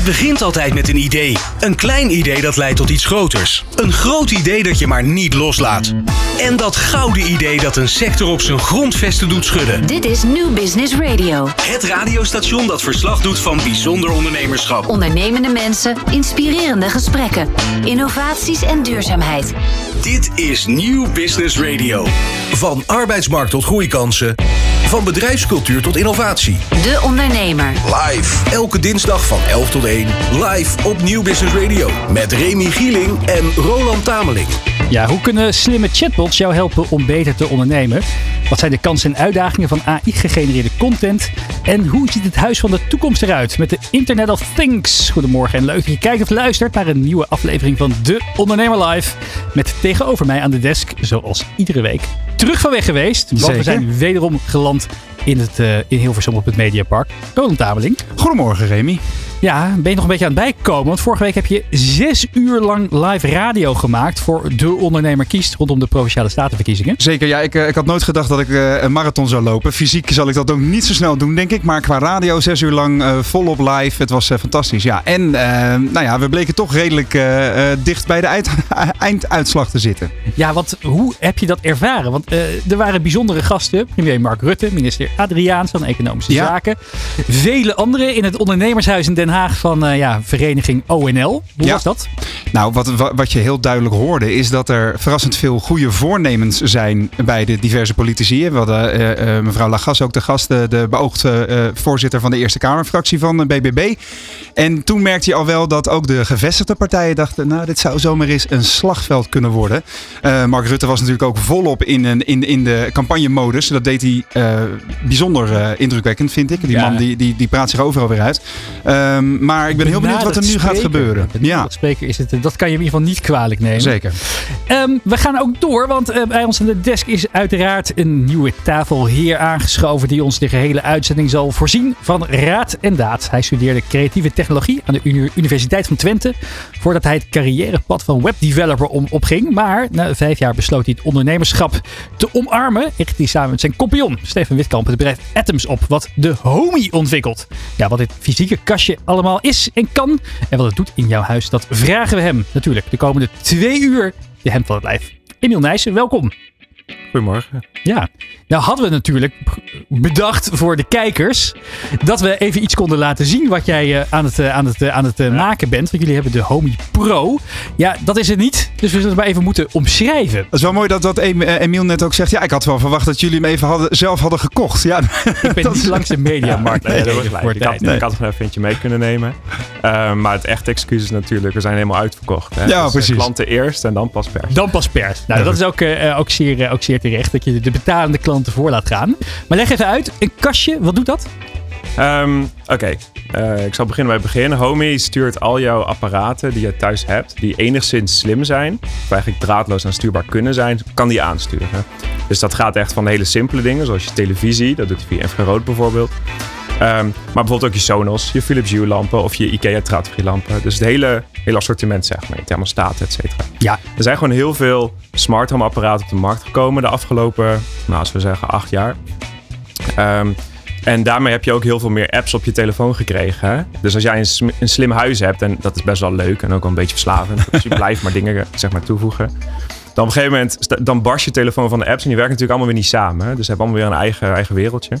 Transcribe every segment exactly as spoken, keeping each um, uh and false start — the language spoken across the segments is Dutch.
Het begint altijd met een idee. Een klein idee dat leidt tot iets groters. Een groot idee dat je maar niet loslaat. En dat gouden idee dat een sector op zijn grondvesten doet schudden. Dit is New Business Radio. Het radiostation dat verslag doet van bijzonder ondernemerschap. Ondernemende mensen, inspirerende gesprekken, innovaties en duurzaamheid. Dit is New Business Radio. Van arbeidsmarkt tot groeikansen. Van bedrijfscultuur tot innovatie. De Ondernemer. Live. Elke dinsdag van elf tot één. Live op New Business Radio. Met Remy Gieling en Roland Tameling. Ja, hoe kunnen slimme chatbots jou helpen om beter te ondernemen? Wat zijn de kansen en uitdagingen van A I-gegenereerde content? En hoe ziet het huis van de toekomst eruit met de Internet of Things? Goedemorgen en leuk dat je kijkt of luistert naar een nieuwe aflevering van De Ondernemer Live. Met tegenover mij aan de desk, zoals iedere week, terug van weg geweest. Want Zeker. We zijn wederom geland in, het, uh, in Hilversum op het Mediapark. Roland Tameling. Goedemorgen, Remy. Ja, ben je nog een beetje aan het bijkomen? Want vorige week heb je zes uur lang live radio gemaakt voor De Ondernemer Kiest rondom de Provinciale Statenverkiezingen. Zeker, ja. Ik, ik had nooit gedacht dat ik uh, een marathon zou lopen. Fysiek zal ik dat ook niet zo snel doen, denk ik. Maar qua radio, zes uur lang, uh, volop live. Het was uh, fantastisch, ja. En uh, nou ja, we bleken toch redelijk uh, uh, dicht bij de eind, einduitslag te zitten. Ja, want hoe heb je dat ervaren? Want uh, er waren bijzondere gasten. Premier Mark Rutte, minister Adriaans van Economische ja. Zaken. Vele anderen in het ondernemershuis in Den Haag van uh, ja, vereniging O N L. Hoe ja. was dat? Nou, wat, wat je heel duidelijk hoorde is dat er verrassend veel goede voornemens zijn bij de diverse politici. We hadden uh, uh, mevrouw Lagasse ook de gast, de, de beoogde uh, voorzitter van de Eerste Kamerfractie van de B B B. En toen merkte je al wel dat ook de gevestigde partijen dachten, nou, dit zou zomaar eens een slagveld kunnen worden. Uh, Mark Rutte was natuurlijk ook volop in, een, in, in de campagnemodus. Dat deed hij uh, bijzonder uh, indrukwekkend, vind ik. Die ja. man die, die, die praat zich overal weer uit. Uh, Maar ik ben heel benieuwd wat er nu spreker. gaat gebeuren. Ja. Spreker is het. Dat kan je in ieder geval niet kwalijk nemen. Zeker. Um, we gaan ook door, want uh, bij ons aan de desk is uiteraard een nieuwe tafelheer aangeschoven die ons de gehele uitzending zal voorzien van raad en daad. Hij studeerde creatieve technologie aan de Uni- Universiteit van Twente voordat hij het carrièrepad van webdeveloper om- opging. Maar na vijf jaar besloot hij het ondernemerschap te omarmen. Richt hij samen met zijn compagnon Stefan Witkamp het bedrijf Athom op, wat de Homey ontwikkelt. Ja, wat dit fysieke kastje allemaal is en kan. En wat het doet in jouw huis, dat vragen we hem natuurlijk de komende twee uur de hemd van het lijf. Emiel Nijssen, welkom. Goedemorgen. Ja, nou hadden we natuurlijk bedacht voor de kijkers dat we even iets konden laten zien wat jij aan het, aan het, aan het ja. maken bent. Want jullie hebben de Homey Pro. Ja, dat is het niet. Dus we zullen het maar even moeten omschrijven. Dat is wel mooi dat, dat Emiel net ook zegt. Ja, ik had wel verwacht dat jullie hem even hadden, zelf hadden gekocht. Ja, ik ben niet langs de mediamarkt. Ja, nee, nee, ik, nee. ik had het even eentje mee kunnen nemen. Uh, maar het echte excuus is natuurlijk, we zijn helemaal uitverkocht. Hè? Ja, dus precies. Klanten eerst en dan pas pers. Dan pas pers. Nou, ja, dat is ook, uh, ook zeer... Uh, ook zeer terecht dat je de betalende klanten voor laat gaan. Maar leg even uit, een kastje, wat doet dat? Um, Oké, okay. uh, ik zal beginnen bij het begin. Homey stuurt al jouw apparaten die je thuis hebt, die enigszins slim zijn, of eigenlijk draadloos aanstuurbaar kunnen zijn, kan die aansturen. Dus dat gaat echt van hele simpele dingen, zoals je televisie, dat doet hij via infrarood bijvoorbeeld. Um, maar bijvoorbeeld ook je Sonos, je Philips Hue lampen of je IKEA Tradfri lampen. Dus het hele, hele assortiment, zeg maar, thermostaten, et cetera. Ja. Er zijn gewoon heel veel smart home apparaten op de markt gekomen de afgelopen, nou, als we zeggen, acht jaar. Um, en daarmee heb je ook heel veel meer apps op je telefoon gekregen. Hè? Dus als jij een, sm- een slim huis hebt, en dat is best wel leuk en ook wel een beetje verslavend. Dus je blijft maar dingen, zeg maar, toevoegen. Dan op een gegeven moment, dan barst je telefoon van de apps en die werken natuurlijk allemaal weer niet samen. Hè? Dus ze hebben allemaal weer een eigen, eigen wereldje.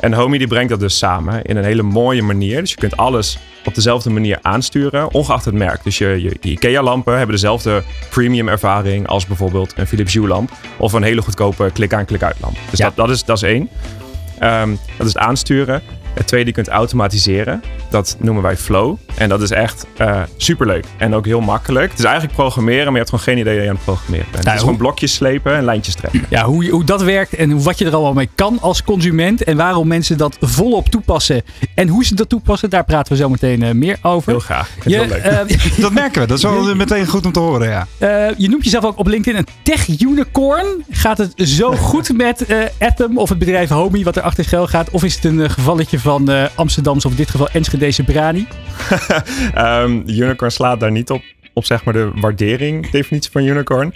En Homey die brengt dat dus samen in een hele mooie manier. Dus je kunt alles op dezelfde manier aansturen, ongeacht het merk. Dus je, je, je IKEA-lampen hebben dezelfde premium ervaring als bijvoorbeeld een Philips Hue-lamp. Of een hele goedkope klik-aan-klik-uit-lamp. Dus ja. dat, dat, is, dat is één. Um, dat is het aansturen. Het tweede, je kunt automatiseren. Dat noemen wij flow. En dat is echt uh, superleuk. En ook heel makkelijk. Het is eigenlijk programmeren, maar je hebt gewoon geen idee dat je aan het programmeren bent. Ja, het is hoe... gewoon blokjes slepen en lijntjes trekken. Ja, hoe, hoe dat werkt en wat je er allemaal mee kan als consument. En waarom mensen dat volop toepassen. En hoe ze dat toepassen, daar praten we zo meteen uh, meer over. Heel graag. Je, heel leuk. Uh, dat merken we. Dat is wel meteen goed om te horen, ja. Uh, je noemt jezelf ook op LinkedIn een tech-unicorn. Gaat het zo goed met uh, Athom of het bedrijf Homey wat erachter schuil gaat? Of is het een uh, gevalletje van uh, Amsterdamse, of in dit geval Enschedese brani? um, unicorn slaat daar niet op, op zeg maar de waardering definitie van unicorn.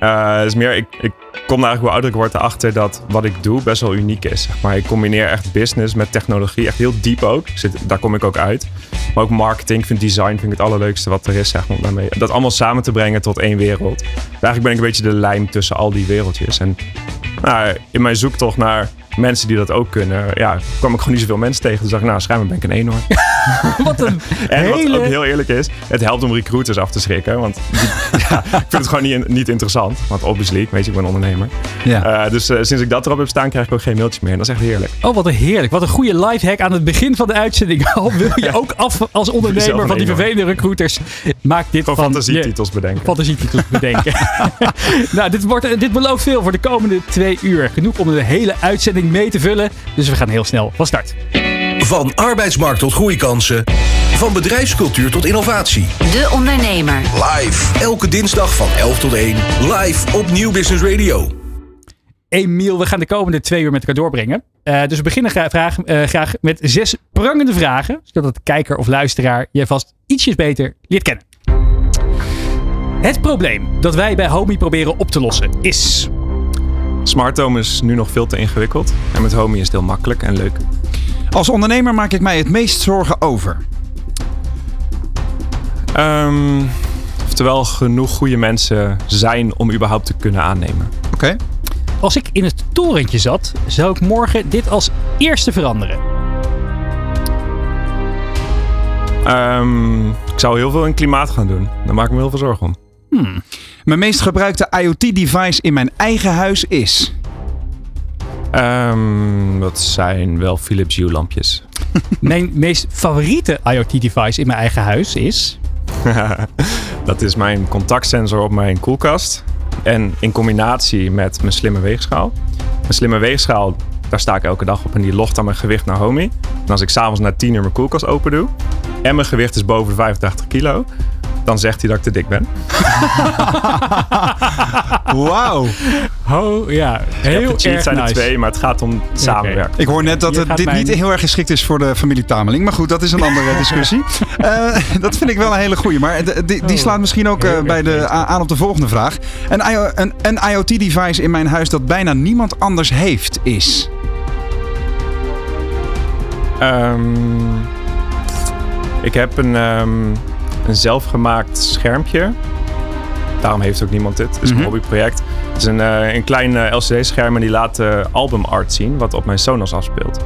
Uh, het is meer, ik, ik kom eigenlijk hoe ouder ik word erachter dat wat ik doe best wel uniek is. Zeg maar. Ik combineer echt business met technologie, echt heel diep ook. Ik zit, daar kom ik ook uit. Maar ook marketing, ik vind design vind ik het allerleukste wat er is. Zeg maar, om daarmee, dat allemaal samen te brengen tot één wereld. Eigenlijk ben ik een beetje de lijm tussen al die wereldjes. En nou, in mijn zoektocht naar mensen die dat ook kunnen, ja, kwam ik gewoon niet zoveel mensen tegen. Toen dacht ik, nou, schijnbaar ben ik een eenhoorn. Wat een en wat hele... ook heel eerlijk is, het helpt om recruiters af te schrikken. Want ja, ik vind het gewoon niet, niet interessant. Want obviously, weet je, ik ben ondernemer. Ja. Uh, dus uh, sinds ik dat erop heb staan, krijg ik ook geen mailtjes meer. En dat is echt heerlijk. Oh, wat een heerlijk. Wat een goede lifehack aan het begin van de uitzending. Al wil je ook af als ondernemer van die vervelende recruiters. Maak dit gewoon van... fantasietitels bedenken. Fantasietitels bedenken. Nou, dit, wordt, dit belooft veel voor de komende twee uur. Genoeg om de hele uitzending mee te vullen. Dus we gaan heel snel van start. Van arbeidsmarkt tot groeikansen. Van bedrijfscultuur tot innovatie. De Ondernemer. Live. Elke dinsdag van elf tot één. Live op Nieuw Business Radio. Emiel, we gaan de komende twee uur met elkaar doorbrengen. Uh, dus we beginnen graag, vraag, uh, graag met zes prangende vragen. Zodat de kijker of luisteraar je vast ietsjes beter leert kennen. Het probleem dat wij bij Homey proberen op te lossen is... Smart Home is nu nog veel te ingewikkeld. En met Homey is het heel makkelijk en leuk. Als ondernemer maak ik mij het meest zorgen over. Um, oftewel genoeg goede mensen zijn om überhaupt te kunnen aannemen. Oké. Okay. Als ik in het torentje zat, zou ik morgen dit als eerste veranderen. Um, ik zou heel veel in klimaat gaan doen. Daar maak ik me heel veel zorgen om. Hmm. Mijn meest gebruikte I O T-device in mijn eigen huis is? Um, dat zijn wel Philips Hue lampjes. Mijn meest favoriete I O T-device in mijn eigen huis is? Dat is mijn contactsensor op mijn koelkast. En in combinatie met mijn slimme weegschaal. Mijn slimme weegschaal, daar sta ik elke dag op en die logt dan mijn gewicht naar Homey. En als ik s'avonds na tien uur mijn koelkast open doe en mijn gewicht is boven de vijfentachtig kilo... dan zegt hij dat ik te dik ben. Wauw. Oh, ja. Heel erg nice. Het zijn er twee, maar het gaat om het samenwerken. Okay. Ik hoor net dat het, dit mijn... niet heel erg geschikt is voor de familie Tameling. Maar goed, dat is een andere discussie. uh, dat vind ik wel een hele goeie. Maar d- d- die slaat misschien ook uh, bij de, aan op de volgende vraag. Een, I O, een, een I O T-device in mijn huis dat bijna niemand anders heeft is? Um, ik heb een... Um, Een zelfgemaakt schermpje. Daarom heeft ook niemand dit. Het is een mm-hmm. hobbyproject. Het is een, uh, een klein uh, L C D-scherm en die laat uh, albumart zien. Wat op mijn Sonos afspeelt.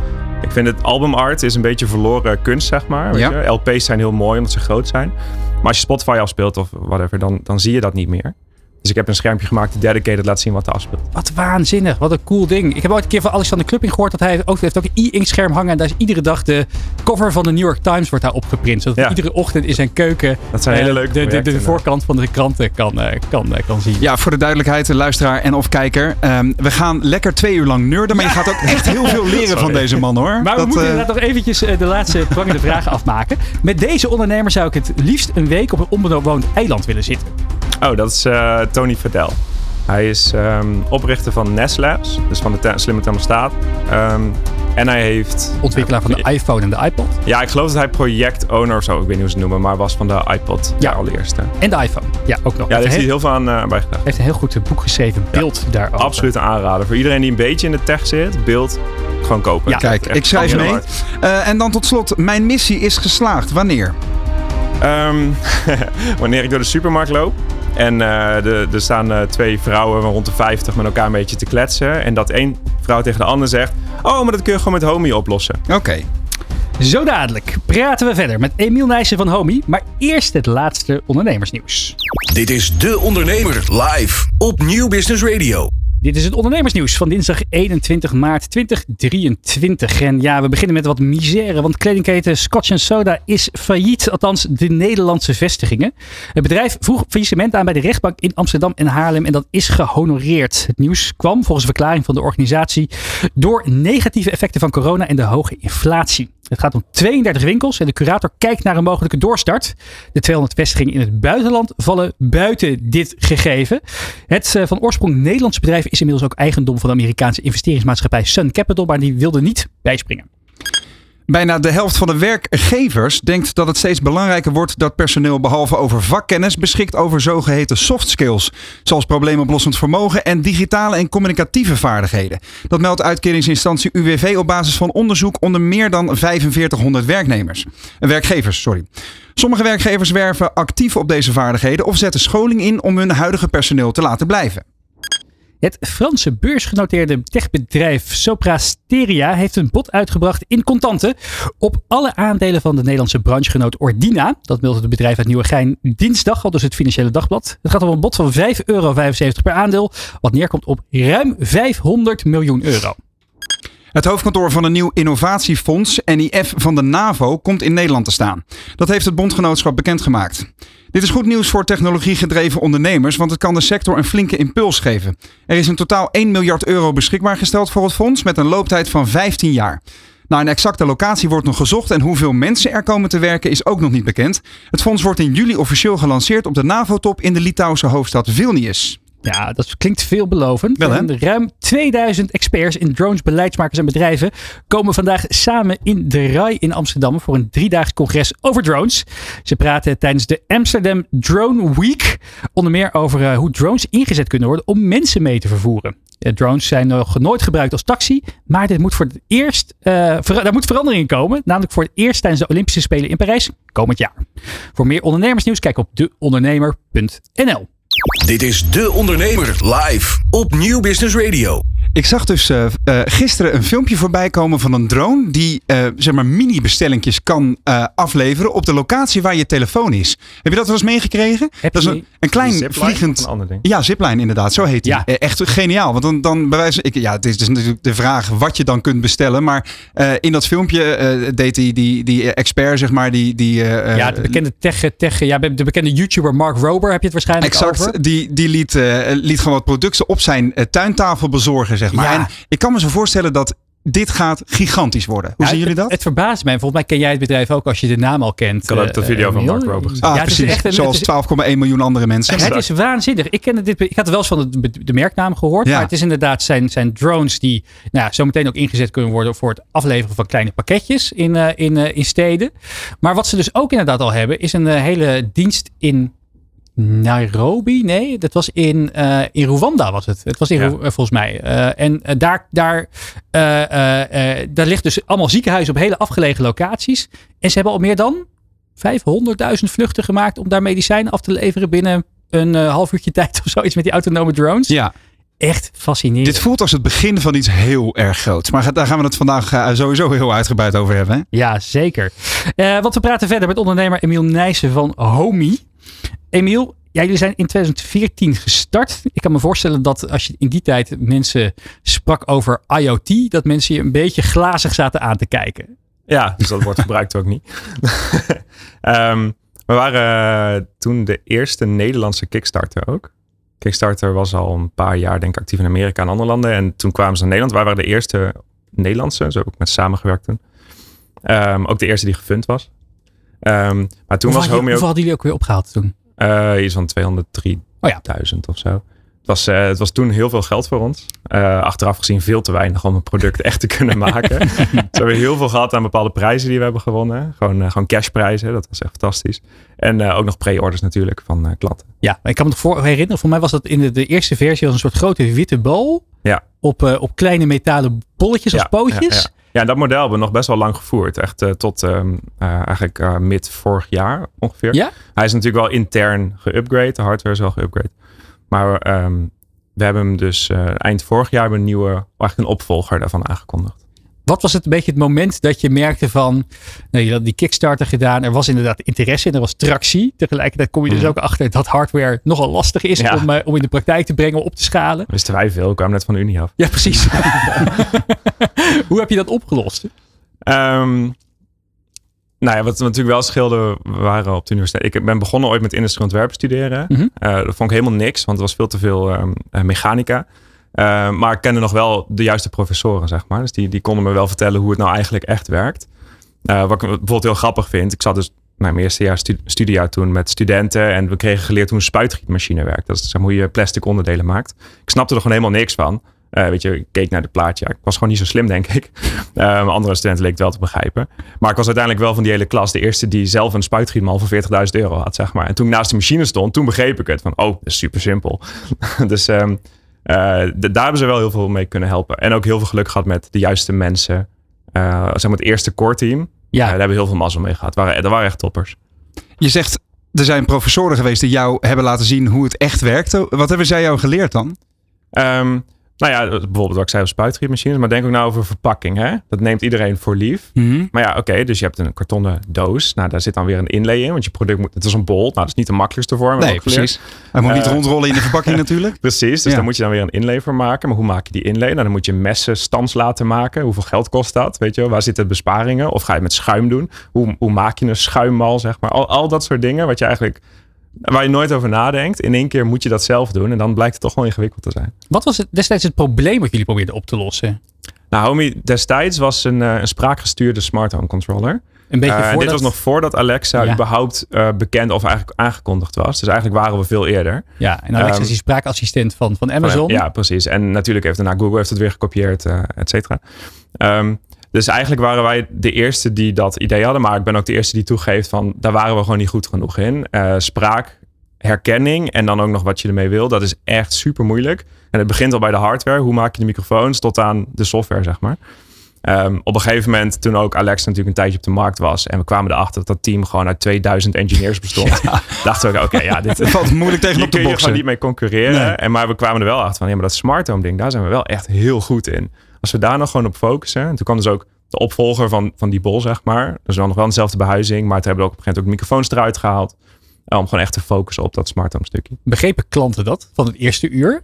Ik vind het albumart is een beetje verloren kunst, zeg maar. Weet ja. je? L P's zijn heel mooi omdat ze groot zijn. Maar als je Spotify afspeelt of whatever, dan, dan zie je dat niet meer. Dus ik heb een schermpje gemaakt die dedicated laat zien wat er afspeelt. Wat waanzinnig. Wat een cool ding. Ik heb ooit een keer van Alexander Klupping gehoord dat hij ook, heeft ook een e-ink scherm hangen. En daar is iedere dag de cover van de New York Times wordt daar opgeprint. Zodat ja. iedere ochtend in zijn keuken dat zijn uh, hele leuke de, de, de, de voorkant van de kranten kan, uh, kan, uh, kan zien. Ja, voor de duidelijkheid, luisteraar en of kijker. Um, we gaan lekker twee uur lang nerden. Maar ja. je gaat ook echt heel veel leren Sorry. van deze man hoor. Maar dat, we moeten uh... nog eventjes uh, de laatste prangende vragen afmaken. Met deze ondernemer zou ik het liefst een week op een onbewoond eiland willen zitten. Oh, dat is uh, Tony Fadell. Hij is um, oprichter van Nest Labs, dus van de te- slimme thermostaat. Um, en hij heeft... Ontwikkelaar uh, van de iPhone en de iPod. Ja, ik geloof dat hij project-owner of zo, ik weet niet hoe ze het noemen, maar was van de iPod ja. de allereerste. En de iPhone, ja, ook nog. Ja, daar heeft hij heel veel aan uh, bijgedragen. Hij heeft een heel goed boek geschreven, Beeld ja, daarover. Absoluut een aanrader. Voor iedereen die een beetje in de tech zit, Beeld gewoon kopen. Ja, kijk, ik schrijf mee. Uh, en dan tot slot, mijn missie is geslaagd. Wanneer? Um, wanneer ik door de supermarkt loop. En uh, er staan uh, twee vrouwen rond de vijftig met elkaar een beetje te kletsen. En dat één vrouw tegen de ander zegt... Oh, maar dat kun je gewoon met Homey oplossen. Oké. Okay. Zo dadelijk praten we verder met Emiel Nijssen van Homey. Maar eerst het laatste ondernemersnieuws. Dit is De Ondernemer live op Nieuw Business Radio. Dit is het ondernemersnieuws van dinsdag eenentwintig maart tweeduizend drieëntwintig. En ja, we beginnen met wat misère, want kledingketen Scotch en Soda is failliet. Althans, de Nederlandse vestigingen. Het bedrijf vroeg faillissement aan bij de rechtbank in Amsterdam en Haarlem en dat is gehonoreerd. Het nieuws kwam volgens een verklaring van de organisatie door negatieve effecten van corona en de hoge inflatie. Het gaat om tweeëndertig winkels en de curator kijkt naar een mogelijke doorstart. De tweehonderd vestigingen in het buitenland vallen buiten dit gegeven. Het van oorsprong Nederlandse bedrijf is inmiddels ook eigendom van de Amerikaanse investeringsmaatschappij Sun Capital, maar die wilde niet bijspringen. Bijna de helft van de werkgevers denkt dat het steeds belangrijker wordt dat personeel behalve over vakkennis beschikt over zogeheten soft skills. Zoals probleemoplossend vermogen en digitale en communicatieve vaardigheden. Dat meldt uitkeringsinstantie U W V op basis van onderzoek onder meer dan vijfenveertighonderd werknemers. werkgevers. Sorry. Sommige werkgevers werven actief op deze vaardigheden of zetten scholing in om hun huidige personeel te laten blijven. Het Franse beursgenoteerde techbedrijf Soprasteria heeft een bod uitgebracht in contanten op alle aandelen van de Nederlandse branchegenoot Ordina. Dat meldde het bedrijf uit Nieuwegein dinsdag, al dus het Financiële Dagblad. Het gaat om een bod van vijf euro vijfenzeventig per aandeel, wat neerkomt op ruim vijfhonderd miljoen euro. Het hoofdkantoor van een nieuw innovatiefonds, N I F van de NAVO, komt in Nederland te staan. Dat heeft het bondgenootschap bekendgemaakt. Dit is goed nieuws voor technologiegedreven ondernemers, want het kan de sector een flinke impuls geven. Er is in totaal één miljard euro beschikbaar gesteld voor het fonds met een looptijd van vijftien jaar. Nou, een exacte locatie wordt nog gezocht en hoeveel mensen er komen te werken is ook nog niet bekend. Het fonds wordt in juli officieel gelanceerd op de NAVO-top in de Litouwse hoofdstad Vilnius. Ja, dat klinkt veelbelovend. Wel, en ruim tweeduizend experts in drones, beleidsmakers en bedrijven komen vandaag samen in de R A I in Amsterdam voor een driedaags congres over drones. Ze praten tijdens de Amsterdam Drone Week onder meer over uh, hoe drones ingezet kunnen worden om mensen mee te vervoeren. Uh, drones zijn nog nooit gebruikt als taxi, maar dit moet voor het eerst, uh, ver- daar moet verandering in komen. Namelijk voor het eerst tijdens de Olympische Spelen in Parijs komend jaar. Voor meer ondernemersnieuws kijk op de ondernemer punt n l. Dit is De Ondernemer live op Nieuw Business Radio. Ik zag dus uh, uh, gisteren een filmpje voorbij komen van een drone die uh, zeg maar mini-bestellingjes kan uh, afleveren op de locatie waar je telefoon is. Heb je dat wel eens meegekregen? Dat is een, een klein zipline, vliegend... Een ja, zipline inderdaad. Zo heet die. Ja. Uh, echt geniaal. Want dan, dan bij wijze... Ik, ja, het is, het is natuurlijk de vraag wat je dan kunt bestellen. Maar uh, in dat filmpje uh, deed die, die, die expert, zeg maar, die... die uh, ja, de bekende tech, tech, ja, de bekende YouTuber Mark Rober heb je het waarschijnlijk exact, over. Exact. Die, die liet, uh, liet gewoon wat producten op zijn uh, tuintafel bezorgen, zeg maar. Ja. En ik kan me zo voorstellen dat dit gaat gigantisch worden. Hoe ja, zien jullie dat? Het, het verbaast mij. Volgens mij ken jij het bedrijf ook als je de naam al kent. Ik had ook uh, de video uh, van Mark Rober gezien. Ah, ja, precies. Het is echt een, zoals twaalf komma één miljoen andere mensen. Het is waanzinnig. Ik, kende dit, ik had wel eens van de, de merknaam gehoord. Ja. Maar het is inderdaad zijn, zijn drones die nou, zometeen ook ingezet kunnen worden voor het afleveren van kleine pakketjes in, uh, in, uh, in steden. Maar wat ze dus ook inderdaad al hebben is een uh, hele dienst in Nairobi? Nee, dat was in, uh, in Rwanda was het. Het was in ja. Ru- volgens mij. Uh, en uh, daar, daar, uh, uh, uh, daar ligt dus allemaal ziekenhuizen op hele afgelegen locaties. En ze hebben al meer dan vijfhonderdduizend vluchten gemaakt om daar medicijnen af te leveren binnen een uh, half uurtje tijd of zoiets met die autonome drones. Ja. Echt fascinerend. Dit voelt als het begin van iets heel erg groots. Maar daar gaan we het vandaag sowieso heel uitgebreid over hebben. Hè? Ja, zeker. Uh, want we praten verder met ondernemer Emiel Nijssen van Homey. Emiel, ja, jullie zijn in tweeduizend veertien gestart. Ik kan me voorstellen dat als je in die tijd mensen sprak over I O T, dat mensen je een beetje glazig zaten aan te kijken. Ja, dus dat woord gebruikt ook niet. um, we waren uh, toen de eerste Nederlandse Kickstarter ook. Kickstarter was al een paar jaar denk ik actief in Amerika en andere landen. En toen kwamen ze naar Nederland. Wij waren de eerste Nederlandse. Zo heb ik met samengewerkt toen. Um, ook de eerste die gefund was. Um, maar toen was Homey ook... Hoeveel hadden jullie ook weer opgehaald toen? Uh, iets van tweehonderddrieduizend oh ja. of zo. Het was, uh, het was toen heel veel geld voor ons. Uh, achteraf gezien veel te weinig om een product echt te kunnen maken. Dus we hebben heel veel gehad aan bepaalde prijzen die we hebben gewonnen. Gewoon, uh, gewoon cashprijzen, dat was echt fantastisch. En uh, ook nog pre-orders natuurlijk van uh, klanten. Ja, ik kan me nog voor herinneren. Voor mij was dat in de, de eerste versie als een soort grote witte bal. Ja. Op, uh, op kleine metalen bolletjes ja, als pootjes. Ja, ja. Ja, dat model hebben we nog best wel lang gevoerd. Echt uh, tot um, uh, eigenlijk uh, mid vorig jaar ongeveer. Ja? Hij is natuurlijk wel intern geüpgrade. De hardware is wel geüpgrade. Maar um, we hebben hem dus uh, eind vorig jaar een nieuwe, eigenlijk een opvolger daarvan aangekondigd. Wat was het een beetje het moment dat je merkte van, nou, je had die Kickstarter gedaan. Er was inderdaad interesse en er was tractie. Tegelijkertijd kom je dus mm. ook achter dat hardware nogal lastig is ja. om, uh, om in de praktijk te brengen, op te schalen. Wisten wij veel, kwamen net van de Unie af. Ja, precies. Hoe heb je dat opgelost? Um, nou ja, wat natuurlijk wel scheelde, we waren op de universiteit. Ik ben begonnen ooit met industrieel ontwerp studeren. Mm-hmm. Uh, dat vond ik helemaal niks, want het was veel te veel um, mechanica. Uh, maar ik kende nog wel de juiste professoren, zeg maar. Dus die, die konden me wel vertellen hoe het nou eigenlijk echt werkt. Uh, wat ik bijvoorbeeld heel grappig vind. Ik zat dus mijn eerste jaar stu- studiejaar toen met studenten. En we kregen geleerd hoe een spuitgietmachine werkt. Dat is zeg maar, hoe je plastic onderdelen maakt. Ik snapte er gewoon helemaal niks van. Uh, weet je, ik keek naar het plaatje. Ja, ik was gewoon niet zo slim, denk ik. Um, andere studenten leek het wel te begrijpen. Maar ik was uiteindelijk wel van die hele klas de eerste die zelf een spuitgrietmal van veertigduizend euro had, zeg maar. En toen ik naast de machine stond, toen begreep ik het. Van, oh, dat is super simpel. Dus um, uh, daar hebben ze wel heel veel mee kunnen helpen. En ook heel veel geluk gehad met de juiste mensen. Uh, zeg maar het eerste core team. Ja. Uh, daar hebben we heel veel mazzel mee gehad. Dat waren, dat waren echt toppers. Je zegt, er zijn professoren geweest die jou hebben laten zien hoe het echt werkte. Wat hebben zij jou geleerd dan? Um, Nou ja, bijvoorbeeld wat ik zei over spuitgrietmachines. Maar denk ook nou over verpakking. Hè? Dat neemt iedereen voor lief. Mm-hmm. Maar ja, oké. Okay, dus je hebt een kartonnen doos. Nou, daar zit dan weer een inlay in. Want je product moet... Het is een bol. Nou, dat is niet de makkelijkste vorm. Nee, precies. Hij moet uh, niet rondrollen in de verpakking natuurlijk. Precies. Dus ja. Daar moet je dan weer een inlay voor maken. Maar hoe maak je die inlay? Nou, dan moet je messen stams laten maken. Hoeveel geld kost dat? Weet je wel? Waar zitten besparingen? Of ga je het met schuim doen? Hoe, hoe maak je een schuimmal, zeg maar? Al, al dat soort dingen wat je eigenlijk... Waar je nooit over nadenkt. In één keer moet je dat zelf doen. En dan blijkt het toch wel ingewikkeld te zijn. Wat was het, destijds het probleem wat jullie probeerden op te lossen? Nou, Homey, destijds was een, uh, een spraakgestuurde smart home controller. Een beetje uh, en dit dat... was nog voordat Alexa ja. überhaupt uh, bekend of eigenlijk aangekondigd was. Dus eigenlijk waren we veel eerder. Ja, en Alexa um, is die spraakassistent van, van Amazon. Van, ja, precies. En natuurlijk heeft daarna Google heeft het weer gekopieerd, uh, et cetera. Um, Dus eigenlijk waren wij de eerste die dat idee hadden. Maar ik ben ook de eerste die toegeeft van... daar waren we gewoon niet goed genoeg in. Uh, spraak, herkenning en dan ook nog wat je ermee wil. Dat is echt super moeilijk. En het begint al bij de hardware. Hoe maak je de microfoons tot aan de software, zeg maar. Um, op een gegeven moment, toen ook Alexa natuurlijk een tijdje op de markt was... en we kwamen erachter dat dat team gewoon uit tweeduizend engineers bestond... Ja. Dachten we ook, oké, okay, ja, dit valt moeilijk tegen op de boxen. Hier kun je gewoon niet mee concurreren. Nee. En, maar we kwamen er wel achter van... ja, maar dat smart home ding, daar zijn we wel echt heel goed in. Als we daar nog gewoon op focussen... En toen kwam dus ook de opvolger van, van die bol, zeg maar. Dus dan nog wel dezelfde behuizing... maar toen hebben we ook op een gegeven moment ook microfoons eruit gehaald... om gewoon echt te focussen op dat smart home stukje. Begrepen klanten dat van het eerste uur?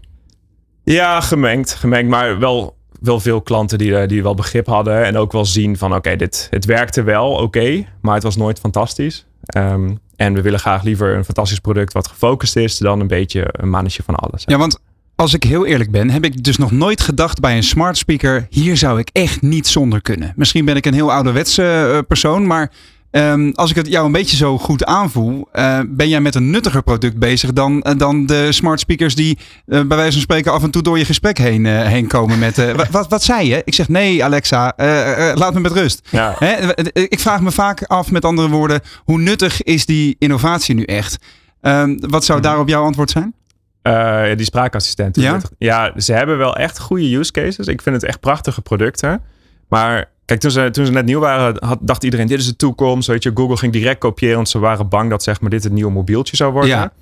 Ja, gemengd. Gemengd, maar wel... wel veel klanten die, die wel begrip hadden. En ook wel zien van oké, okay, dit het werkte wel oké. Okay, maar het was nooit fantastisch. Um, en we willen graag liever een fantastisch product wat gefocust is. Dan een beetje een mannetje van alles. Hè. Ja, want als ik heel eerlijk ben. Heb ik dus nog nooit gedacht bij een smart speaker. Hier zou ik echt niet zonder kunnen. Misschien ben ik een heel ouderwetse persoon. Maar um, als ik het jou een beetje zo goed aanvoel. Uh, ben jij met een nuttiger product bezig dan, uh, dan de smart speakers die uh, bij wijze van spreken af en toe door je gesprek heen, uh, heen komen met... Uh, w- wat, wat zei je? Ik zeg nee Alexa, uh, uh, laat me met rust. Ja. Hè? Ik vraag me vaak af, met andere woorden, hoe nuttig is die innovatie nu echt? Um, wat zou daarop jouw antwoord zijn? Uh, die spraakassistent. Ja? Ja, ze hebben wel echt goede use cases. Ik vind het echt prachtige producten. Maar... Kijk, toen ze, toen ze net nieuw waren, had, dacht iedereen, dit is de toekomst. Weet je, Google ging direct kopiëren, want ze waren bang dat zeg maar, dit het nieuwe mobieltje zou worden. Ja.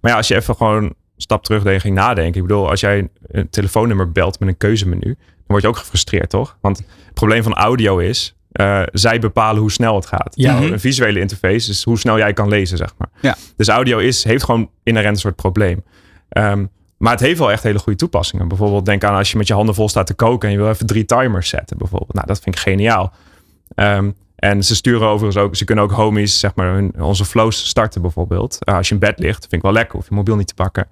Maar ja, als je even gewoon een stap terug deed, ging nadenken. Ik bedoel, als jij een telefoonnummer belt met een keuzemenu, dan word je ook gefrustreerd, toch? Want het probleem van audio is, uh, zij bepalen hoe snel het gaat. Ja. Nou, een visuele interface is hoe snel jij kan lezen, zeg maar. Ja. Dus audio is, heeft gewoon inherent een soort probleem. Um, Maar het heeft wel echt hele goede toepassingen. Bijvoorbeeld denk aan als je met je handen vol staat te koken... en je wil even drie timers zetten bijvoorbeeld. Nou, dat vind ik geniaal. Um, en ze sturen overigens ook... ze kunnen ook homies, zeg maar, hun, onze flows starten bijvoorbeeld. Uh, als je in bed ligt, vind ik wel lekker. Hoef je mobiel niet te pakken.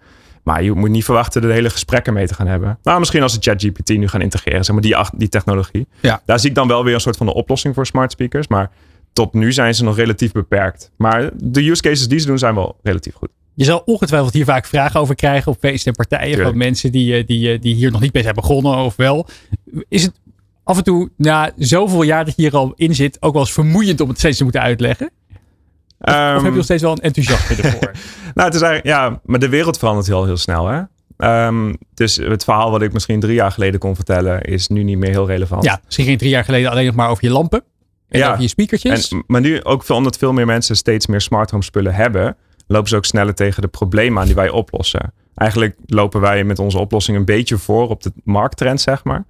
Maar je moet niet verwachten er de hele gesprekken mee te gaan hebben. Nou, misschien als ze ChatGPT nu gaan integreren. Zeg maar die, die technologie. Ja. Daar zie ik dan wel weer een soort van de oplossing voor smart speakers. Maar tot nu zijn ze nog relatief beperkt. Maar de use cases die ze doen zijn wel relatief goed. Je zal ongetwijfeld hier vaak vragen over krijgen op feesten en partijen. Tuurlijk. Van mensen die, die, die hier nog niet mee zijn begonnen of wel. Is het af en toe na zoveel jaar dat je hier al in zit ook wel eens vermoeiend om het steeds te moeten uitleggen? Of, um, of heb je nog steeds wel een enthousiasme ervoor? Nou, het is eigenlijk, ja, maar de wereld verandert heel, heel snel, hè? Um, dus het verhaal wat ik misschien drie jaar geleden kon vertellen is nu niet meer heel relevant. Ja, misschien ging drie jaar geleden alleen nog maar over je lampen en ja, over je speakertjes. En, maar nu ook omdat veel meer mensen steeds meer smart home spullen hebben... lopen ze ook sneller tegen de problemen aan die wij oplossen. Eigenlijk lopen wij met onze oplossing een beetje voor op de markttrend, zeg maar.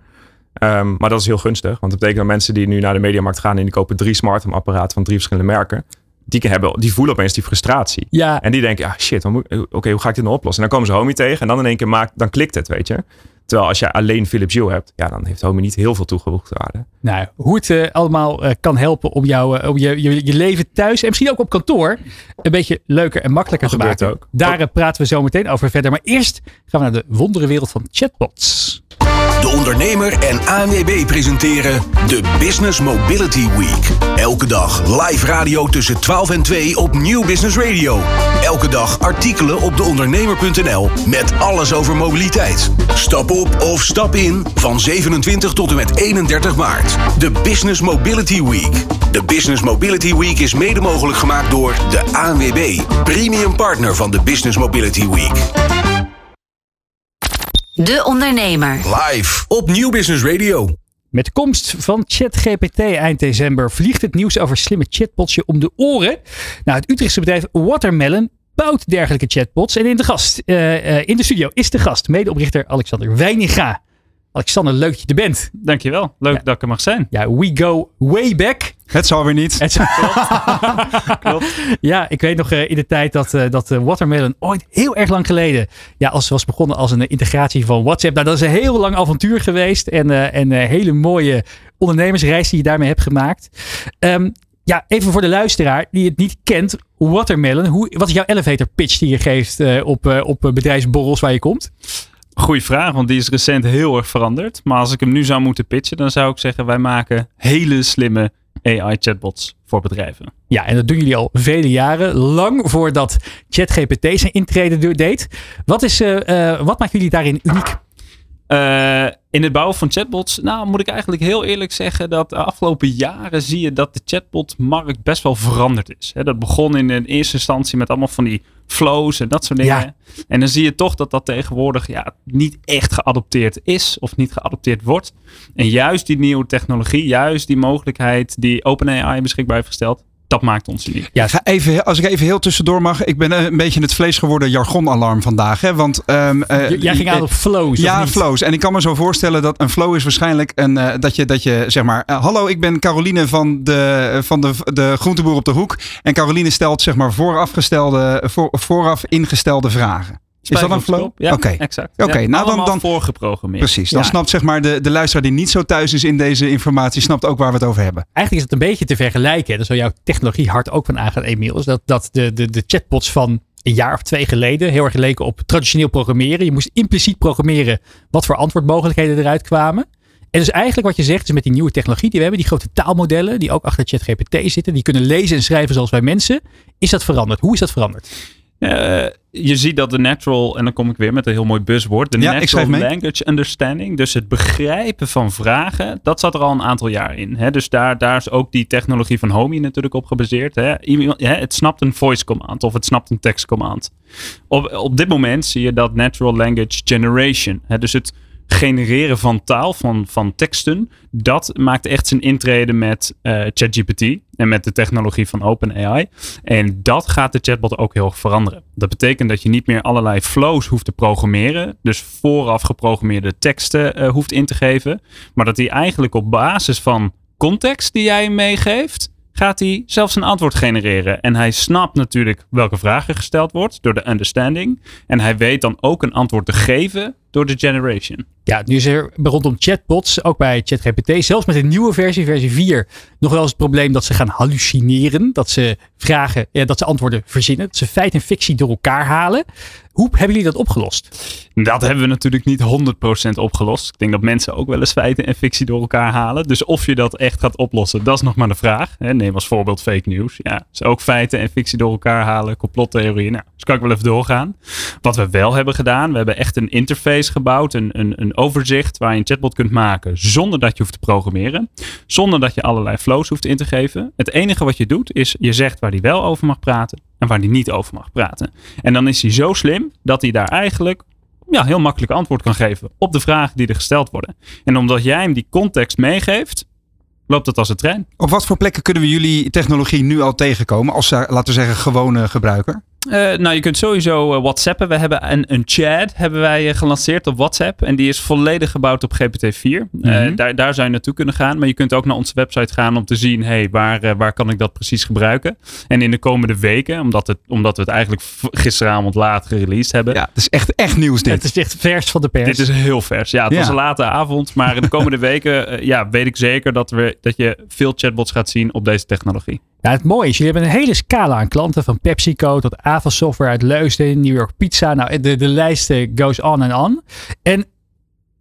Um, maar dat is heel gunstig. Want dat betekent dat mensen die nu naar de mediamarkt gaan... en die kopen drie smart home apparaten van drie verschillende merken... die, hebben, die voelen opeens die frustratie. Ja. En die denken, ah shit, oké, okay, hoe ga ik dit nou oplossen? En dan komen ze Homey tegen en dan in één keer maakt, dan klikt het, weet je. Terwijl als je alleen Philips Hue hebt... ja, dan heeft Homey niet heel veel toegevoegde waarde. Nou, hoe het uh, allemaal uh, kan helpen om, jou, uh, om je, je, je leven thuis... en misschien ook op kantoor... een beetje leuker en makkelijker dat te maken. Ook. Daar oh. praten we zo meteen over verder. Maar eerst gaan we naar de wonderenwereld van chatbots. De ondernemer en A N W B presenteren de Business Mobility Week. Elke dag live radio tussen twaalf en twee op Nieuw Business Radio. Elke dag artikelen op de ondernemer punt n l met alles over mobiliteit. Stap op of stap in van zevenentwintig tot en met eenendertig maart. De Business Mobility Week. De Business Mobility Week is mede mogelijk gemaakt door de A N W B, premium partner van de Business Mobility Week. De Ondernemer. Live op Nieuw Business Radio. Met de komst van ChatGPT eind december vliegt het nieuws over slimme chatbots je om de oren. Nou, het Utrechtse bedrijf Watermelon bouwt dergelijke chatbots. En in de, gast, uh, uh, in de studio is de gast, medeoprichter Alexander Wijninga. Alexander, leuk dat je er bent. Dankjewel. Leuk ja. dat ik er mag zijn. Ja, we go way back. Het zal weer niet. Het zal... Klopt. Klopt. Ja, ik weet nog uh, in de tijd dat, uh, dat uh, Watermelon ooit heel erg lang geleden... Ja, als was begonnen als een uh, integratie van WhatsApp. Nou, dat is een heel lang avontuur geweest. En uh, een uh, hele mooie ondernemersreis die je daarmee hebt gemaakt. Um, ja, even voor de luisteraar die het niet kent. Watermelon, hoe, wat is jouw elevator pitch die je geeft uh, op, uh, op bedrijfsborrels waar je komt? Goeie vraag, want die is recent heel erg veranderd. Maar als ik hem nu zou moeten pitchen, dan zou ik zeggen... wij maken hele slimme A I-chatbots voor bedrijven. Ja, en dat doen jullie al vele jaren. Lang voordat ChatGPT zijn intrede deed. Wat, is, uh, uh, wat maakt jullie daarin uniek? Uh, in het bouwen van chatbots? Nou, moet ik eigenlijk heel eerlijk zeggen... dat de afgelopen jaren zie je dat de chatbotmarkt best wel veranderd is. He, dat begon in, in eerste instantie met allemaal van die... flows en dat soort dingen. Ja. En dan zie je toch dat dat tegenwoordig ja, niet echt geadopteerd is of niet geadopteerd wordt. En juist die nieuwe technologie, juist die mogelijkheid die OpenAI beschikbaar heeft gesteld, dat maakt ons uniek. Ja, even, als ik even heel tussendoor mag. Ik ben een beetje het vlees geworden jargonalarm vandaag. Hè? Want, um, uh, J- jij ging aan op flows. Ja, of niet? Flows. En ik kan me zo voorstellen dat een flow is waarschijnlijk een, uh, dat, je, dat je zeg maar... Uh, hallo, ik ben Caroline van, de, van de, de groenteboer op de hoek. En Caroline stelt zeg maar voorafgestelde, voor, vooraf ingestelde vragen. Is dat een flow? Ja, okay. Exact. Oké, okay, ja, nou dan, dan voorgeprogrammeerd. Precies, dan ja. snapt zeg maar de, de luisteraar die niet zo thuis is in deze informatie, snapt ook waar we het over hebben. Eigenlijk is het een beetje te vergelijken. Daar zou jouw technologie hard ook van aangaan, Emiel. Is dat, dat de, de, de chatbots van een jaar of twee geleden heel erg geleken op traditioneel programmeren. Je moest impliciet programmeren wat voor antwoordmogelijkheden eruit kwamen. En dus eigenlijk wat je zegt, is met die nieuwe technologie die we hebben, die grote taalmodellen die ook achter ChatGPT zitten, die kunnen lezen en schrijven zoals wij mensen. Is dat veranderd? Hoe is dat veranderd? Uh, je ziet dat de natural, en dan kom ik weer met een heel mooi buzzwoord, de ja, natural language understanding, dus het begrijpen van vragen, dat zat er al een aantal jaar in. Hè? Dus daar, daar is ook die technologie van Homey natuurlijk op gebaseerd. Hè? Iemand, hè, het snapt een voice command of het snapt een text command. Op, op dit moment zie je dat natural language generation, hè? Dus het genereren van taal, van, van teksten, dat maakt echt zijn intrede met uh, ChatGPT en met de technologie van OpenAI. En dat gaat de chatbot ook heel erg veranderen. Dat betekent dat je niet meer allerlei flows hoeft te programmeren, dus vooraf geprogrammeerde teksten uh, hoeft in te geven, maar dat hij eigenlijk op basis van context die jij hem meegeeft, gaat hij zelfs een antwoord genereren. En hij snapt natuurlijk welke vragen gesteld wordt door de understanding. En hij weet dan ook een antwoord te geven door de generation. Ja, nu is er rondom chatbots, ook bij ChatGPT, zelfs met een nieuwe versie, versie vier, nog wel eens het probleem dat ze gaan hallucineren. Dat ze vragen, eh, dat ze antwoorden verzinnen. Dat ze feit en fictie door elkaar halen. Hoe hebben jullie dat opgelost? Dat hebben we natuurlijk niet honderd procent opgelost. Ik denk dat mensen ook wel eens feiten en fictie door elkaar halen. Dus of je dat echt gaat oplossen, dat is nog maar de vraag. Neem als voorbeeld fake news. Ja, dus ook feiten en fictie door elkaar halen, complottheorieën. Nou, dus kan ik wel even doorgaan. Wat we wel hebben gedaan, we hebben echt een interface gebouwd, een, een, een overzicht waar je een chatbot kunt maken zonder dat je hoeft te programmeren. Zonder dat je allerlei flows hoeft in te geven. Het enige wat je doet is, je zegt waar die wel over mag praten en waar die niet over mag praten. En dan is hij zo slim dat hij daar eigenlijk ja, heel makkelijk antwoord kan geven op de vragen die er gesteld worden. En omdat jij hem die context meegeeft, loopt dat als een trein. Op wat voor plekken kunnen we jullie technologie nu al tegenkomen als, laten we zeggen, gewone gebruiker? Uh, nou, je kunt sowieso uh, WhatsAppen. We hebben een, een chat hebben wij uh, gelanceerd op WhatsApp. En die is volledig gebouwd op G P T vier. Mm-hmm. Uh, daar, daar zou je naartoe kunnen gaan. Maar je kunt ook naar onze website gaan om te zien, hey, waar, uh, waar kan ik dat precies gebruiken? En in de komende weken, omdat, het, omdat we het eigenlijk v- gisteravond laat gereleased hebben. Ja, het is echt, echt nieuws dit. Het is echt vers van de pers. Dit is heel vers. Ja, het ja. was een late avond. Maar in de komende weken uh, ja, weet ik zeker dat, we, dat je veel chatbots gaat zien op deze technologie. Ja, het mooie is, jullie hebben een hele scala aan klanten. Van PepsiCo tot Avos Software uit Leusden, New York Pizza. Nou, de, de lijst goes on en on. En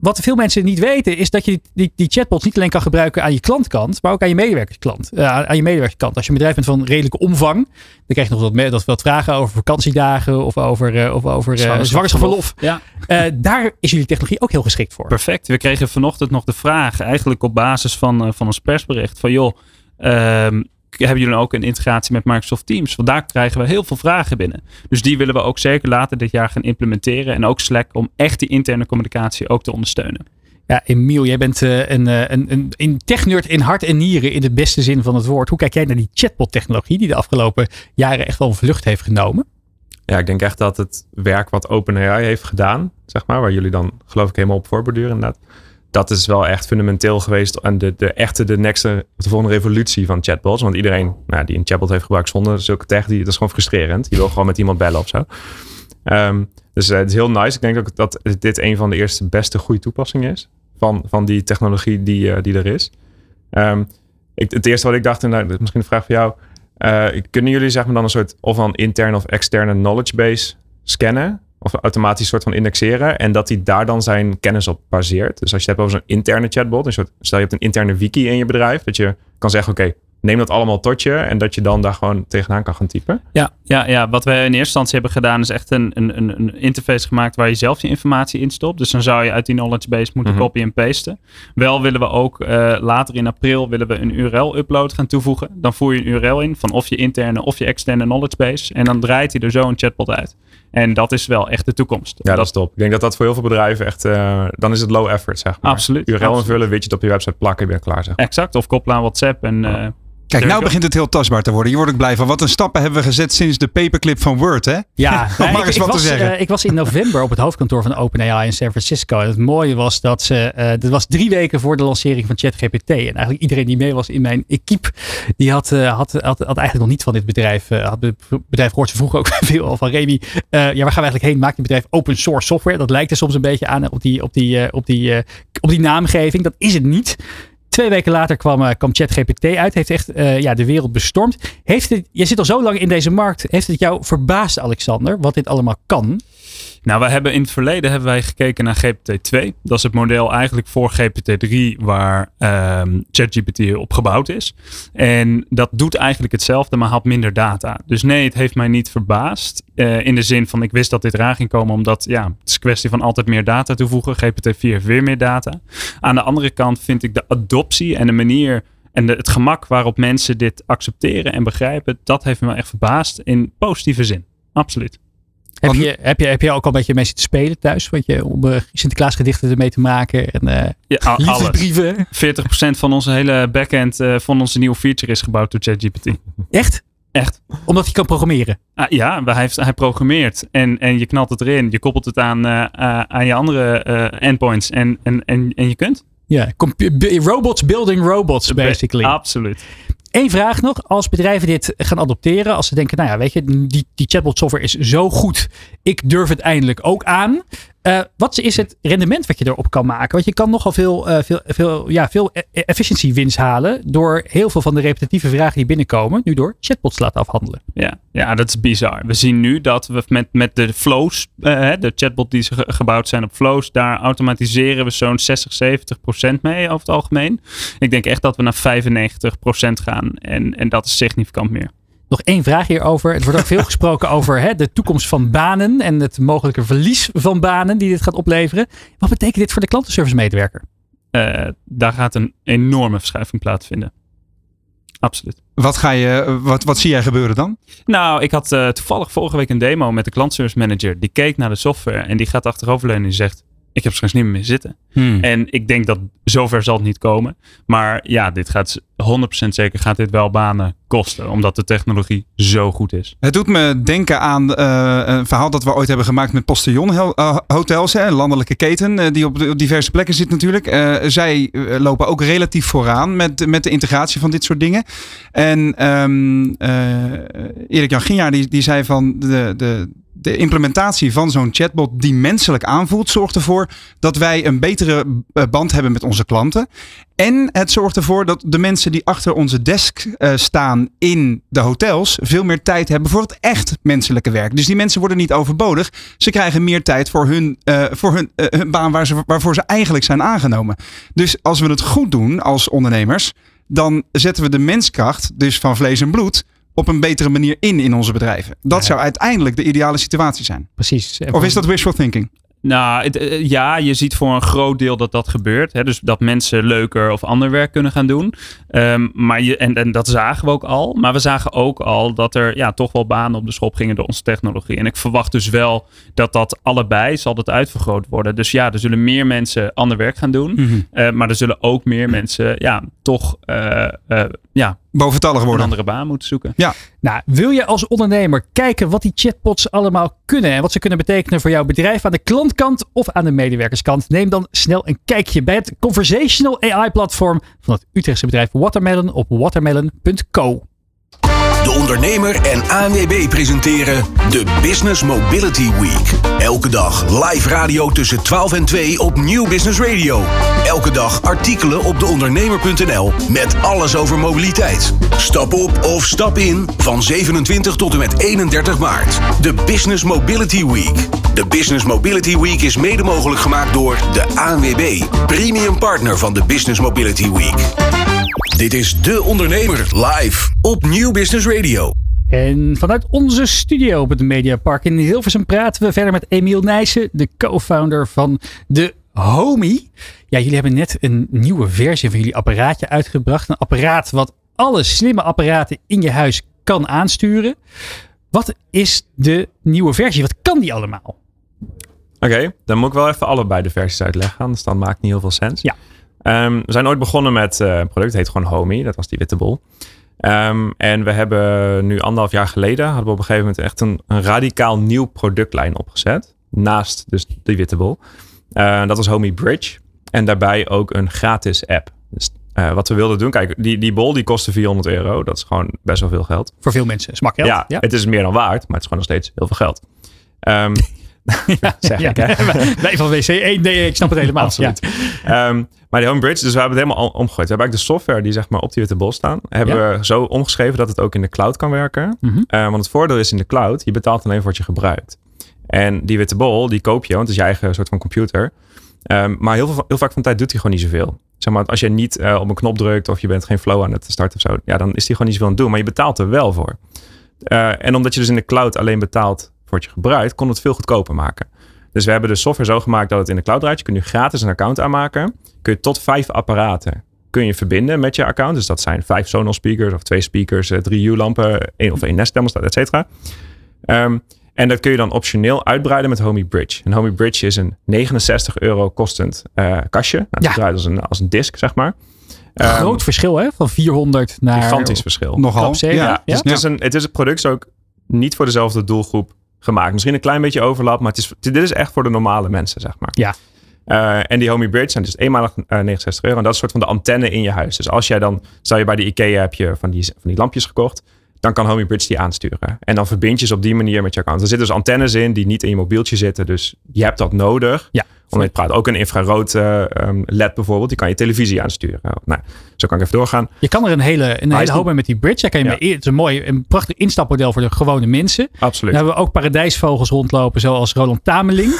wat veel mensen niet weten is dat je die, die, die chatbots niet alleen kan gebruiken aan je klantkant, maar ook aan je medewerkerskant. Uh, aan je medewerkerskant. Als je een bedrijf bent van redelijke omvang, dan krijg je nog wat, me, dat, wat vragen over vakantiedagen of over, uh, of over uh, zwangerschapsverlof. Ja. Uh, daar is jullie technologie ook heel geschikt voor. Perfect. We kregen vanochtend nog de vraag, eigenlijk op basis van, uh, van ons persbericht, van joh, um, hebben jullie ook een integratie met Microsoft Teams? Vandaar krijgen we heel veel vragen binnen. Dus die willen we ook zeker later dit jaar gaan implementeren. En ook Slack om echt die interne communicatie ook te ondersteunen. Ja, Emiel, jij bent uh, een, een, een, een technerd in hart en nieren in de beste zin van het woord. Hoe kijk jij naar die chatbot-technologie die de afgelopen jaren echt wel een vlucht heeft genomen? Ja, ik denk echt dat het werk wat OpenAI heeft gedaan, zeg maar, waar jullie dan geloof ik helemaal op voorborduren inderdaad. Dat is wel echt fundamenteel geweest en de, de echte, de next, de volgende revolutie van chatbots. Want iedereen nou, die een chatbot heeft gebruikt zonder zulke tech, die, dat is gewoon frustrerend. Die wil gewoon met iemand bellen of zo. Um, dus uh, het is heel nice. Ik denk ook dat dit een van de eerste beste goede toepassingen is van, van die technologie die, uh, die er is. Um, ik, het eerste wat ik dacht, en dat is misschien een vraag voor jou. Uh, kunnen jullie zeg maar dan een soort of een interne of externe knowledge base scannen? Of automatisch soort van indexeren. En dat hij daar dan zijn kennis op baseert. Dus als je het hebt over zo'n interne chatbot. Een soort, stel je hebt een interne wiki in je bedrijf. Dat je kan zeggen, oké, okay, neem dat allemaal tot je. En dat je dan daar gewoon tegenaan kan gaan typen. Ja, ja, ja. Wat wij in eerste instantie hebben gedaan. Is echt een, een, een interface gemaakt waar je zelf je informatie instopt. Dus dan zou je uit die knowledge base moeten mm-hmm. copy en pasten. Wel willen we ook uh, later in april willen we een U R L upload gaan toevoegen. Dan voer je een U R L in van of je interne of je externe knowledge base. En dan draait hij er zo een chatbot uit. En dat is wel echt de toekomst. Ja, dat is top. Ik denk dat dat voor heel veel bedrijven echt... Uh, dan is het low effort, zeg maar. Absoluut. U R L invullen, widget op je website plakken, ben je klaar, zeg maar. Exact. Of koppelen aan WhatsApp en... Uh, oh. Kijk, nou begint het heel tastbaar te worden. Je wordt ook blij van. Wat een stappen hebben we gezet sinds de paperclip van Word, hè? Ja, om maar eens wat te zeggen. Uh, ik was in november op het hoofdkantoor van OpenAI in San Francisco. En het mooie was dat ze... Uh, dat was drie weken voor de lancering van ChatGPT. En eigenlijk iedereen die mee was in mijn equipe... die had, uh, had, had, had eigenlijk nog niet van dit bedrijf... Uh, had het bedrijf gehoord. Ze vroegen ook veel al van Remy. Uh, ja, waar gaan we eigenlijk heen? Maakt dit bedrijf open source software? Dat lijkt er soms een beetje aan op die, op die, uh, op die, uh, op die naamgeving. Dat is het niet. Twee weken later kwam, kwam ChatGPT uit. Heeft echt uh, ja, de wereld bestormd. Heeft het, je zit al zo lang in deze markt. Heeft het jou verbaasd, Alexander, wat dit allemaal kan? Nou, wij hebben in het verleden hebben wij gekeken naar G P T twee. Dat is het model eigenlijk voor G P T drie waar um, ChatGPT op gebouwd is. En dat doet eigenlijk hetzelfde, maar haalt minder data. Dus nee, het heeft mij niet verbaasd. Uh, in de zin van, ik wist dat dit eraan ging komen. Omdat, ja, het is kwestie van altijd meer data toevoegen. G P T vier heeft weer meer data. Aan de andere kant vind ik de adoptie en de manier... En de, het gemak waarop mensen dit accepteren en begrijpen... dat heeft me echt verbaasd in positieve zin. Absoluut. Heb je, heb, je, heb je ook al een beetje mee zitten spelen thuis? Want je, om uh, Sinterklaasgedichten ermee te maken. En uh, ja, liefdesbrieven. veertig procent van onze hele backend uh, van onze nieuwe feature is gebouwd door ChatGPT. Echt? Echt. Omdat hij kan programmeren? Ah, ja, hij, heeft, hij programmeert. En, en je knalt het erin. Je koppelt het aan, uh, aan je andere uh, endpoints. En, en, en, en je kunt. Ja, compu- robots building robots basically. Be- absoluut. Eén vraag nog. Als bedrijven dit gaan adopteren. Als ze denken, nou ja, weet je, die, die chatbot software is zo goed. Ik durf het eindelijk ook aan. Uh, wat is het rendement wat je erop kan maken? Want je kan nogal veel, uh, veel, veel, ja, veel efficiëntiewinst halen. Door heel veel van de repetitieve vragen die binnenkomen. Nu door chatbots laten afhandelen. Ja, ja, dat is bizar. We zien nu dat we met, met de flows. Uh, de chatbot die ge- gebouwd zijn op flows. Daar automatiseren we zo'n zestig, zeventig procent mee over het algemeen. Ik denk echt dat we naar vijfennegentig procent gaan. En, en dat is significant meer. Nog één vraag hierover. Het wordt ook veel gesproken over hè, de toekomst van banen en het mogelijke verlies van banen die dit gaat opleveren. Wat betekent dit voor de klantenservice medewerker? Uh, daar gaat een enorme verschuiving plaatsvinden. Absoluut. Wat, ga je, wat, wat zie jij gebeuren dan? Nou, ik had uh, toevallig vorige week een demo met de klantenservice manager. Die keek naar de software en die gaat achteroverleunen en zegt... Ik heb straks niet meer zitten. Hmm. En ik denk dat zover zal het niet komen. Maar ja, dit gaat honderd procent zeker gaat dit wel banen kosten. Omdat de technologie zo goed is. Het doet me denken aan uh, een verhaal dat we ooit hebben gemaakt met Postillon Hotels. Hè, een landelijke keten uh, die op, op diverse plekken zit natuurlijk. Uh, zij lopen ook relatief vooraan met, met de integratie van dit soort dingen. En um, uh, Erik-Jan Ginjaar die, die zei van... de, de de implementatie van zo'n chatbot die menselijk aanvoelt, zorgt ervoor dat wij een betere band hebben met onze klanten. En het zorgt ervoor dat de mensen die achter onze desk uh, staan in de hotels veel meer tijd hebben voor het echt menselijke werk. Dus die mensen worden niet overbodig. Ze krijgen meer tijd voor hun, uh, voor hun, uh, hun baan waar ze, waarvoor ze eigenlijk zijn aangenomen. Dus als we het goed doen als ondernemers, dan zetten we de menskracht, dus van vlees en bloed, op een betere manier in in onze bedrijven. Dat ja. zou uiteindelijk de ideale situatie zijn. Precies. Of is dat wishful thinking? Nou, het, ja, je ziet voor een groot deel dat dat gebeurt. Hè? Dus dat mensen leuker of ander werk kunnen gaan doen. Um, maar je, en, en dat zagen we ook al. Maar we zagen ook al dat er ja, toch wel banen op de schop gingen door onze technologie. En ik verwacht dus wel dat dat allebei zal dat uitvergroot worden. Dus ja, er zullen meer mensen ander werk gaan doen. Mm-hmm. uh, maar er zullen ook meer mensen ja, toch... Uh, uh, ja, boventallig worden. Een andere baan moeten zoeken. Ja. Nou, wil je als ondernemer kijken wat die chatbots allemaal kunnen en wat ze kunnen betekenen voor jouw bedrijf aan de klantkant of aan de medewerkerskant? Neem dan snel een kijkje bij het Conversational A I-platform van het Utrechtse bedrijf Watermelon op watermelon punt co. De ondernemer en A N W B presenteren de Business Mobility Week. Elke dag live radio tussen twaalf en twee op Nieuw Business Radio. Elke dag artikelen op de ondernemer punt n l met alles over mobiliteit. Stap op of stap in van zevenentwintig tot en met eenendertig maart. De Business Mobility Week. De Business Mobility Week is mede mogelijk gemaakt door de A N W B, premium partner van de Business Mobility Week. Dit is De Ondernemer live op Nieuw Business Radio. En vanuit onze studio op het Mediapark in Hilversum praten we verder met Emiel Nijssen, de co-founder van de Homey. Ja, jullie hebben net een nieuwe versie van jullie apparaatje uitgebracht. Een apparaat wat alle slimme apparaten in je huis kan aansturen. Wat is de nieuwe versie? Wat kan die allemaal? Oké, okay, dan moet ik wel even allebei de versies uitleggen. Dus dan maakt niet heel veel sens. Ja. Um, we zijn ooit begonnen met uh, een product, het heet gewoon Homey. Dat was die witte bol. Um, en we hebben nu anderhalf jaar geleden, hadden we op een gegeven moment echt een, een radicaal nieuw productlijn opgezet. Naast dus die witte bol. Uh, dat was Homey Bridge. En daarbij ook een gratis app. Dus uh, wat we wilden doen, kijk, die, die bol die kostte vierhonderd euro. Dat is gewoon best wel veel geld. Voor veel mensen, smak geld. Ja, ja, het is meer dan waard, maar het is gewoon nog steeds heel veel geld. Um, ja, zeg ja, ik. Ja. Nee, van W C één, nee, ik snap het helemaal. Absoluut. Ja. Um, maar die Homey Bridge, dus we hebben het helemaal omgegooid. We hebben eigenlijk de software die zeg maar op die witte bol staan, hebben ja. we zo omgeschreven dat het ook in de cloud kan werken. Mm-hmm. Uh, want het voordeel is in de cloud, je betaalt alleen voor wat je gebruikt. En die witte bol, die koop je, want het is je eigen soort van computer. Um, maar heel, veel, heel vaak van de tijd doet hij gewoon niet zoveel. Zeg maar, als je niet uh, op een knop drukt of je bent geen flow aan het starten of zo, ja, dan is die gewoon niet zoveel aan het doen. Maar je betaalt er wel voor. Uh, en omdat je dus in de cloud alleen betaalt voor wat je gebruikt, kon het veel goedkoper maken. Dus we hebben de software zo gemaakt dat het in de cloud draait. Je kunt nu gratis een account aanmaken. Kun je tot vijf apparaten kun je verbinden met je account. Dus dat zijn vijf Sonos speakers of twee speakers, drie Hue-lampen, één of één Nest thermostaat, et cetera. Um, en dat kun je dan optioneel uitbreiden met Homey Bridge. En Homey Bridge is een negenenzestig euro kostend uh, kastje. Nou, dat ja. draait als een, als een disk, zeg maar. Um, Groot verschil, hè? Van vierhonderd naar... Gigantisch verschil. Nogal. Ja, ja. Dus ja. Het is een, het is een product ook niet voor dezelfde doelgroep gemaakt. Misschien een klein beetje overlap, maar het is, dit is echt voor de normale mensen, zeg maar. Ja. Uh, en die Homey Bridge zijn dus eenmalig uh, negenenzestig euro. En dat is een soort van de antenne in je huis. Dus als jij dan, zou je bij de IKEA heb je van die, van die lampjes gekocht, dan kan Homey Bridge die aansturen. En dan verbind je ze op die manier met je account. Er zitten dus antennes in die niet in je mobieltje zitten. Dus je hebt dat nodig. Ja. Om mee te praten. Ook een infrarood uh, L E D bijvoorbeeld. Die kan je televisie aansturen. Nou, zo kan ik even doorgaan. Je kan er een hele, een hele hoop mee met die bridge. Daar kan je ja. mee, het is een mooi, een prachtig instapmodel voor de gewone mensen. Absoluut. Dan hebben we ook paradijsvogels rondlopen. Zoals Roland Tameling.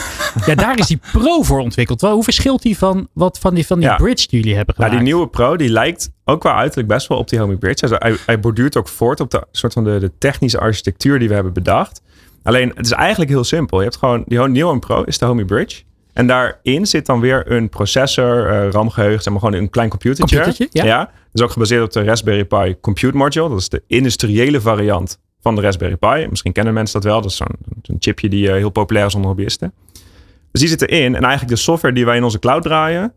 ja, daar is die Pro voor ontwikkeld. Hoe verschilt die van, wat, van die, van die ja. bridge die jullie hebben gemaakt? Nou, die nieuwe Pro die lijkt ook qua uiterlijk best wel op die Homey Bridge. Hij, hij, hij borduurt ook voort op de, soort van de, de technische architectuur die we hebben bedacht. Alleen, het is eigenlijk heel simpel. Je hebt gewoon, die nieuwe Pro is de Homey Bridge. En daarin zit dan weer een processor, uh, RAM-geheugen, zeg maar gewoon een klein computertje. computertje ja. ja. Dat is ook gebaseerd op de Raspberry Pi Compute Module. Dat is de industriële variant van de Raspberry Pi. Misschien kennen mensen dat wel. Dat is zo'n, zo'n chipje die uh, heel populair is onder hobbyisten. Dus die zit erin. En eigenlijk de software die wij in onze cloud draaien,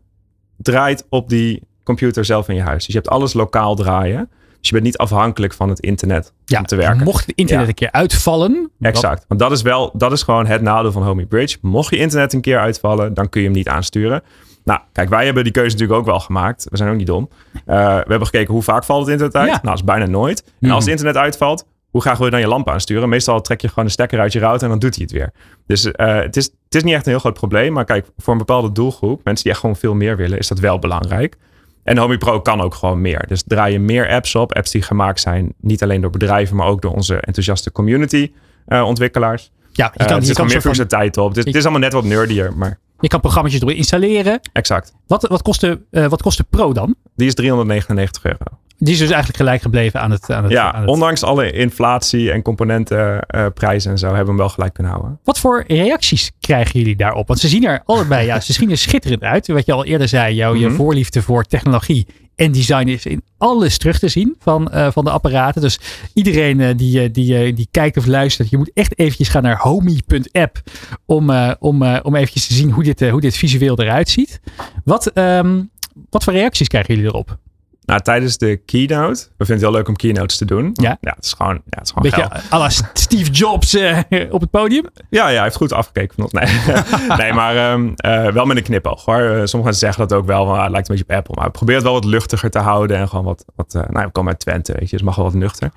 draait op die computer zelf in je huis. Dus je hebt alles lokaal draaien. Dus je bent niet afhankelijk van het internet ja, om te werken. Mocht het internet ja. een keer uitvallen. Exact. Want dat is wel, dat is gewoon het nadeel van Homey Bridge. Mocht je internet een keer uitvallen, dan kun je hem niet aansturen. Nou, kijk, wij hebben die keuze natuurlijk ook wel gemaakt. We zijn ook niet dom. Uh, we hebben gekeken hoe vaak valt het internet uit. Ja. Nou, dat is bijna nooit. En als het internet uitvalt, hoe graag wil je dan je lamp aansturen? Meestal trek je gewoon de stekker uit je router en dan doet hij het weer. Dus uh, het is, het is niet echt een heel groot probleem. Maar kijk, voor een bepaalde doelgroep, mensen die echt gewoon veel meer willen, is dat wel belangrijk. En Homey Pro kan ook gewoon meer. Dus draai je meer apps op. Apps die gemaakt zijn, niet alleen door bedrijven, maar ook door onze enthousiaste community uh, ontwikkelaars. Ja, je kan, uh, je er kan meer functionaliteit op. Dus, je, het is allemaal net wat nerdier, maar... Je kan programma's door installeren. Exact. Wat, wat, kost de, uh, wat kost de Pro dan? Die is driehonderdnegenennegentig euro. Die is dus eigenlijk gelijk gebleven aan het... Aan het ja, aan het... ondanks alle inflatie en componentenprijzen uh, en zo... hebben we hem wel gelijk kunnen houden. Wat voor reacties krijgen jullie daarop? Want ze zien er allebei ja, ze zien er schitterend uit. Wat je al eerder zei, jouw mm-hmm. je voorliefde voor technologie en design... is in alles terug te zien van, uh, van de apparaten. Dus iedereen uh, die, uh, die, uh, die kijkt of luistert... je moet echt eventjes gaan naar homey punt app... om, uh, om, uh, om eventjes te zien hoe dit, uh, hoe dit visueel eruit ziet. Wat, um, wat voor reacties krijgen jullie erop? Nou, tijdens de keynote. We vinden het heel leuk om keynotes te doen. Ja, ja het is gewoon, ja, het is gewoon beetje geil. À la Steve Jobs uh, op het podium. Ja, ja, hij heeft goed afgekeken van ons. Nee, nee maar um, uh, wel met een knipoog. Hoor. Uh, sommigen zeggen dat ook wel. Van, ah, het lijkt een beetje op Apple. Maar probeer het wel wat luchtiger te houden. En gewoon wat... wat uh, nou, we komen uit Twente. Weet je, dus het mag wel wat nuchter.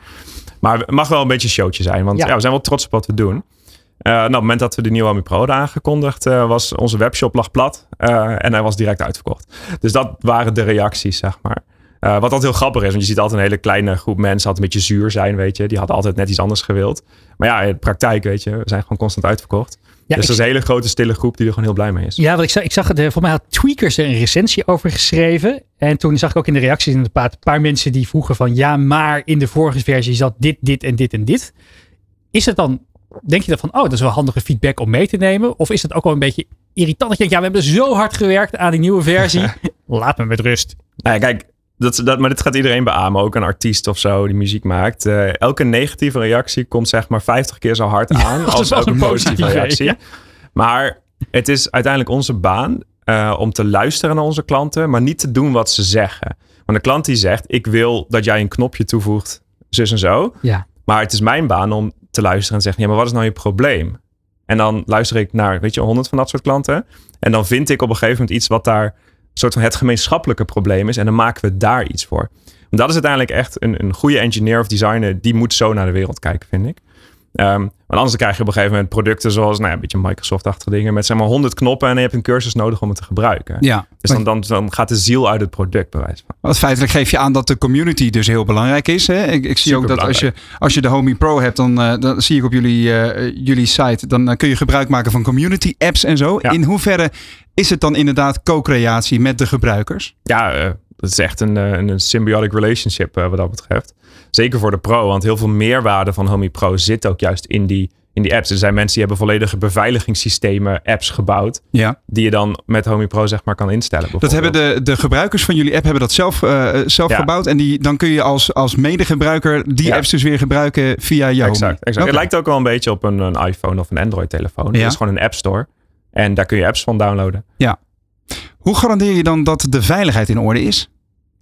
Maar het mag wel een beetje showtje zijn. Want ja. Ja, we zijn wel trots op wat we doen. Uh, nou, op het moment dat we de nieuwe Homey Pro hadden aangekondigd, uh, was onze webshop lag plat. Uh, en hij was direct uitverkocht. Dus dat waren de reacties, zeg maar. Uh, wat altijd heel grappig is, want je ziet altijd een hele kleine groep mensen... altijd een beetje zuur zijn, weet je. Die hadden altijd net iets anders gewild. Maar ja, in de praktijk, weet je, we zijn gewoon constant uitverkocht. Ja, dus dat is een hele grote, stille groep die er gewoon heel blij mee is. Ja, want ik zag, ik zag het, voor mij had Tweakers er een recensie over geschreven. En toen zag ik ook in de reacties een paar, een paar mensen die vroegen van... ja, maar in de vorige versie zat dit, dit en dit en dit. Is het dan, denk je dan van, oh, dat is wel handige feedback om mee te nemen? Of is het ook wel een beetje irritant? Dat je denkt, ja, we hebben zo hard gewerkt aan die nieuwe versie. Laat me met rust. Nou ja, kijk... Dat, dat, maar dit gaat iedereen beamen, ook een artiest of zo die muziek maakt. Uh, elke negatieve reactie komt zeg maar vijftig keer zo hard aan ja, als elke een positieve reactie. Ja. Maar het is uiteindelijk onze baan uh, om te luisteren naar onze klanten, maar niet te doen wat ze zeggen. Want de klant die zegt, ik wil dat jij een knopje toevoegt, zus en zo. Ja. Maar het is mijn baan om te luisteren en te zeggen, ja, maar wat is nou je probleem? En dan luister ik naar, weet je, honderd van dat soort klanten. En dan vind ik op een gegeven moment iets wat daar... een soort van het gemeenschappelijke probleem is. En dan maken we daar iets voor. En dat is uiteindelijk echt een, een goede engineer of designer. Die moet zo naar de wereld kijken, vind ik. Um, want anders krijg je op een gegeven moment producten zoals... nou ja, een beetje Microsoft-achtige dingen. Met zeg maar honderd knoppen. En je hebt een cursus nodig om het te gebruiken. Ja, dus dan, dan, dan gaat de ziel uit het product, bij wijze van. Want feitelijk geef je aan dat de community dus heel belangrijk is. Hè? Ik, ik zie ook dat als je, als je de Homey Pro hebt... dan, uh, dan zie ik op jullie, uh, jullie site... dan uh, kun je gebruik maken van community apps en zo. Ja. In hoeverre... is het dan inderdaad co-creatie met de gebruikers? Ja, uh, dat is echt een, een, een symbiotic relationship uh, wat dat betreft. Zeker voor de Pro, want heel veel meerwaarde van Homey Pro zit ook juist in die, in die apps. Er zijn mensen die hebben volledige beveiligingssystemen, apps gebouwd. Ja. Die je dan met Homey Pro zeg maar kan instellen. Dat hebben de, de gebruikers van jullie app hebben dat zelf, uh, zelf ja. gebouwd. En die, dan kun je als, als medegebruiker die ja. apps dus weer gebruiken via jou. Exact, exact. Okay. Het lijkt ook wel een beetje op een, een iPhone of een Android telefoon. Ja. Het is gewoon een app store. En daar kun je apps van downloaden. Ja. Hoe garandeer je dan dat de veiligheid in orde is?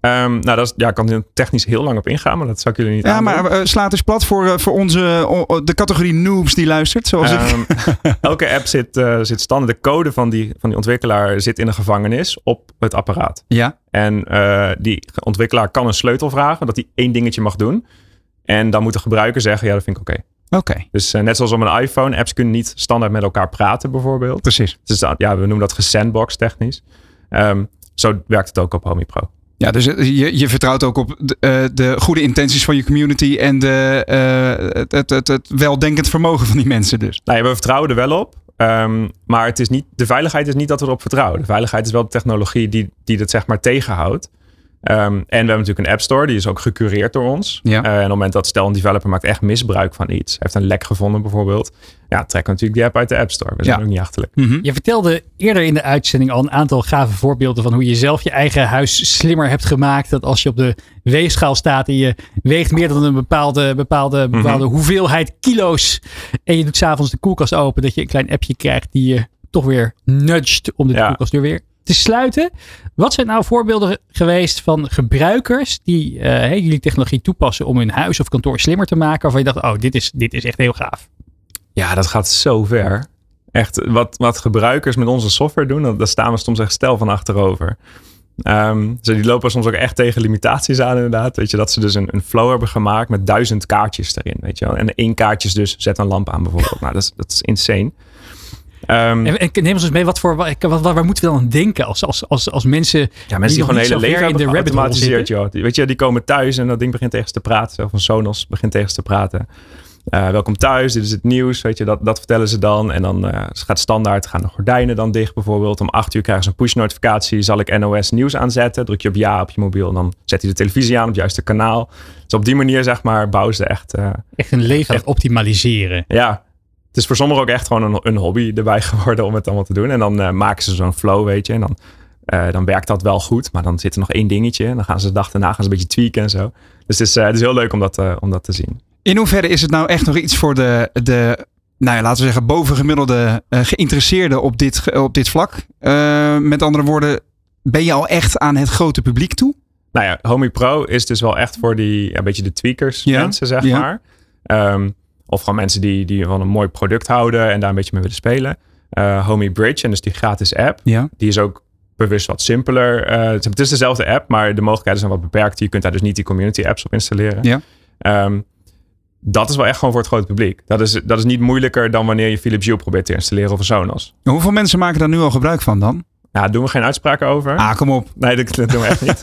Um, nou, daar ja, kan er technisch heel lang op ingaan, maar dat zou ik jullie niet aandoen. Ja, maar uh, slaat eens plat voor, uh, voor onze, uh, de categorie noobs die luistert. Zoals um, ik. Elke app zit, uh, zit standaard. De code van die, van die ontwikkelaar zit in een gevangenis op het apparaat. Ja. En uh, die ontwikkelaar kan een sleutel vragen, dat hij één dingetje mag doen. En dan moet de gebruiker zeggen, ja, dat vind ik oké. Okay. Okay. Dus uh, net zoals op een iPhone, apps kunnen niet standaard met elkaar praten bijvoorbeeld. Precies. Dus ja, we noemen dat gesandbox technisch. Um, zo werkt het ook op Homey Pro. Ja, dus je, je vertrouwt ook op de, uh, de goede intenties van je community en de, uh, het, het, het, het weldenkend vermogen van die mensen dus. Nou ja, we vertrouwen er wel op, um, maar het is niet, de veiligheid is niet dat we erop vertrouwen. De veiligheid is wel de technologie die, die dat zeg maar tegenhoudt. Um, en we hebben natuurlijk een app store, die is ook gecureerd door ons. Ja. Uh, en op het moment dat stel een developer maakt echt misbruik van iets, heeft een lek gevonden bijvoorbeeld, ja, trek natuurlijk die app uit de app store. We zijn ja. ook niet achterlijk. Mm-hmm. Je vertelde eerder in de uitzending al een aantal gave voorbeelden van hoe je zelf je eigen huis slimmer hebt gemaakt. Dat als je op de weegschaal staat en je weegt meer dan een bepaalde, bepaalde, bepaalde mm-hmm. hoeveelheid kilo's en je doet 's avonds de koelkast open, dat je een klein appje krijgt die je toch weer nudgt om de ja. koelkastdeur weer te sluiten. Wat zijn nou voorbeelden geweest van gebruikers die uh, hey, jullie technologie toepassen om hun huis of kantoor slimmer te maken, waarvan je dacht, oh, dit is, dit is echt heel gaaf. Ja, dat gaat zo ver. Echt, wat, wat gebruikers met onze software doen, daar staan we soms echt stijl van achterover. Um, ze die lopen soms ook echt tegen limitaties aan inderdaad. Weet je, dat ze dus een, een flow hebben gemaakt met duizend kaartjes erin. Weet je wel. En één kaartje is dus zet een lamp aan bijvoorbeeld. Nou, dat is, dat is insane. Um, en, en neem ons eens mee, wat voor, wat, wat, waar moeten we dan aan denken als, als, als, als mensen... Ja, mensen die, die gewoon hele leven in de rabbit hole zitten. Die, weet je, die komen thuis en dat ding begint tegen ze te praten. Of een Sonos begint tegen ze te praten. Uh, welkom thuis, dit is het nieuws, weet je, dat, dat vertellen ze dan. En dan uh, gaat standaard, gaan de gordijnen dan dicht bijvoorbeeld. Om acht uur krijgen ze een push-notificatie. Zal ik N O S nieuws aanzetten? Druk je op ja op je mobiel en dan zet hij de televisie aan op het juiste kanaal. Dus op die manier, zeg maar, bouwen ze echt... Uh, echt een leven echt, optimaliseren. Ja, het is voor sommigen ook echt gewoon een, een hobby erbij geworden om het allemaal te doen. En dan uh, maken ze zo'n flow, weet je. En dan, uh, dan werkt dat wel goed, maar dan zit er nog één dingetje. En dan gaan ze de dag daarna gaan ze een beetje tweaken en zo. Dus het is, uh, het is heel leuk om dat, uh, om dat te zien. In hoeverre is het nou echt nog iets voor de, de nou ja, laten we zeggen, bovengemiddelde uh, geïnteresseerden op dit, uh, op dit vlak? Uh, met andere woorden, ben je al echt aan het grote publiek toe? Nou ja, Homey Pro is dus wel echt voor die, ja, een beetje de tweakers ja, mensen, zeg ja. maar. Um, of gewoon mensen die, die van een mooi product houden en daar een beetje mee willen spelen. Uh, Homey Bridge, en dus die gratis app, ja. die is ook bewust wat simpeler. Uh, het is dezelfde app, maar de mogelijkheden zijn wat beperkt. Je kunt daar dus niet die community apps op installeren. Ja. Um, Dat is wel echt gewoon voor het grote publiek. Dat is, dat is niet moeilijker dan wanneer je Philips Hue probeert te installeren of een Sonos. Hoeveel mensen maken daar nu al gebruik van dan? Nou, daar doen we geen uitspraken over. Ah, kom op. Nee, dat, dat doen we echt niet.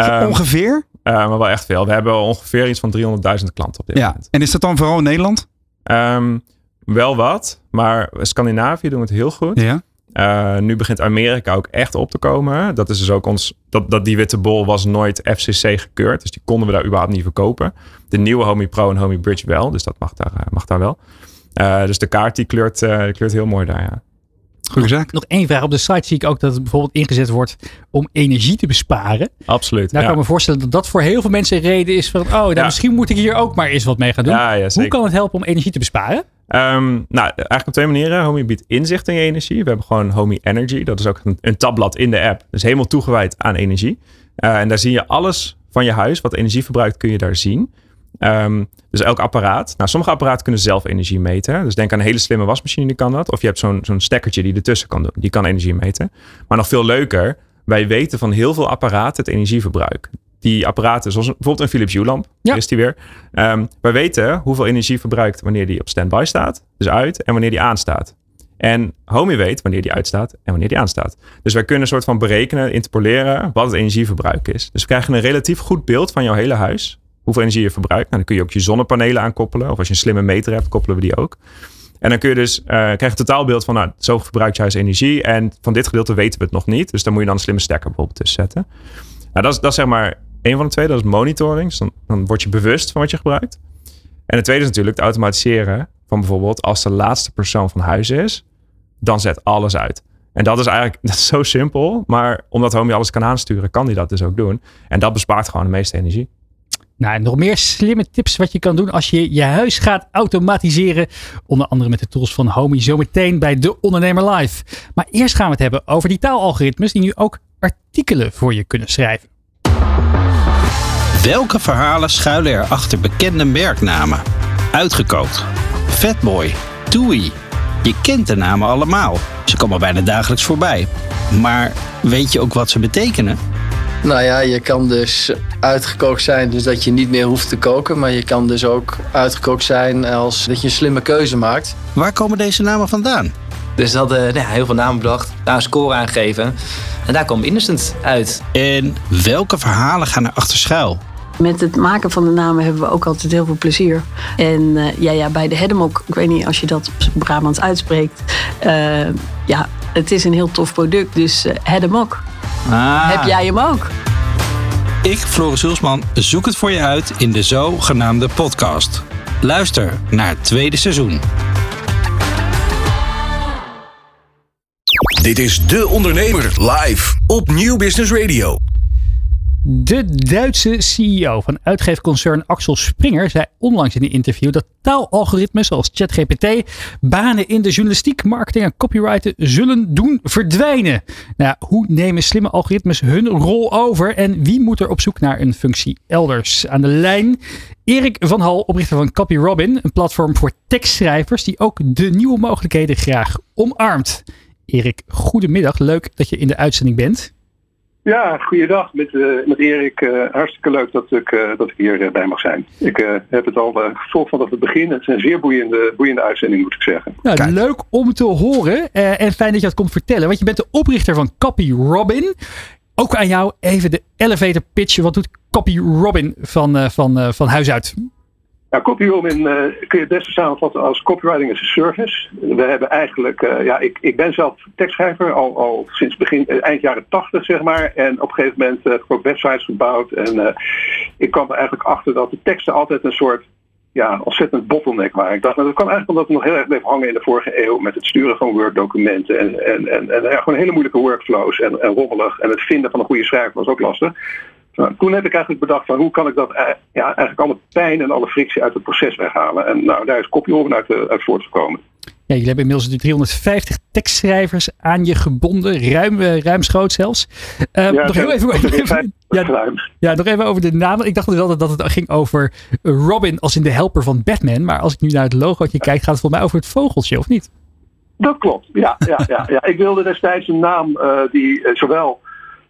um, ongeveer? Uh, maar wel echt veel. We hebben ongeveer iets van driehonderdduizend klanten op dit ja. moment. En is dat dan vooral in Nederland? Um, wel wat, maar Scandinavië doen het heel goed. Ja. Uh, nu begint Amerika ook echt op te komen. Dat is dus ook ons. Dat, dat die witte bol was nooit F C C gekeurd. Dus die konden we daar überhaupt niet verkopen. De nieuwe Homey Pro en Homey Bridge wel. Dus dat mag daar, mag daar wel. Uh, dus de kaart die kleurt, uh, kleurt heel mooi daar. Ja. Goeie zaak. Nog, nog één vraag. Op de site zie ik ook dat het bijvoorbeeld ingezet wordt om energie te besparen. Absoluut. Nou, ja. kan ik me voorstellen dat dat voor heel veel mensen een reden is van, oh, nou, ja. misschien moet ik hier ook maar eens wat mee gaan doen. Ja, ja, hoe kan het helpen om energie te besparen? Um, nou, eigenlijk op twee manieren. Homey biedt inzicht in je energie. We hebben gewoon Homey Energy. Dat is ook een, een tabblad in de app. Dus helemaal toegewijd aan energie. Uh, en daar zie je alles van je huis. Wat energie verbruikt kun je daar zien. Um, dus elk apparaat. Nou, sommige apparaten kunnen zelf energie meten. Dus denk aan een hele slimme wasmachine, die kan dat. Of je hebt zo'n, zo'n stekkertje die ertussen kan doen. Die kan energie meten. Maar nog veel leuker. Wij weten van heel veel apparaten het energieverbruik. Die apparaten, zoals bijvoorbeeld een Philips Hue lamp, ja. is die weer. Um, wij weten hoeveel energie verbruikt wanneer die op standby staat, dus uit, en wanneer die aanstaat. En Homey weet wanneer die uitstaat en wanneer die aanstaat. Dus wij kunnen een soort van berekenen, interpoleren wat het energieverbruik is. Dus we krijgen een relatief goed beeld van jouw hele huis, hoeveel energie je verbruikt. Nou, dan kun je ook je zonnepanelen aankoppelen, of als je een slimme meter hebt, koppelen we die ook. En dan kun je dus, uh, krijg je een totaalbeeld van, nou, zo verbruikt je huis energie, en van dit gedeelte weten we het nog niet, dus dan moet je dan een slimme stekker bijvoorbeeld tussen zetten. Nou, dat is, dat is zeg maar één van de twee, dat is monitoring. Dus dan, dan word je bewust van wat je gebruikt. En het tweede is natuurlijk het automatiseren van bijvoorbeeld als de laatste persoon van huis is, dan zet alles uit. En dat is eigenlijk dat is zo simpel, maar omdat Homey alles kan aansturen, kan hij dat dus ook doen. En dat bespaart gewoon de meeste energie. Nou, en nog meer slimme tips wat je kan doen als je je huis gaat automatiseren. Onder andere met de tools van Homey zometeen bij De Ondernemer Live. Maar eerst gaan we het hebben over die taalalgoritmes die nu ook artikelen voor je kunnen schrijven. Welke verhalen schuilen er achter bekende merknamen? Uitgekookt, Fatboy, Toei. Je kent de namen allemaal. Ze komen bijna dagelijks voorbij. Maar weet je ook wat ze betekenen? Nou ja, je kan dus uitgekookt zijn, dus dat je niet meer hoeft te koken. Maar je kan dus ook uitgekookt zijn als dat je een slimme keuze maakt. Waar komen deze namen vandaan? Dus dat uh, ja, heel veel namen bedacht, daar een score aangeven. En daar kwam Innocent uit. En welke verhalen gaan er achter schuil? Met het maken van de namen hebben we ook altijd heel veel plezier. En uh, ja, ja, bij de Hedemok, ik weet niet als je dat op Brabants uitspreekt. Uh, ja, het is een heel tof product, dus uh, Hedemok. Ah. Heb jij hem ook? Ik, Floris Hulsman, zoek het voor je uit in de zogenaamde podcast. Luister naar het tweede seizoen. Dit is De Ondernemer live op Nieuw Business Radio. De Duitse C E O van uitgeefconcern Axel Springer zei onlangs in een interview dat taalalgoritmes zoals ChatGPT banen in de journalistiek, marketing en copywriting zullen doen verdwijnen. Nou, hoe nemen slimme algoritmes hun rol over en wie moet er op zoek naar een functie elders? Aan de lijn Eric van Hall, oprichter van Copyrobin, een platform voor tekstschrijvers die ook de nieuwe mogelijkheden graag omarmt. Erik, goedemiddag. Leuk dat je in de uitzending bent. Ja, goeiedag met, uh, met Erik. Uh, hartstikke leuk dat ik, uh, dat ik hier uh, bij mag zijn. Ik uh, heb het al uh, gevolgd vanaf het begin. Het is een zeer boeiende, boeiende uitzending, moet ik zeggen. Nou, Kijk. Leuk om te horen uh, en fijn dat je dat komt vertellen. Want je bent de oprichter van Copyrobin. Ook aan jou even de elevator pitchen. Wat doet Copyrobin van, uh, van, uh, van huis uit? Nou, Copyrobin uh, kun je het beste samenvatten als copywriting as a service. We hebben eigenlijk, uh, ja, ik, ik ben zelf tekstschrijver al, al sinds begin uh, eind jaren tachtig, zeg maar. En op een gegeven moment uh, heb ik ook websites gebouwd. En uh, ik kwam er eigenlijk achter dat de teksten altijd een soort ja, ontzettend bottleneck waren. Ik dacht, nou, dat kwam eigenlijk omdat het nog heel erg bleef hangen in de vorige eeuw met het sturen van Word-documenten en, en, en, en ja, gewoon hele moeilijke workflows en, en rommelig. En het vinden van een goede schrijver was ook lastig. Nou, toen heb ik eigenlijk bedacht van hoe kan ik dat ja, eigenlijk alle pijn en alle frictie uit het proces weghalen. En nou, daar is Copyrobin uit, uit voortgekomen. Ja, jullie hebben inmiddels driehonderdvijftig tekstschrijvers aan je gebonden, ruim, ruimschoot zelfs. Uh, ja, nog heel even, nog even, ja, ja, nog even over de naam. Ik dacht dus altijd dat het ging over Robin als in de helper van Batman. Maar als ik nu naar het logootje kijk, gaat het volgens mij over het vogeltje, of niet? Dat klopt, ja. ja, ja, ja. Ik wilde destijds een naam uh, die uh, zowel...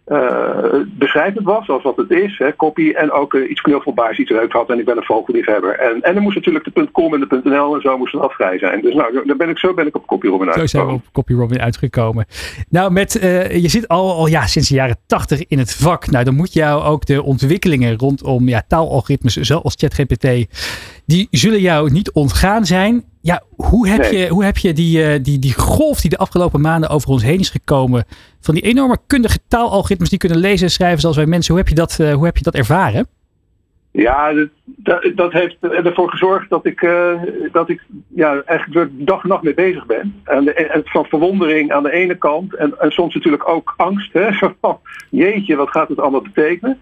Uh, beschrijvend was, zoals wat het is, hè, copy, en ook uh, iets knuffelbaars, iets leuk had, en ik ben een vogelliefhebber. En, en dan moest natuurlijk de .com en de .nl en zo moesten afvrij zijn. Dus nou, daar ben ik, zo ben ik op Copyrobin uitgekomen. Zo zijn we op Copyrobin uitgekomen. Nou, met, uh, je zit al, al ja, sinds de jaren tachtig in het vak. Nou, dan moet jou ook de ontwikkelingen rondom ja, taalalgoritmes, zoals ChatGPT, die zullen jou niet ontgaan zijn. Ja, hoe heb nee. je, hoe heb je die, die, die golf die de afgelopen maanden over ons heen is gekomen, van die enorme kundige taalalgoritmes die kunnen lezen en schrijven zoals wij mensen, hoe heb je dat, hoe heb je dat ervaren? Ja, dat, dat heeft ervoor gezorgd dat ik, uh, dat ik ja, eigenlijk dag en nacht mee bezig ben. En, de, en van verwondering aan de ene kant en, en soms natuurlijk ook angst. Hè? Jeetje, wat gaat het allemaal betekenen?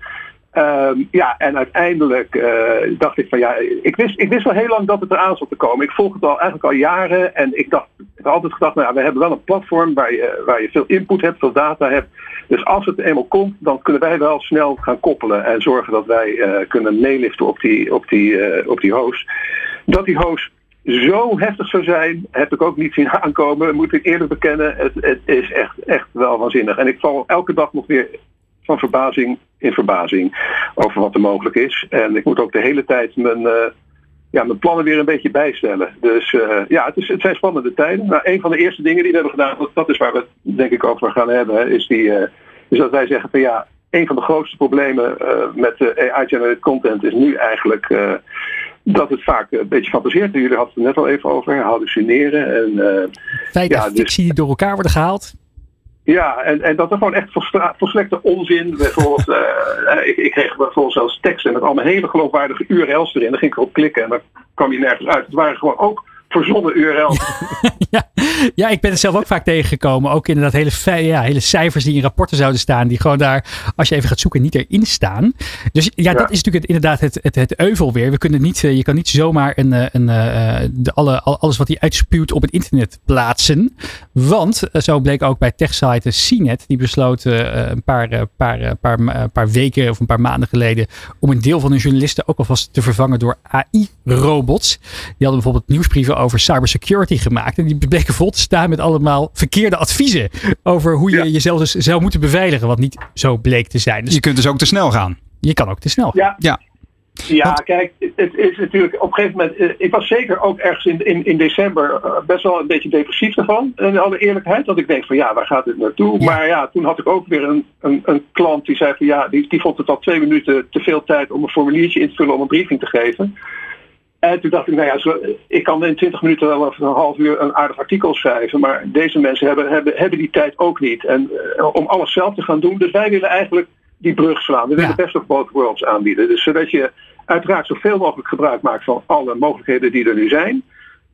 Um, ja, en uiteindelijk uh, dacht ik van ja, ik wist, ik wist al heel lang dat het eraan zat te komen. Ik volg het al eigenlijk al jaren en ik dacht, ik had altijd gedacht, nou ja, we hebben wel een platform waar je, waar je veel input hebt, veel data hebt. Dus als het eenmaal komt, dan kunnen wij wel snel gaan koppelen en zorgen dat wij uh, kunnen meeliften op die, op die, uh, op die host. Dat die host zo heftig zou zijn, heb ik ook niet zien aankomen, moet ik eerlijk bekennen. Het, het is echt, echt wel waanzinnig. En ik val elke dag nog weer van verbazing in verbazing over wat er mogelijk is. En ik moet ook de hele tijd mijn, uh, ja, mijn plannen weer een beetje bijstellen. Dus uh, ja, het, is, het zijn spannende tijden. Nou, een van de eerste dingen die we hebben gedaan, dat is waar we het denk ik over gaan hebben, hè, is, die, uh, is dat wij zeggen van ja, een van de grootste problemen uh, met uh, A I-generated content is nu eigenlijk uh, dat het vaak een beetje fantaseert. Jullie hadden het net al even over, hallucineren. En, uh, Feit en ja, fictie dus, die door elkaar worden gehaald. Ja, en, en dat er gewoon echt volstra- volstrekte onzin. Bijvoorbeeld, uh, ik, ik kreeg bijvoorbeeld zelfs teksten met allemaal hele geloofwaardige U R L's erin. Daar ging ik erop klikken en dan kwam je nergens uit. Het waren gewoon ook verzonnen U R L's. Ja, ja, ik ben het zelf ook vaak tegengekomen. Ook inderdaad hele, fe- ja, hele cijfers die in rapporten zouden staan. Die gewoon daar, als je even gaat zoeken, niet erin staan. Dus ja, ja. dat is natuurlijk het, inderdaad het, het, het euvel weer. We kunnen niet, je kan niet zomaar een, een, de alle, alles wat hij uitspuwt op het internet plaatsen. Want zo bleek ook bij techsite C net. Die besloot een paar, paar, paar, paar weken of een paar maanden geleden om een deel van hun journalisten ook alvast te vervangen door A I-robots. Die hadden bijvoorbeeld nieuwsbrieven over cybersecurity gemaakt. En die bleken vol te staan met allemaal verkeerde adviezen over hoe je ja. jezelf dus zou moeten beveiligen, wat niet zo bleek te zijn. Dus je kunt dus ook te snel gaan. Je kan ook te snel gaan. Ja, ja. ja Want, kijk, het is natuurlijk op een gegeven moment, ik was zeker ook ergens in, in, in december best wel een beetje depressief ervan, in alle eerlijkheid, want ik denk van ja, waar gaat dit naartoe? Ja. Maar ja, toen had ik ook weer een, een, een klant die zei van ja, die, die vond het al twee minuten te veel tijd om een formuliertje in te vullen om een briefing te geven. En toen dacht ik, nou ja, ik kan in twintig minuten wel of een half uur een aardig artikel schrijven. Maar deze mensen hebben, hebben, hebben die tijd ook niet. En uh, om alles zelf te gaan doen. Dus wij willen eigenlijk die brug slaan. We willen ja. best of both worlds aanbieden. Dus zodat je uiteraard zoveel mogelijk gebruik maakt van alle mogelijkheden die er nu zijn.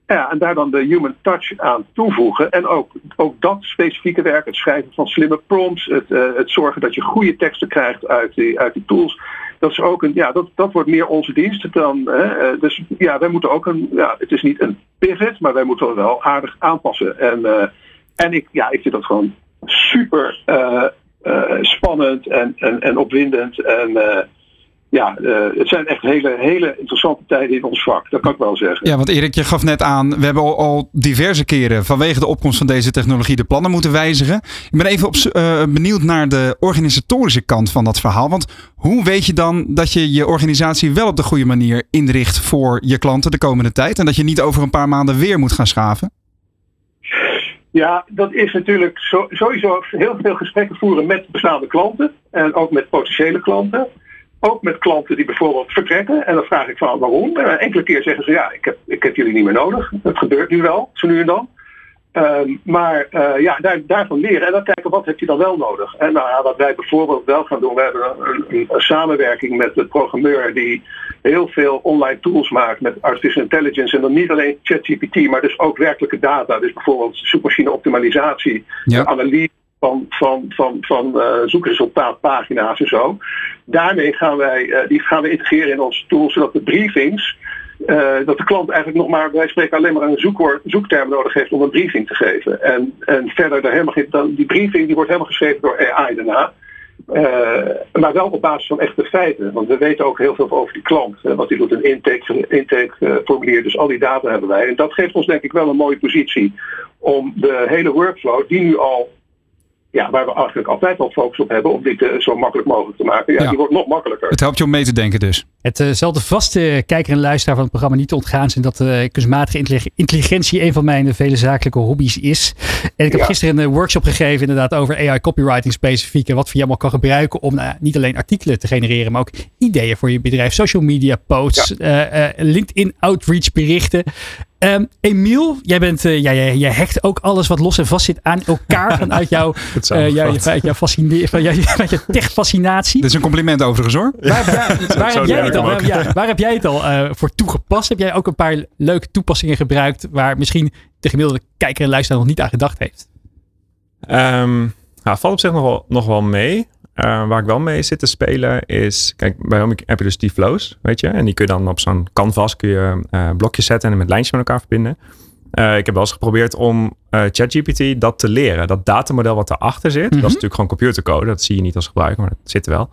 Ja, en daar dan de human touch aan toevoegen. En ook, ook dat specifieke werk, het schrijven van slimme prompts, het, uh, het zorgen dat je goede teksten krijgt uit die, uit die tools. Dat is ook een, ja, dat, dat wordt meer onze dienst dan. Hè, dus ja, wij moeten ook een, ja, het is niet een pivot, maar wij moeten wel aardig aanpassen. En, uh, en ik, ja, ik vind dat gewoon super uh, uh, spannend en, en, en opwindend en. Uh, Ja, uh, het zijn echt hele, hele interessante tijden in ons vak. Dat kan ik wel zeggen. Ja, want Erik, je gaf net aan, we hebben al, al diverse keren vanwege de opkomst van deze technologie de plannen moeten wijzigen. Ik ben even op, uh, benieuwd naar de organisatorische kant van dat verhaal. Want hoe weet je dan dat je je organisatie wel op de goede manier inricht voor je klanten de komende tijd? En dat je niet over een paar maanden weer moet gaan schaven? Ja, dat is natuurlijk zo, sowieso heel veel gesprekken voeren met bestaande klanten. En ook met potentiële klanten. Ook met klanten die bijvoorbeeld vertrekken. En dan vraag ik van waarom. En enkele keer zeggen ze ja, ik heb, ik heb jullie niet meer nodig. Het gebeurt nu wel, zo nu en dan. Um, maar uh, ja, daar, daarvan leren. En dan kijken wat heb je dan wel nodig. En nou, wat wij bijvoorbeeld wel gaan doen. We hebben een, een, een samenwerking met de programmeur die heel veel online tools maakt met artificial intelligence. En dan niet alleen ChatGPT, maar dus ook werkelijke data. Dus bijvoorbeeld zoekmachine optimalisatie, ja. analyse. van, van, van, van uh, zoekresultaatpagina's en zo. Daarmee gaan wij, uh, die gaan we integreren in onze tool, zodat de briefings, uh, dat de klant eigenlijk nog maar, wij spreken alleen maar een zoekwoord, zoekterm nodig heeft om een briefing te geven. En, en verder, daar helemaal geen, dan, die briefing die wordt helemaal geschreven door A I daarna. Uh, maar wel op basis van echte feiten. Want we weten ook heel veel over die klant. Hè, want die doet een intake, intake uh, formulier. Dus al die data hebben wij. En dat geeft ons denk ik wel een mooie positie om de hele workflow die nu al, ja, waar we eigenlijk altijd al focus op hebben om dit uh, zo makkelijk mogelijk te maken. Ja, ja, die wordt nog makkelijker. Het helpt je om mee te denken dus. Het uh, zal de vaste kijker en luisteraar van het programma niet te ontgaan zijn dat uh, kunstmatige intelligentie een van mijn uh, vele zakelijke hobby's is. En ik heb ja. gisteren een workshop gegeven inderdaad over A I copywriting specifiek en wat je allemaal kan gebruiken om uh, niet alleen artikelen te genereren, maar ook ideeën voor je bedrijf, social media posts, ja. uh, uh, LinkedIn outreach berichten. Um, Emiel, jij, bent, uh, ja, jij, jij hecht ook alles wat los en vast zit aan elkaar vanuit jouw uh, jou, jou fascine- van jou, jou tech-fascinatie. Dit is een compliment overigens hoor. Waar, waar, waar, waar, heb, jij al, waar, ja, waar heb jij het al uh, voor toegepast? Heb jij ook een paar leuke toepassingen gebruikt waar misschien de gemiddelde kijker en luisteraar nog niet aan gedacht heeft? Um, nou, valt op zich nog wel, nog wel mee. Uh, waar ik wel mee zit te spelen is, kijk, bij Homey heb je dus die flows, weet je. En die kun je dan op zo'n canvas kun je uh, blokjes zetten en met lijntjes met elkaar verbinden. Uh, ik heb wel eens geprobeerd om uh, ChatGPT dat te leren. Dat datamodel wat daarachter zit, mm-hmm. dat is natuurlijk gewoon computercode. Dat zie je niet als gebruiker, maar dat zit er wel.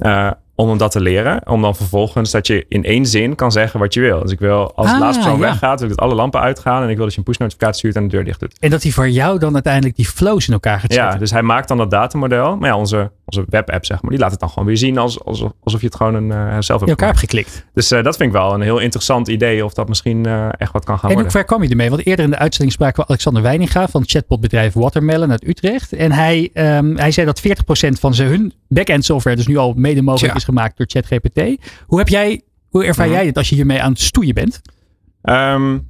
Uh, om hem dat te leren. Om dan vervolgens dat je in één zin kan zeggen wat je wil. Dus ik wil als ah, de laatste persoon ja. weggaat, wil ik dat alle lampen uitgaan. En ik wil dat je een push notificatie stuurt en de deur dicht doet. En dat hij voor jou dan uiteindelijk die flows in elkaar gaat zetten. Ja, dus hij maakt dan dat datamodel. Maar ja, onze, onze webapp zeg maar, die laat het dan gewoon weer zien. Als, als, alsof je het gewoon een, uh, zelf hebt, elkaar hebt geklikt. Dus uh, dat vind ik wel een heel interessant idee. Of dat misschien uh, echt wat kan gaan en worden. En hoe ver kwam je ermee? Want eerder in de uitzending spraken we Alexander Wijninga van chatbotbedrijf Watermelon uit Utrecht. En hij, um, hij zei dat veertig procent van zijn, hun back-end software dus nu al mede mogelijk ja. is gemaakt door ChatGPT. Hoe heb jij, hoe ervaar jij dit als je hiermee aan het stoeien bent? Um,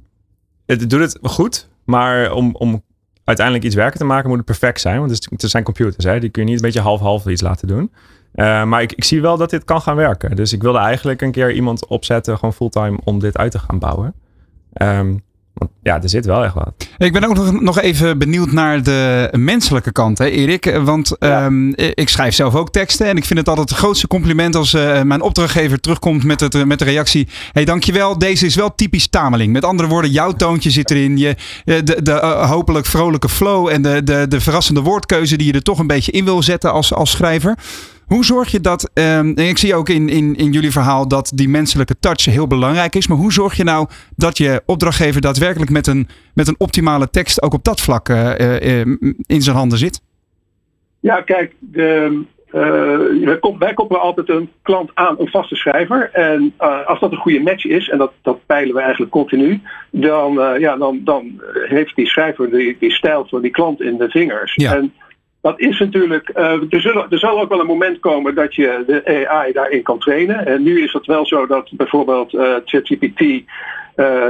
het doet het goed, maar om, om uiteindelijk iets werken te maken moet het perfect zijn, want het, is, het zijn computers, hè? Die kun je niet een beetje half-half iets laten doen. Uh, maar ik, ik zie wel dat dit kan gaan werken. Dus ik wilde eigenlijk een keer iemand opzetten, gewoon fulltime, om dit uit te gaan bouwen. Um, Want ja, er zit wel echt wat. Ik ben ook nog, nog even benieuwd naar de menselijke kant, hè, Erik. Want ja. um, ik schrijf zelf ook teksten. En ik vind het altijd het grootste compliment als uh, mijn opdrachtgever terugkomt met, het, met de reactie. Hey, dankjewel. Deze is wel typisch Tameling. Met andere woorden, jouw toontje zit erin. Je, de de uh, hopelijk vrolijke flow en de, de, de verrassende woordkeuze die je er toch een beetje in wil zetten als, als schrijver. Hoe zorg je dat, um, en ik zie ook in, in, in jullie verhaal dat die menselijke touch heel belangrijk is. Maar hoe zorg je nou dat je opdrachtgever daadwerkelijk met een, met een optimale tekst ook op dat vlak uh, uh, in zijn handen zit? Ja, kijk, de, uh, wij koppelen altijd een klant aan een vaste schrijver. En uh, als dat een goede match is, en dat, dat peilen we eigenlijk continu, dan, uh, ja, dan, dan heeft die schrijver die, die stijl van die klant in de vingers. Ja. En, dat is natuurlijk, er, zullen, er zal ook wel een moment komen dat je de A I daarin kan trainen. En nu is het wel zo dat bijvoorbeeld uh, ChatGPT, uh,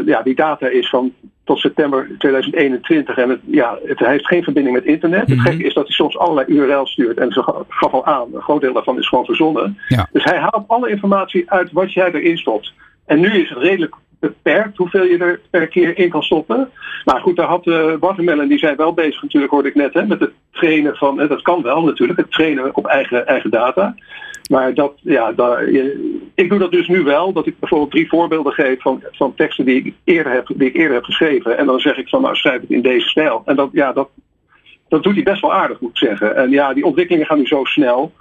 ja, die data is van tot september tweeduizend eenentwintig. En het, ja, het heeft geen verbinding met internet. Mm-hmm. Het gekke is dat hij soms allerlei U R L's stuurt. En ze gaf al aan, een groot deel daarvan is gewoon verzonnen. Ja. Dus hij haalt alle informatie uit wat jij erin stopt. En nu is het redelijk beperkt hoeveel je er per keer in kan stoppen. Maar goed, daar had uh, Watermelon, die zijn wel bezig natuurlijk, hoorde ik net, hè, met het trainen van, en dat kan wel natuurlijk, het trainen op eigen, eigen data. Maar dat, ja, daar, je, ik doe dat dus nu wel, dat ik bijvoorbeeld drie voorbeelden geef van, van teksten die ik, eerder heb, die ik eerder heb geschreven. En dan zeg ik van, nou schrijf het in deze stijl. En dat, ja, dat, dat doet hij best wel aardig, moet ik zeggen. En ja, die ontwikkelingen gaan nu zo snel.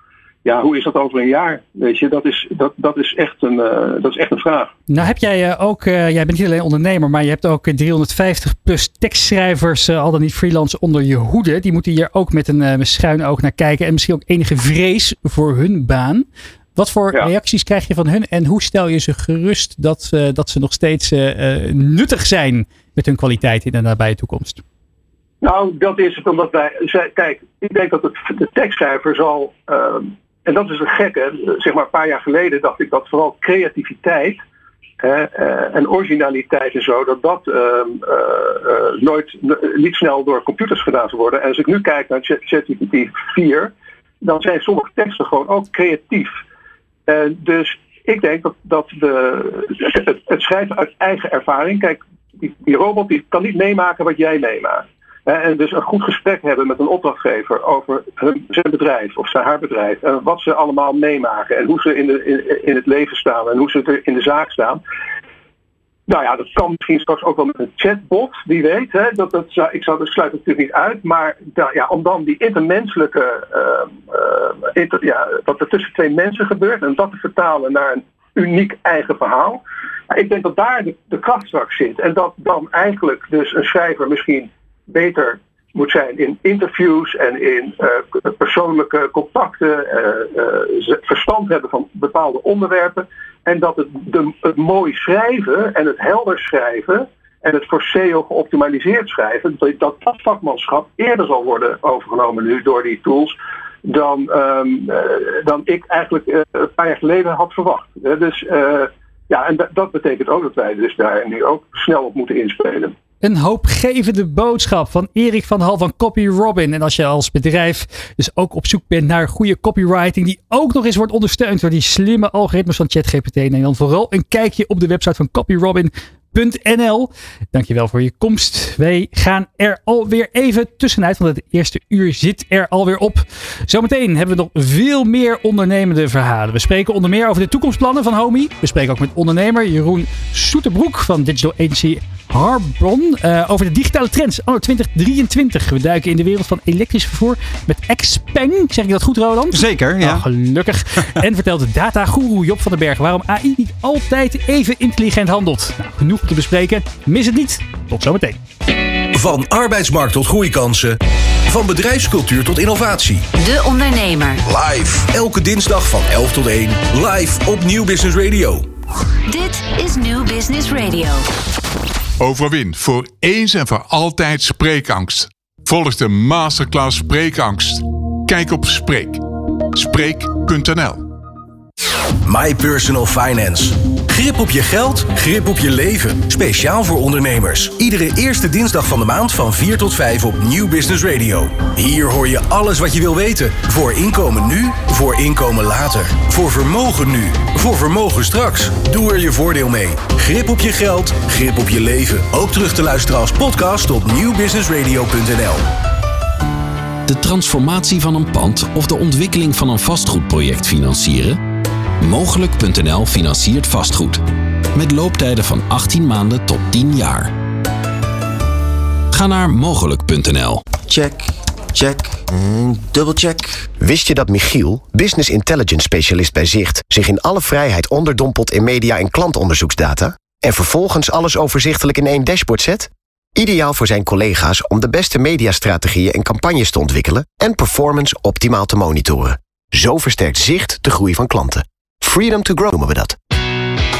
Ja, hoe is dat over een jaar? Weet je, dat is, dat, dat is, echt, een, uh, dat is echt een vraag. Nou heb jij uh, ook, uh, jij bent niet alleen ondernemer, maar je hebt ook driehonderdvijftig plus tekstschrijvers, uh, al dan niet freelance, onder je hoede. Die moeten hier ook met een uh, schuin oog naar kijken en misschien ook enige vrees voor hun baan. Wat voor ja. reacties krijg je van hun en hoe stel je ze gerust dat, uh, dat ze nog steeds uh, uh, nuttig zijn met hun kwaliteit in de nabije toekomst? Nou, dat is het omdat wij, kijk, ik denk dat het, de tekstschrijver zal... Uh, En dat is een gekke. Zeg maar een paar jaar geleden dacht ik dat vooral creativiteit hè, en originaliteit en zo, dat dat uh, uh, nooit, niet snel door computers gedaan zou worden. En als ik nu kijk naar ChatGPT vier, dan zijn sommige teksten gewoon ook creatief. Uh, dus ik denk dat, dat de, het, het schrijven uit eigen ervaring, kijk, die, die robot die kan niet meemaken wat jij meemaakt. En dus een goed gesprek hebben met een opdrachtgever over hun, zijn bedrijf of zijn haar bedrijf. En wat ze allemaal meemaken en hoe ze in, de, in, in het leven staan en hoe ze er in de zaak staan. Nou ja, dat kan misschien straks ook wel met een chatbot, wie weet. Hè, dat, dat, ik zou, dat sluit het natuurlijk niet uit. Maar da, ja, om dan die intermenselijke, uh, uh, inter, ja, wat er tussen twee mensen gebeurt en dat te vertalen naar een uniek eigen verhaal. Ik denk dat daar de, de kracht straks zit. En dat dan eigenlijk dus een schrijver misschien beter moet zijn in interviews en in uh, persoonlijke contacten, uh, uh, verstand hebben van bepaalde onderwerpen. En dat het, de, het mooi schrijven en het helder schrijven en het voor S E O geoptimaliseerd schrijven, dat dat vakmanschap eerder zal worden overgenomen nu door die tools dan, um, uh, dan ik eigenlijk uh, een paar jaar geleden had verwacht. Uh, dus uh, ja, en d- dat betekent ook dat wij dus daar nu ook snel op moeten inspelen. Een hoopgevende boodschap van Eric van Hall van Copyrobin. En als je als bedrijf dus ook op zoek bent naar goede copywriting die ook nog eens wordt ondersteund door die slimme algoritmes van ChatGPT, neem dan vooral een kijkje op de website van copyrobin punt n l. Dankjewel voor je komst. Wij gaan er alweer even tussenuit, want het eerste uur zit er alweer op. Zometeen hebben we nog veel meer ondernemende verhalen. We spreken onder meer over de toekomstplannen van Homey. We spreken ook met ondernemer Jeroen Soeterbroek van digital agency Harbron uh, over de digitale trends anno twintig drieëntwintig. We duiken in de wereld van elektrisch vervoer met Xpeng. Zeg ik dat goed, Roland? Zeker, ja. Oh, gelukkig. En vertelt de datagoeroe Job van den Berg waarom A I niet altijd even intelligent handelt. Nou, genoeg te bespreken. Mis het niet. Tot zometeen. Van arbeidsmarkt tot groeikansen. Van bedrijfscultuur tot innovatie. De Ondernemer. Live. Elke dinsdag van elf tot één. Live op Nieuw Business Radio. Dit is Nieuw Business Radio. Overwin voor eens en voor altijd spreekangst. Volg de masterclass Spreekangst. Kijk op Spreek. Spreek punt n l. My Personal Finance. Grip op je geld, grip op je leven. Speciaal voor ondernemers. Iedere eerste dinsdag van de maand van vier tot vijf op Nieuw Business Radio. Hier hoor je alles wat je wil weten. Voor inkomen nu, voor inkomen later. Voor vermogen nu, voor vermogen straks. Doe er je voordeel mee. Grip op je geld, grip op je leven. Ook terug te luisteren als podcast op nieuw business radio punt n l. De transformatie van een pand of de ontwikkeling van een vastgoedproject financieren? Mogelijk punt n l financiert vastgoed. Met looptijden van achttien maanden tot tien jaar. Ga naar mogelijk punt n l. Check, check, mm, dubbelcheck. Wist je dat Michiel, business intelligence specialist bij Zicht, zich in alle vrijheid onderdompelt in media- en klantonderzoeksdata? En vervolgens alles overzichtelijk in één dashboard zet? Ideaal voor zijn collega's om de beste mediastrategieën en campagnes te ontwikkelen en performance optimaal te monitoren. Zo versterkt Zicht de groei van klanten. Freedom to grow noemen we dat.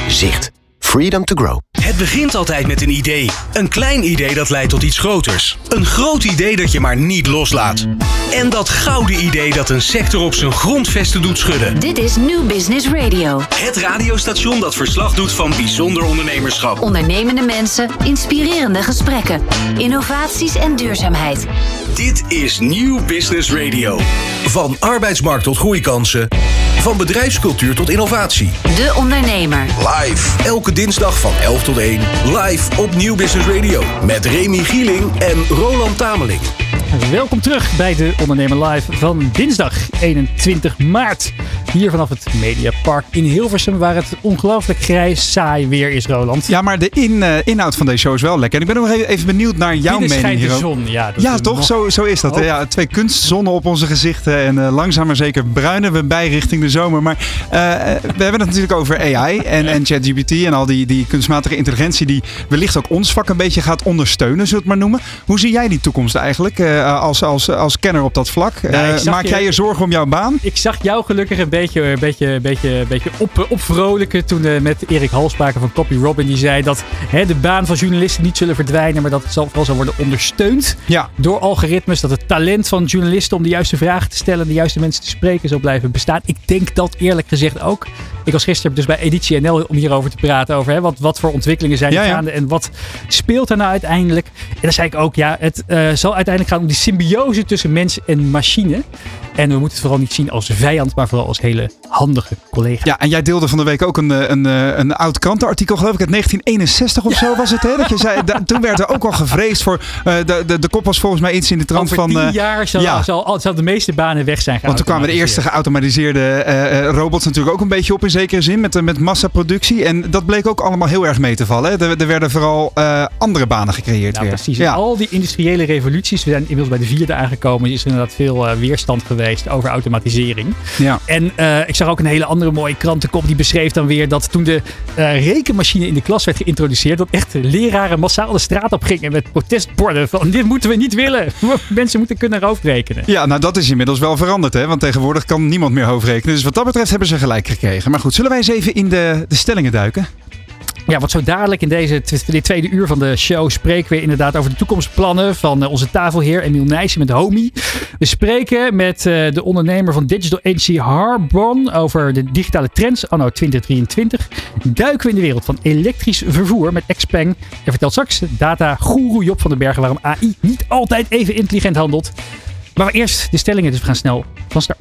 Zicht. Freedom to grow. Het begint altijd met een idee. Een klein idee dat leidt tot iets groters. Een groot idee dat je maar niet loslaat. En dat gouden idee dat een sector op zijn grondvesten doet schudden. Dit is New Business Radio. Het radiostation dat verslag doet van bijzonder ondernemerschap. Ondernemende mensen, inspirerende gesprekken, innovaties en duurzaamheid. Dit is New Business Radio. Van arbeidsmarkt tot groeikansen. Van bedrijfscultuur tot innovatie. De Ondernemer. Live. Elke dinsdag van elf tot één. Live op Nieuw Business Radio. Met Remy Gieling en Roland Tameling. Welkom terug bij de Ondernemer Live van dinsdag eenentwintig maart. Hier vanaf het Mediapark in Hilversum, waar het ongelooflijk grijs, saai weer is, Roland. Ja, maar de in, uh, inhoud van deze show is wel lekker. En ik ben nog even benieuwd naar jouw mening hierover. Binnen schijnt de zon, ja. Ja, toch? Nog... Zo, zo is dat. Ja, twee kunstzonnen op onze gezichten en uh, langzaam maar zeker bruinen we bij richting de zomer. Maar uh, we hebben het natuurlijk over A I en, en ChatGPT en al die, die kunstmatige intelligentie die wellicht ook ons vak een beetje gaat ondersteunen, zullen we het maar noemen. Hoe zie jij die toekomst eigenlijk uh, als, als, als kenner op dat vlak? Ja, uh, maak je, jij je zorgen om jouw baan? Ik zag jou gelukkig een beetje Een beetje, beetje, beetje op, opvrolijken toen uh, met Eric Van Hall van Copyrobin. Die zei dat hè, de baan van journalisten niet zullen verdwijnen, maar dat het vooral zal worden ondersteund ja. door algoritmes. Dat het talent van journalisten om de juiste vragen te stellen, de juiste mensen te spreken zal blijven bestaan. Ik denk dat eerlijk gezegd ook. Ik was gisteren dus bij Editie N L om hierover te praten. Over hè, wat, wat voor ontwikkelingen zijn er ja, gaande ja. en wat speelt er nou uiteindelijk. En dan zei ik ook, ja, het uh, zal uiteindelijk gaan om die symbiose tussen mens en machine. En we moeten het vooral niet zien als vijand, maar vooral als hele handige collega. Ja, en jij deelde van de week ook een, een, een, een oud krantenartikel, geloof ik, uit negentien eenenzestig of ja. zo was het. Hè? Dat je zei, da, toen werd er ook al gevreesd voor, uh, de, de, de kop was volgens mij iets in de trant van... Over tien jaar zal, ja. zal, zal de meeste banen weg zijn. Want toen kwamen de eerste geautomatiseerde uh, robots natuurlijk ook een beetje op in zekere zin, met, met massaproductie. En dat bleek ook allemaal heel erg mee te vallen. Hè? Er, er werden vooral uh, andere banen gecreëerd nou, weer. Precies. Ja. Al die industriële revoluties, we zijn inmiddels bij de vierde aangekomen, is er inderdaad veel uh, weerstand geweest over automatisering. Ja. En uh, ik zag ook een hele andere mooie krantenkop. Die beschreef dan weer dat toen de uh, rekenmachine in de klas werd geïntroduceerd, dat echt leraren massaal de straat op gingen met protestborden van dit moeten we niet willen. Mensen moeten kunnen hoofdrekenen. Ja, nou dat is inmiddels wel veranderd. Hè? Want tegenwoordig kan niemand meer hoofdrekenen. Dus wat dat betreft hebben ze gelijk gekregen. Maar goed, zullen wij eens even in de, de stellingen duiken? Ja, want zo dadelijk in deze dit tweede uur van de show spreken we inderdaad over de toekomstplannen van onze tafelheer Emiel Nijssen met Homey. We spreken met uh, de ondernemer van digital agency Harbon over de digitale trends anno twintig drieëntwintig. Duiken we in de wereld van elektrisch vervoer met Xpeng. En vertelt straks data-goeroe Job van den Berg waarom A I niet altijd even intelligent handelt. Maar eerst de stellingen, dus we gaan snel van start.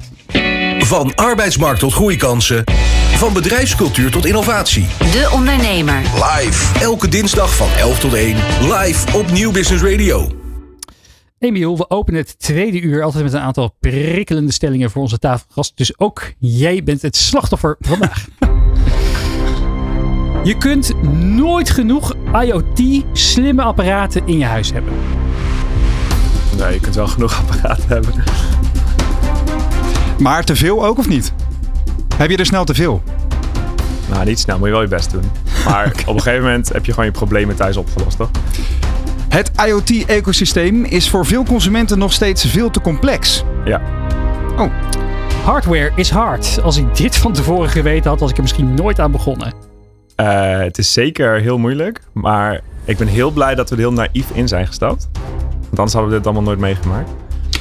Van arbeidsmarkt tot groeikansen. Van bedrijfscultuur tot innovatie. De Ondernemer. Live. Elke dinsdag van elf tot één. Live op Nieuw Business Radio. Emiel, we openen het tweede uur altijd met een aantal prikkelende stellingen voor onze tafelgast. Dus ook jij bent het slachtoffer vandaag. Je kunt nooit genoeg I O T slimme apparaten in je huis hebben. Nou, je kunt wel genoeg apparaten hebben. Maar te veel ook of niet? Heb je er snel te veel? Nou, niet snel. Moet je wel je best doen. Maar okay. Op een gegeven moment heb je gewoon je problemen thuis opgelost, toch? Het I O T-ecosysteem is voor veel consumenten nog steeds veel te complex. Ja. Oh. Hardware is hard. Als ik dit van tevoren geweten had, was ik er misschien nooit aan begonnen. Uh, het is zeker heel moeilijk. Maar ik ben heel blij dat we er heel naïef in zijn gestapt. Want anders hadden we dit allemaal nooit meegemaakt.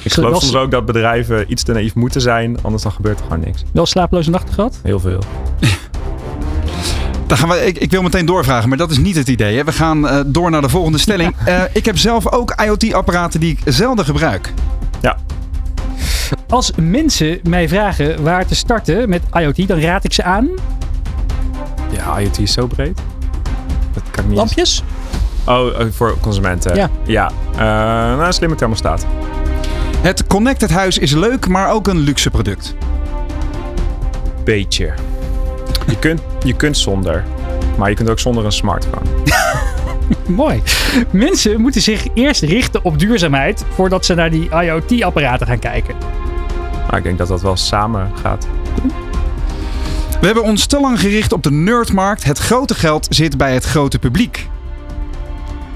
Ik geloof wel... soms ook dat bedrijven iets te naïef moeten zijn, anders dan gebeurt er gewoon niks. Wel slapeloze nachten gehad? Heel veel. Dan gaan we, ik, ik wil meteen doorvragen, maar dat is niet het idee. Hè? We gaan uh, door naar de volgende stelling. Ja. Uh, ik heb zelf ook I O T-apparaten die ik zelden gebruik. Ja. Als mensen mij vragen waar te starten met I O T, dan raad ik ze aan... Ja, I O T is zo breed. Dat kan ik niet. Lampjes? Oh, voor consumenten. Ja. ja. Uh, nou, een slimme thermostaat. Het Connected Huis is leuk, maar ook een luxe product. Beetje. Je kunt, je kunt zonder. Maar je kunt ook zonder een smartphone. Mooi. Mensen moeten zich eerst richten op duurzaamheid voordat ze naar die I O T-apparaten gaan kijken. Nou, ik denk dat dat wel samen gaat. We hebben ons te lang gericht op de nerdmarkt. Het grote geld zit bij het grote publiek.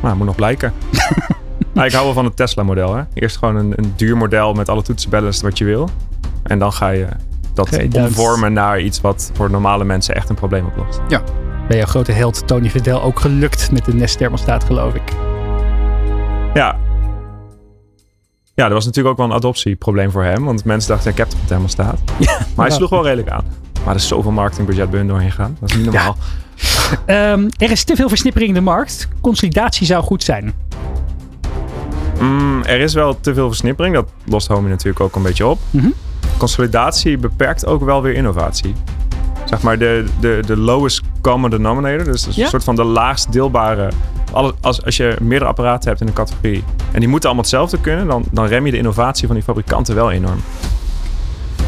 Nou, dat moet nog blijken. Ah, ik hou wel van het Tesla-model. Hè? Eerst gewoon een, een duur model met alle toetsen balanced wat je wil. En dan ga je dat omvormen naar iets wat voor normale mensen echt een probleem oplost. Ja. Bij jouw grote held Tony Fadell ook gelukt met de Nest-thermostaat, geloof ik. Ja. Ja, er was natuurlijk ook wel een adoptieprobleem voor hem. Want mensen dachten, ik heb toch een thermostaat. Ja, maar hij ja. sloeg wel redelijk aan. Maar er is zoveel marketingbudget bij hun doorheen gaan. Dat is niet normaal. Ja. um, er is te veel versnippering in de markt. Consolidatie zou goed zijn. Mm, er is wel te veel versnippering. Dat lost Homey natuurlijk ook een beetje op. Mm-hmm. Consolidatie beperkt ook wel weer innovatie. Zeg maar de, de, de lowest common denominator. Dus ja? een soort van de laagst deelbare Als, als, als je meerdere apparaten hebt in een categorie en die moeten allemaal hetzelfde kunnen, dan, dan rem je de innovatie van die fabrikanten wel enorm.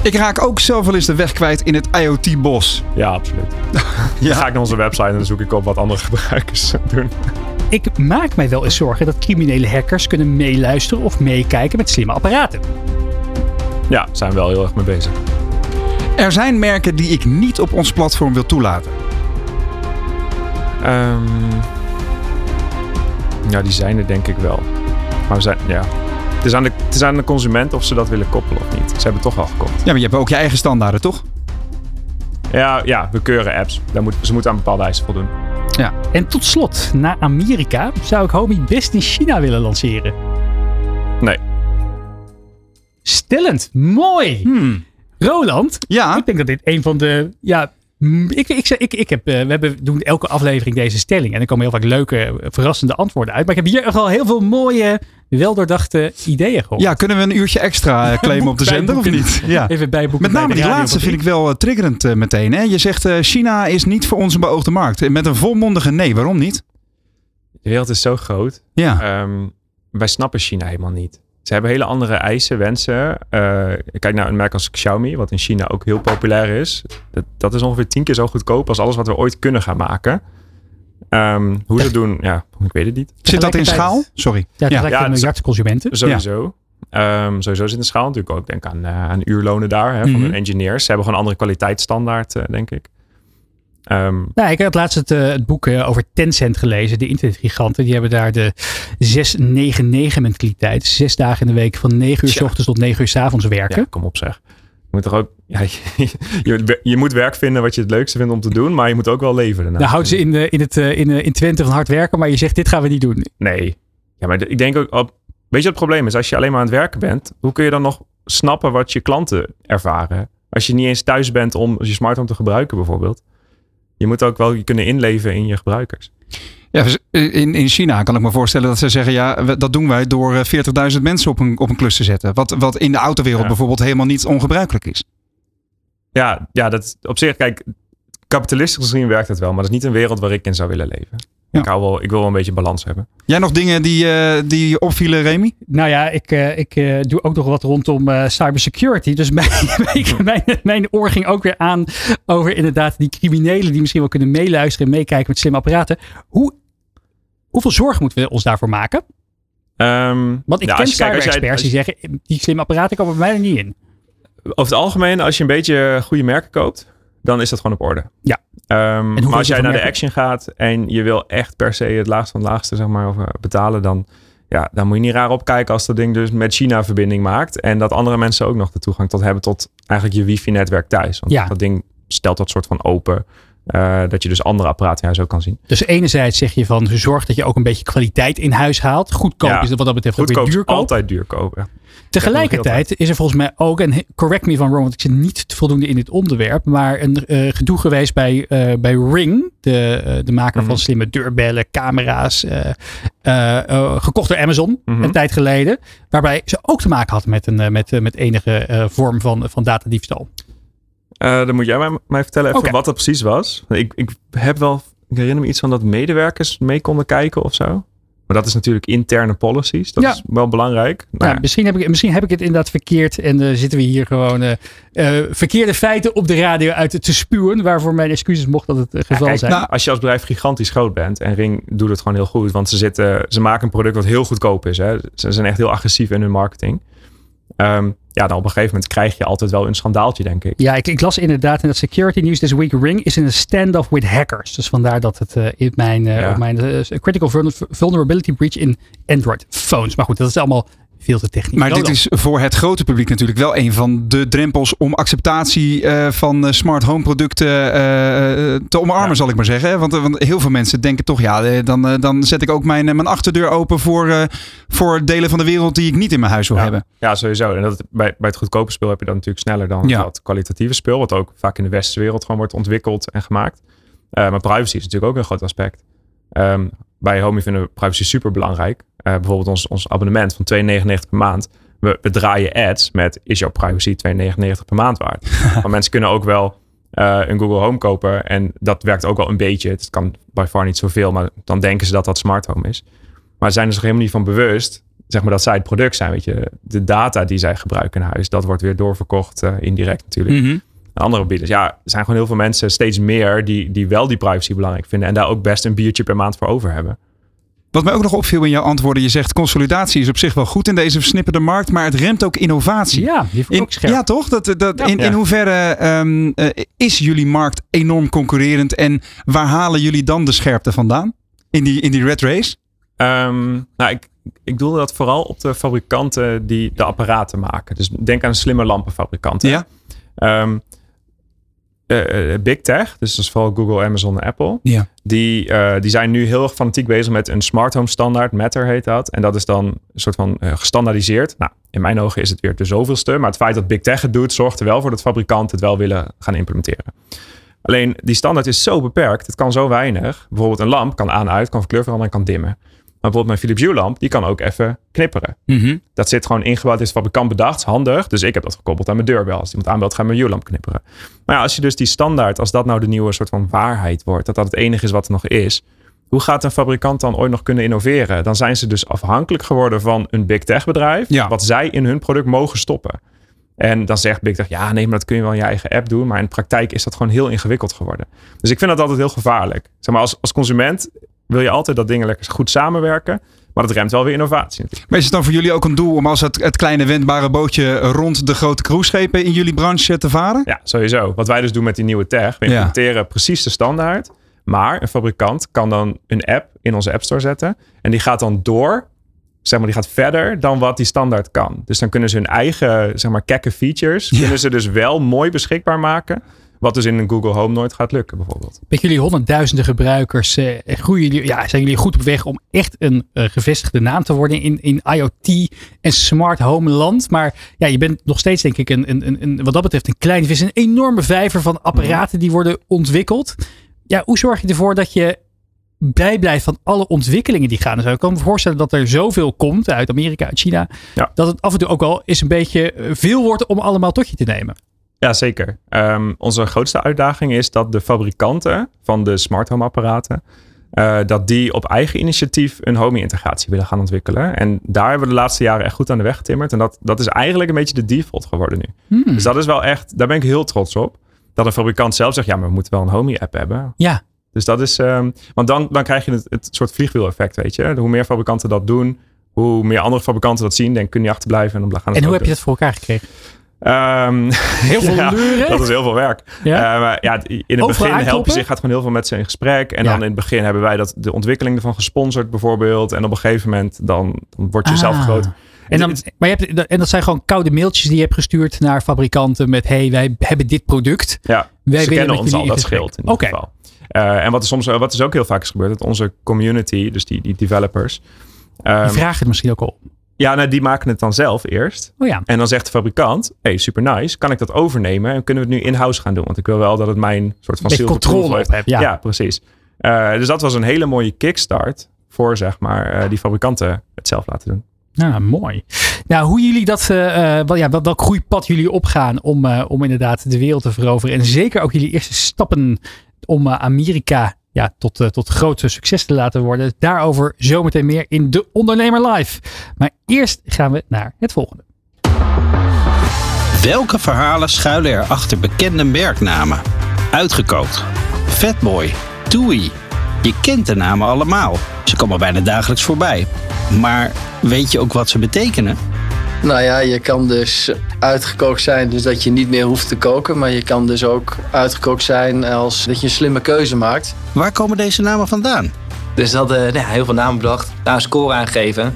Ik raak ook zelf wel eens de weg kwijt in het I O T-bos. Ja, absoluut. Ja. Dan ga ik naar onze website en dan zoek ik op wat andere gebruikers doen. Ik maak mij wel eens zorgen dat criminele hackers kunnen meeluisteren of meekijken met slimme apparaten. Ja, daar zijn we wel heel erg mee bezig. Er zijn merken die ik niet op ons platform wil toelaten. Um, ja, die zijn er denk ik wel. Maar we zijn, ja. Het is, aan de, het is aan de consument of ze dat willen koppelen of niet. Ze hebben het toch al gekoppeld. Ja, maar je hebt ook je eigen standaarden, toch? Ja, ja, we keuren apps. Daar moet, ze moeten aan bepaalde eisen voldoen. Ja. En tot slot, na Amerika zou ik Homey best in China willen lanceren. Nee. Stellend. Mooi. Hmm. Roland, ja? Ik denk dat dit een van de... Ja, ik, ik, ik, ik heb, we hebben, doen elke aflevering deze stelling. En er komen heel vaak leuke, verrassende antwoorden uit. Maar ik heb hier al heel veel mooie, weldoordachte ideeën gehoord. Ja, kunnen we een uurtje extra claimen op de zender of niet? Ja. Even bijboeken. Met name bij die laatste vind ik wel triggerend uh, meteen. Hè? Je zegt, uh, China is niet voor ons een beoogde markt. Met een volmondige nee, waarom niet? De wereld is zo groot. Ja. Um, wij snappen China helemaal niet. Ze hebben hele andere eisen, wensen. Uh, kijk naar een merk als Xiaomi, wat in China ook heel populair is. Dat, dat is ongeveer tien keer zo goedkoop als alles wat we ooit kunnen gaan maken. Um, hoe ze dat doen, ja, ik weet het niet. Zit dat in schaal? Sorry. Ja, dat ja. ja, een miljard consumenten. Sowieso. Ja. Um, sowieso zit in schaal natuurlijk ook. Denk aan, uh, aan uurlonen daar, hè, van mm-hmm. hun engineers. Ze hebben gewoon een andere kwaliteitsstandaard, uh, denk ik. Um, nou, ik had laatst het, uh, het boek uh, over Tencent gelezen. De internetgiganten. Die hebben daar de zes negen negen mentaliteit. Zes dagen in de week van negen uur 's ochtends tot negen uur 's avonds werken. Ja, kom op zeg. Je moet, toch ook, ja, je, je, je moet werk vinden wat je het leukste vindt om te doen. Maar je moet ook wel leven daarna. Nou houdt ze in, de, in, het, uh, in, uh, in Twente van hard werken. Maar je zegt dit gaan we niet doen. Nee. Ja, maar ik denk ook. Op, weet je wat het probleem is? Als je alleen maar aan het werken bent. Hoe kun je dan nog snappen wat je klanten ervaren? Als je niet eens thuis bent om je smartphone te gebruiken bijvoorbeeld. Je moet ook wel kunnen inleven in je gebruikers. Ja, in, in China kan ik me voorstellen dat ze zeggen... ja, dat doen wij door veertigduizend mensen op een, op een klus te zetten. Wat, wat in de autowereld ja. bijvoorbeeld helemaal niet ongebruikelijk is. Ja, ja, dat op zich, kijk, kapitalistisch gezien werkt het wel. Maar dat is niet een wereld waar ik in zou willen leven. Ja. Ik, hou wel, ik wil wel een beetje balans hebben. Jij nog dingen die, uh, die opvielen, Remy? Nou ja, ik, uh, ik uh, doe ook nog wat rondom uh, cybersecurity. Dus mijn, mijn, mijn oor ging ook weer aan over inderdaad die criminelen... die misschien wel kunnen meeluisteren en meekijken met slimme apparaten. Hoe, hoeveel zorg moeten we ons daarvoor maken? Um, Want ik nou, ken cyber-experts die zeggen... die slimme apparaten komen bij mij er niet in. Over het algemeen, als je een beetje goede merken koopt... dan is dat gewoon op orde. Ja. Um, maar als jij naar de Action gaat en je wil echt per se het laagste van het laagste zeg maar, betalen, dan, ja, dan moet je niet raar opkijken als dat ding dus met China verbinding maakt en dat andere mensen ook nog de toegang tot hebben tot eigenlijk je wifi-netwerk thuis. Want ja. dat ding stelt dat soort van open, uh, dat je dus andere apparaten in huis ook kan zien. Dus enerzijds zeg je van zorg dat je ook een beetje kwaliteit in huis haalt. Goedkoop ja. is dat wat dat betreft goedkoop ook weer duurkoop. Altijd duurkoop, ja. Tegelijkertijd is er volgens mij ook, en correct me if I'm wrong, want ik zit niet voldoende in dit onderwerp, maar een uh, gedoe geweest bij, uh, bij Ring, de, uh, de maker mm-hmm. van slimme deurbellen, camera's, uh, uh, uh, gekocht door Amazon mm-hmm. een tijd geleden, waarbij ze ook te maken had met, een, uh, met, uh, met enige uh, vorm van, van datadiefstal. Uh, dan moet jij mij, mij vertellen even okay. wat dat precies was. Ik, ik heb wel, ik herinner me iets van dat medewerkers mee konden kijken of zo. Maar dat is natuurlijk interne policies. Dat ja. is wel belangrijk. Nou, ja, misschien, heb ik, misschien heb ik het inderdaad verkeerd. En uh, zitten we hier gewoon uh, uh, verkeerde feiten op de radio uit te spuwen. Waarvoor mijn excuses mocht dat het uh, geval ja, kijk, zijn. Nou, als je als bedrijf gigantisch groot bent. En Ring doet het gewoon heel goed. Want ze, zitten, ze maken een product wat heel goedkoop is. Hè. Ze zijn echt heel agressief in hun marketing. Um, ja, dan op een gegeven moment krijg je altijd wel een schandaaltje, denk ik. Ja, ik, ik las inderdaad in dat security news this week. Ring is in een standoff with hackers. Dus vandaar dat het uh, in mijn, uh, ja. mijn uh, critical vulnerability breach in Android phones. Maar goed, dat is allemaal veel te technisch. Maar dit is voor het grote publiek natuurlijk wel een van de drempels om acceptatie uh, van smart home producten uh, te omarmen, ja. zal ik maar zeggen. Want, want heel veel mensen denken toch, ja, dan, dan zet ik ook mijn, mijn achterdeur open voor, uh, voor delen van de wereld die ik niet in mijn huis wil ja. hebben. Ja, sowieso. En dat, bij, bij het goedkope spul heb je dat natuurlijk sneller dan ja. dat kwalitatieve spul, wat ook vaak in de westerse wereld gewoon wordt ontwikkeld en gemaakt. Uh, maar privacy is natuurlijk ook een groot aspect. Um, bij Homey vinden we privacy super belangrijk. Uh, bijvoorbeeld ons, ons abonnement van twee negenennegentig per maand. We, we draaien ads met is jouw privacy twee negenennegentig per maand waard. Maar mensen kunnen ook wel uh, een Google Home kopen. En dat werkt ook wel een beetje. Het kan by far niet zoveel, maar dan denken ze dat dat smart home is. Maar zijn er zich helemaal niet van bewust, zeg maar, dat zij het product zijn. Weet je, de data die zij gebruiken in huis, dat wordt weer doorverkocht uh, indirect natuurlijk. Mm-hmm. Andere bieders. Ja, er zijn gewoon heel veel mensen, steeds meer, die, die wel die privacy belangrijk vinden en daar ook best een biertje per maand voor over hebben. Wat mij ook nog opviel in jouw antwoorden, je zegt consolidatie is op zich wel goed in deze versnipperde markt, maar het remt ook innovatie. Ja, die vond ik ook scherp. Ja, toch? Dat, dat, ja, in, ja. in hoeverre um, uh, is jullie markt enorm concurrerend en waar halen jullie dan de scherpte vandaan in die, in die red race? Um, nou, ik, ik doelde dat vooral op de fabrikanten die de apparaten maken. Dus denk aan slimme lampenfabrikanten. Ja. Um, Uh, big Tech, dus dat is vooral Google, Amazon en Apple. Ja. Die, uh, die zijn nu heel erg fanatiek bezig met een smart home standaard. Matter heet dat. En dat is dan een soort van uh, gestandaardiseerd. Nou, in mijn ogen is het weer de zoveelste. Maar het feit dat Big Tech het doet, zorgt er wel voor dat fabrikanten het wel willen gaan implementeren. Alleen die standaard is zo beperkt. Het kan zo weinig. Bijvoorbeeld een lamp kan aan-uit, kan van kleur veranderen en kan dimmen. Maar bijvoorbeeld mijn Philips Hue lamp, die kan ook even knipperen. Mm-hmm. Dat zit gewoon ingebouwd, is het fabrikant bedacht, handig. Dus ik heb dat gekoppeld aan mijn deurbel. Als iemand aanbelt, gaat mijn Hue lamp knipperen. Maar ja, als je dus die standaard, als dat nou de nieuwe soort van waarheid wordt, dat dat het enige is wat er nog is, hoe gaat een fabrikant dan ooit nog kunnen innoveren? Dan zijn ze dus afhankelijk geworden van een big tech bedrijf, ja. wat zij in hun product mogen stoppen. En dan zegt Big Tech, ja nee, maar dat kun je wel in je eigen app doen. Maar in de praktijk is dat gewoon heel ingewikkeld geworden. Dus ik vind dat altijd heel gevaarlijk. Zeg maar, als, als consument wil je altijd dat dingen lekker goed samenwerken. Maar dat remt wel weer innovatie. Natuurlijk. Maar is het dan voor jullie ook een doel om als het, het kleine wendbare bootje rond de grote cruiseschepen in jullie branche te varen? Ja, sowieso. Wat wij dus doen met die nieuwe tech. We implementeren ja. precies de standaard. Maar een fabrikant kan dan een app in onze App Store zetten. En die gaat dan door. Zeg maar, die gaat verder dan wat die standaard kan. Dus dan kunnen ze hun eigen, zeg maar, kekke features. Ja. Kunnen ze dus wel mooi beschikbaar maken. Wat dus in een Google Home nooit gaat lukken, bijvoorbeeld. Met jullie honderdduizenden gebruikers eh, groeien jullie, ja, zijn jullie goed op weg om echt een uh, gevestigde naam te worden in, in IoT en smart home land. Maar ja, je bent nog steeds, denk ik, een, een, een, wat dat betreft een klein vis. Een enorme vijver van apparaten die worden ontwikkeld. Ja, hoe zorg je ervoor dat je bij blijft van alle ontwikkelingen die gaan? Dus ik kan me voorstellen dat er zoveel komt uit Amerika, uit China. Ja. Dat het af en toe ook wel eens een beetje veel wordt om allemaal tot je te nemen. Ja, zeker. Um, onze grootste uitdaging is dat de fabrikanten van de smart home apparaten, uh, dat die op eigen initiatief een Homey-integratie willen gaan ontwikkelen. En daar hebben we de laatste jaren echt goed aan de weg getimmerd. En dat, dat is eigenlijk een beetje de default geworden nu. Hmm. Dus dat is wel echt, daar ben ik heel trots op. Dat een fabrikant zelf zegt, ja, maar we moeten wel een Homey-app hebben. Ja. Dus dat is, um, want dan, dan krijg je het, het soort vliegwiel-effect, weet je. Hoe meer fabrikanten dat doen, hoe meer andere fabrikanten dat zien, dan kun je achterblijven. En, dan gaan en hoe heb doen. je dat voor elkaar gekregen? Um, heel veel ja, luren. Dat is heel veel werk. Ja. Uh, maar ja, in het Overal begin help je zich, gaat gewoon heel veel met ze in gesprek. En ja. dan in het begin hebben wij dat, de ontwikkeling ervan gesponsord bijvoorbeeld. En op een gegeven moment dan, dan word je ah. zelf groot. En, dan, maar je hebt, en dat zijn gewoon koude mailtjes die je hebt gestuurd naar fabrikanten met hey, wij hebben dit product. Ja, wij ze kennen ons al, dat scheelt in ieder okay. geval. Uh, en wat is, soms, wat is ook heel vaak is gebeurd, dat onze community, dus die, die developers. Um, die vragen het misschien ook al. Ja, nou, die maken het dan zelf eerst. Oh ja. En dan zegt de fabrikant, hey, super nice, kan ik dat overnemen? En kunnen we het nu in-house gaan doen? Want ik wil wel dat het mijn soort van silver control heeft. Heb, ja. ja, precies. Uh, dus dat was een hele mooie kickstart voor, zeg maar, uh, die fabrikanten het zelf laten doen. Nou, ah, mooi. Nou, hoe jullie dat, uh, wel, ja, wel, welk groeipad jullie opgaan om, uh, om inderdaad de wereld te veroveren. En zeker ook jullie eerste stappen om uh, Amerika ja, tot, uh, tot grote succes te laten worden. Daarover zometeen meer in De Ondernemer Live. Maar eerst gaan we naar het volgende. Welke verhalen schuilen er achter bekende merknamen? Uitgekookt, Fatboy, Toei. Je kent de namen allemaal. Ze komen bijna dagelijks voorbij. Maar weet je ook wat ze betekenen? Nou ja, je kan dus uitgekookt zijn, dus dat je niet meer hoeft te koken. Maar je kan dus ook uitgekookt zijn als dat je een slimme keuze maakt. Waar komen deze namen vandaan? Dus dat hadden ja, heel veel namen bedacht, daar een score aangeven.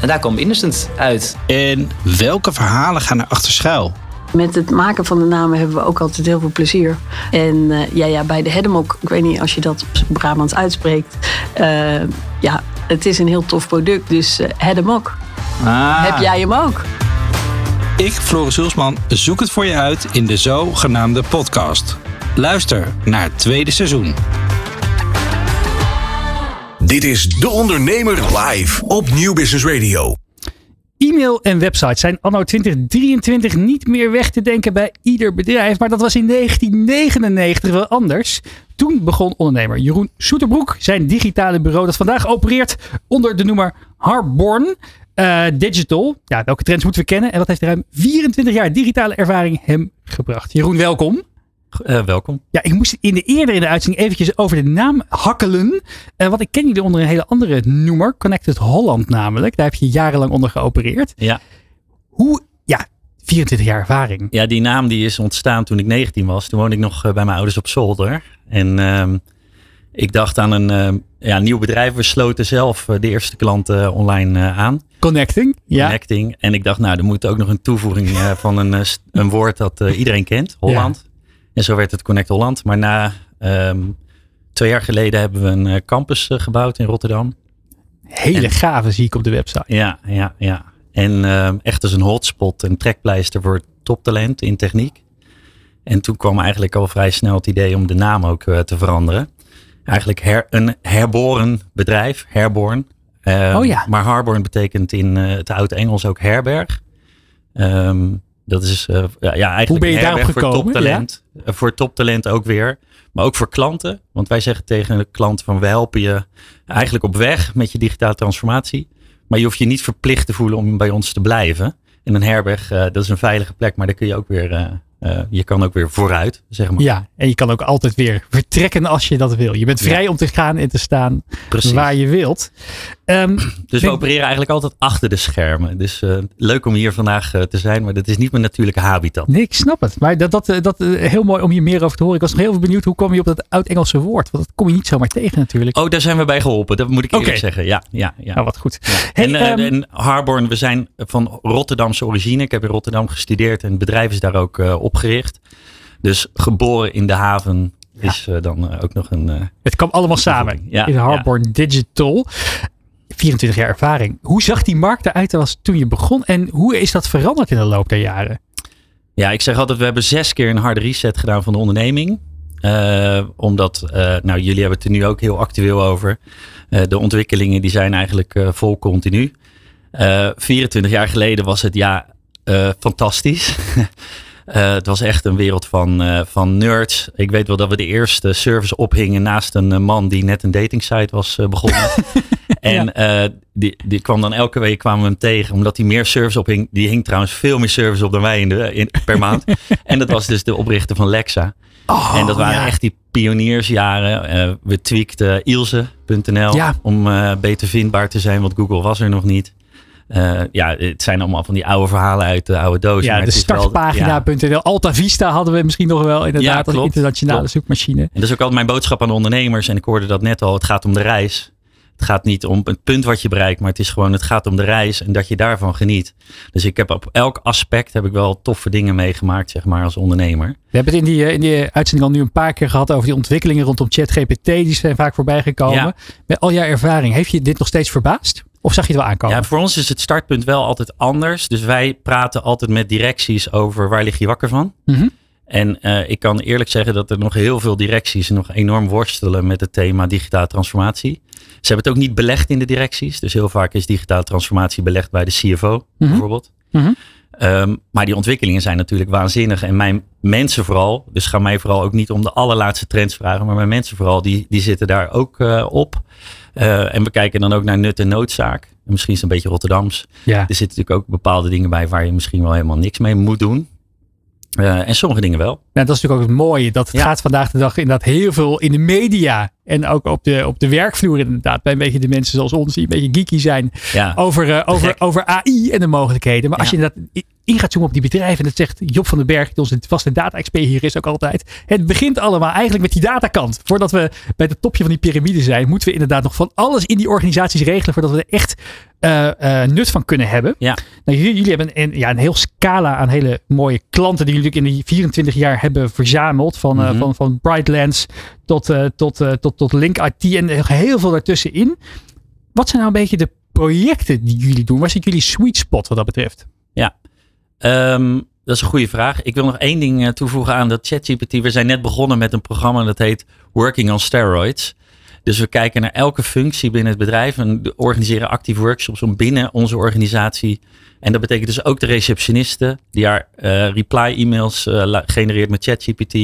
En daar kwam Innocent uit. En welke verhalen gaan er achter schuil? Met het maken van de namen hebben we ook altijd heel veel plezier. En uh, ja, ja, bij de Hedemok, ik weet niet als je dat op Brabants uitspreekt. Uh, ja, het is een heel tof product, dus uh, Hedemok. Ah. Heb jij hem ook? Ik, Floris Hulsman, zoek het voor je uit in de zogenaamde podcast. Luister naar het tweede seizoen. Dit is De Ondernemer Live op Nieuw Business Radio. E-mail en website zijn anno twintig drieëntwintig niet meer weg te denken bij ieder bedrijf. Maar dat was in negentien negenennegentig wel anders. Toen begon ondernemer Jeroen Soeterbroek zijn digitale bureau dat vandaag opereert onder de noemer Harborn uh, Digital. Ja, welke trends moeten we kennen? En wat heeft ruim vierentwintig jaar digitale ervaring hem gebracht? Jeroen, welkom. Uh, welkom. Ja, ik moest in de eerder in de uitzending eventjes over de naam hakkelen. Uh, want ik ken jullie onder een hele andere noemer. Connected Holland namelijk. Daar heb je jarenlang onder geopereerd. Ja. Hoe, ja, vierentwintig jaar ervaring. Ja, die naam die is ontstaan toen ik negentien was. Toen woonde ik nog bij mijn ouders op zolder. En um, ik dacht aan een um, ja, nieuw bedrijf. We sloten zelf uh, de eerste klanten uh, online uh, aan. Connecting. Connecting. Ja. En ik dacht, nou, er moet ook nog een toevoeging uh, van een, uh, een woord dat uh, iedereen kent. Holland. Ja. En zo werd het Connect Holland. Maar na um, twee jaar geleden hebben we een campus uh, gebouwd in Rotterdam. Hele en, gave zie ik op de website. Ja, ja, ja. En um, echt als een hotspot, een trekpleister voor toptalent in techniek. En toen kwam eigenlijk al vrij snel het idee om de naam ook uh, te veranderen. Eigenlijk her, een herboren bedrijf, Herborn. Um, oh ja. Maar Harborn betekent in uh, het Oud-Engels ook herberg. Um, Dat is uh, ja, ja, eigenlijk Hoe ben je daarop gekomen? Voor toptalent, ja? Voor toptalent ook weer. Maar ook voor klanten. Want wij zeggen tegen de klant van we helpen je eigenlijk op weg met je digitale transformatie. Maar je hoeft je niet verplicht te voelen om bij ons te blijven. En een herberg, uh, dat is een veilige plek. Maar daar kun je ook weer, uh, uh, je kan ook weer vooruit, zeg maar. Ja, en je kan ook altijd weer vertrekken als je dat wil. Je bent vrij ja. om te gaan en te staan Precies. waar je wilt. Um, dus we opereren eigenlijk altijd achter de schermen. Dus uh, leuk om hier vandaag uh, te zijn, maar dat is niet mijn natuurlijke habitat. Nee, ik snap het. Maar dat, dat, dat uh, heel mooi om hier meer over te horen. Ik was nog heel benieuwd, hoe kom je op dat oud-Engelse woord? Want dat kom je niet zomaar tegen natuurlijk. Oh, daar zijn we bij geholpen. Dat moet ik eerlijk okay. zeggen. Ja, ja, ja. Nou, wat goed. Ja. Hey, en, um, en Harborn, we zijn van Rotterdamse origine. Ik heb in Rotterdam gestudeerd en het bedrijf is daar ook uh, opgericht. Dus geboren in de haven... Ja. Is uh, dan uh, ook nog een... Uh, het kwam allemaal samen ja, in Harborn ja. Digital. vierentwintig jaar ervaring. Hoe zag die markt eruit als toen je begon? En hoe is dat veranderd in de loop der jaren? Ja, ik zeg altijd, we hebben zes keer een harde reset gedaan van de onderneming. Uh, omdat, uh, nou jullie hebben het er nu ook heel actueel over. Uh, de ontwikkelingen die zijn eigenlijk uh, vol continu. Uh, vierentwintig jaar geleden was het ja uh, fantastisch. Uh, het was echt een wereld van, uh, van nerds. Ik weet wel dat we de eerste service ophingen naast een uh, man die net een datingsite was uh, begonnen. en ja. uh, die, die kwam dan elke week kwamen we hem tegen. Omdat hij meer service ophing. Die hing trouwens veel meer service op dan wij in de, in, per maand. En dat was dus de oprichter van Lexa. Oh, en dat waren ja. echt die pioniersjaren. Uh, we tweakten Ilse punt n l ja. om uh, beter vindbaar te zijn. Want Google was er nog niet. Uh, ja, het zijn allemaal van die oude verhalen uit de oude doos. Ja, maar de startpagina punt n l. Ja. Alta Vista hadden we misschien nog wel inderdaad ja, klopt, als internationale klopt. zoekmachine. En dat is ook altijd mijn boodschap aan de ondernemers. En ik hoorde dat net al. Het gaat om de reis. Het gaat niet om het punt wat je bereikt. Maar het is gewoon, het gaat om de reis. En dat je daarvan geniet. Dus ik heb op elk aspect heb ik wel toffe dingen meegemaakt, zeg maar, als ondernemer. We hebben het in die, in die uitzending al nu een paar keer gehad over die ontwikkelingen rondom ChatGPT. Die zijn vaak voorbij gekomen. Ja. Met al jouw ervaring, heeft je dit nog steeds verbaasd? Of zag je het wel aankomen? Ja, voor ons is het startpunt wel altijd anders. Dus wij praten altijd met directies over waar lig je wakker van. Mm-hmm. En uh, ik kan eerlijk zeggen dat er nog heel veel directies nog enorm worstelen met het thema digitale transformatie. Ze hebben het ook niet belegd in de directies. Dus heel vaak is digitale transformatie belegd bij de C F O mm-hmm. bijvoorbeeld. Mm-hmm. Um, maar die ontwikkelingen zijn natuurlijk waanzinnig. En mijn mensen vooral, dus ga mij vooral ook niet om de allerlaatste trends vragen. Maar mijn mensen vooral, die, die zitten daar ook uh, op. Uh, en we kijken dan ook naar nut en noodzaak. En misschien is het een beetje Rotterdams. Ja. Er zitten natuurlijk ook bepaalde dingen bij waar je misschien wel helemaal niks mee moet doen. Uh, en sommige dingen wel. Nou, dat is natuurlijk ook het mooie. Dat het ja. gaat vandaag de dag inderdaad heel veel in de media. En ook op de, op de werkvloer inderdaad. Bij een beetje de mensen zoals ons die een beetje geeky zijn. Ja. Over, uh, over, over A I en de mogelijkheden. Maar ja. als je inderdaad in gaat zoomen op die bedrijven. En dat zegt Job van den Berg, die onze vaste data-expert hier is ook altijd. Het begint allemaal eigenlijk met die datakant. Voordat we bij het topje van die piramide zijn. Moeten we inderdaad nog van alles in die organisaties regelen. Voordat we er echt uh, uh, nut van kunnen hebben. Ja. Nou, jullie, jullie hebben een, ja, een heel scala aan hele mooie klanten. Die jullie in die vierentwintig jaar hebben verzameld. Van, mm-hmm. uh, van, van Brightlands tot, uh, tot, uh, tot, tot Link I T en heel veel daartussenin. Wat zijn nou een beetje de projecten die jullie doen? Waar zit jullie sweet spot wat dat betreft? Ja, um, dat is een goede vraag. Ik wil nog één ding toevoegen aan dat ChatGPT. We zijn net begonnen met een programma dat heet Working on Steroids. Dus we kijken naar elke functie binnen het bedrijf en organiseren actief workshops om binnen onze organisatie. En dat betekent dus ook de receptionisten die haar uh, reply-e-mails uh, genereert met ChatGPT.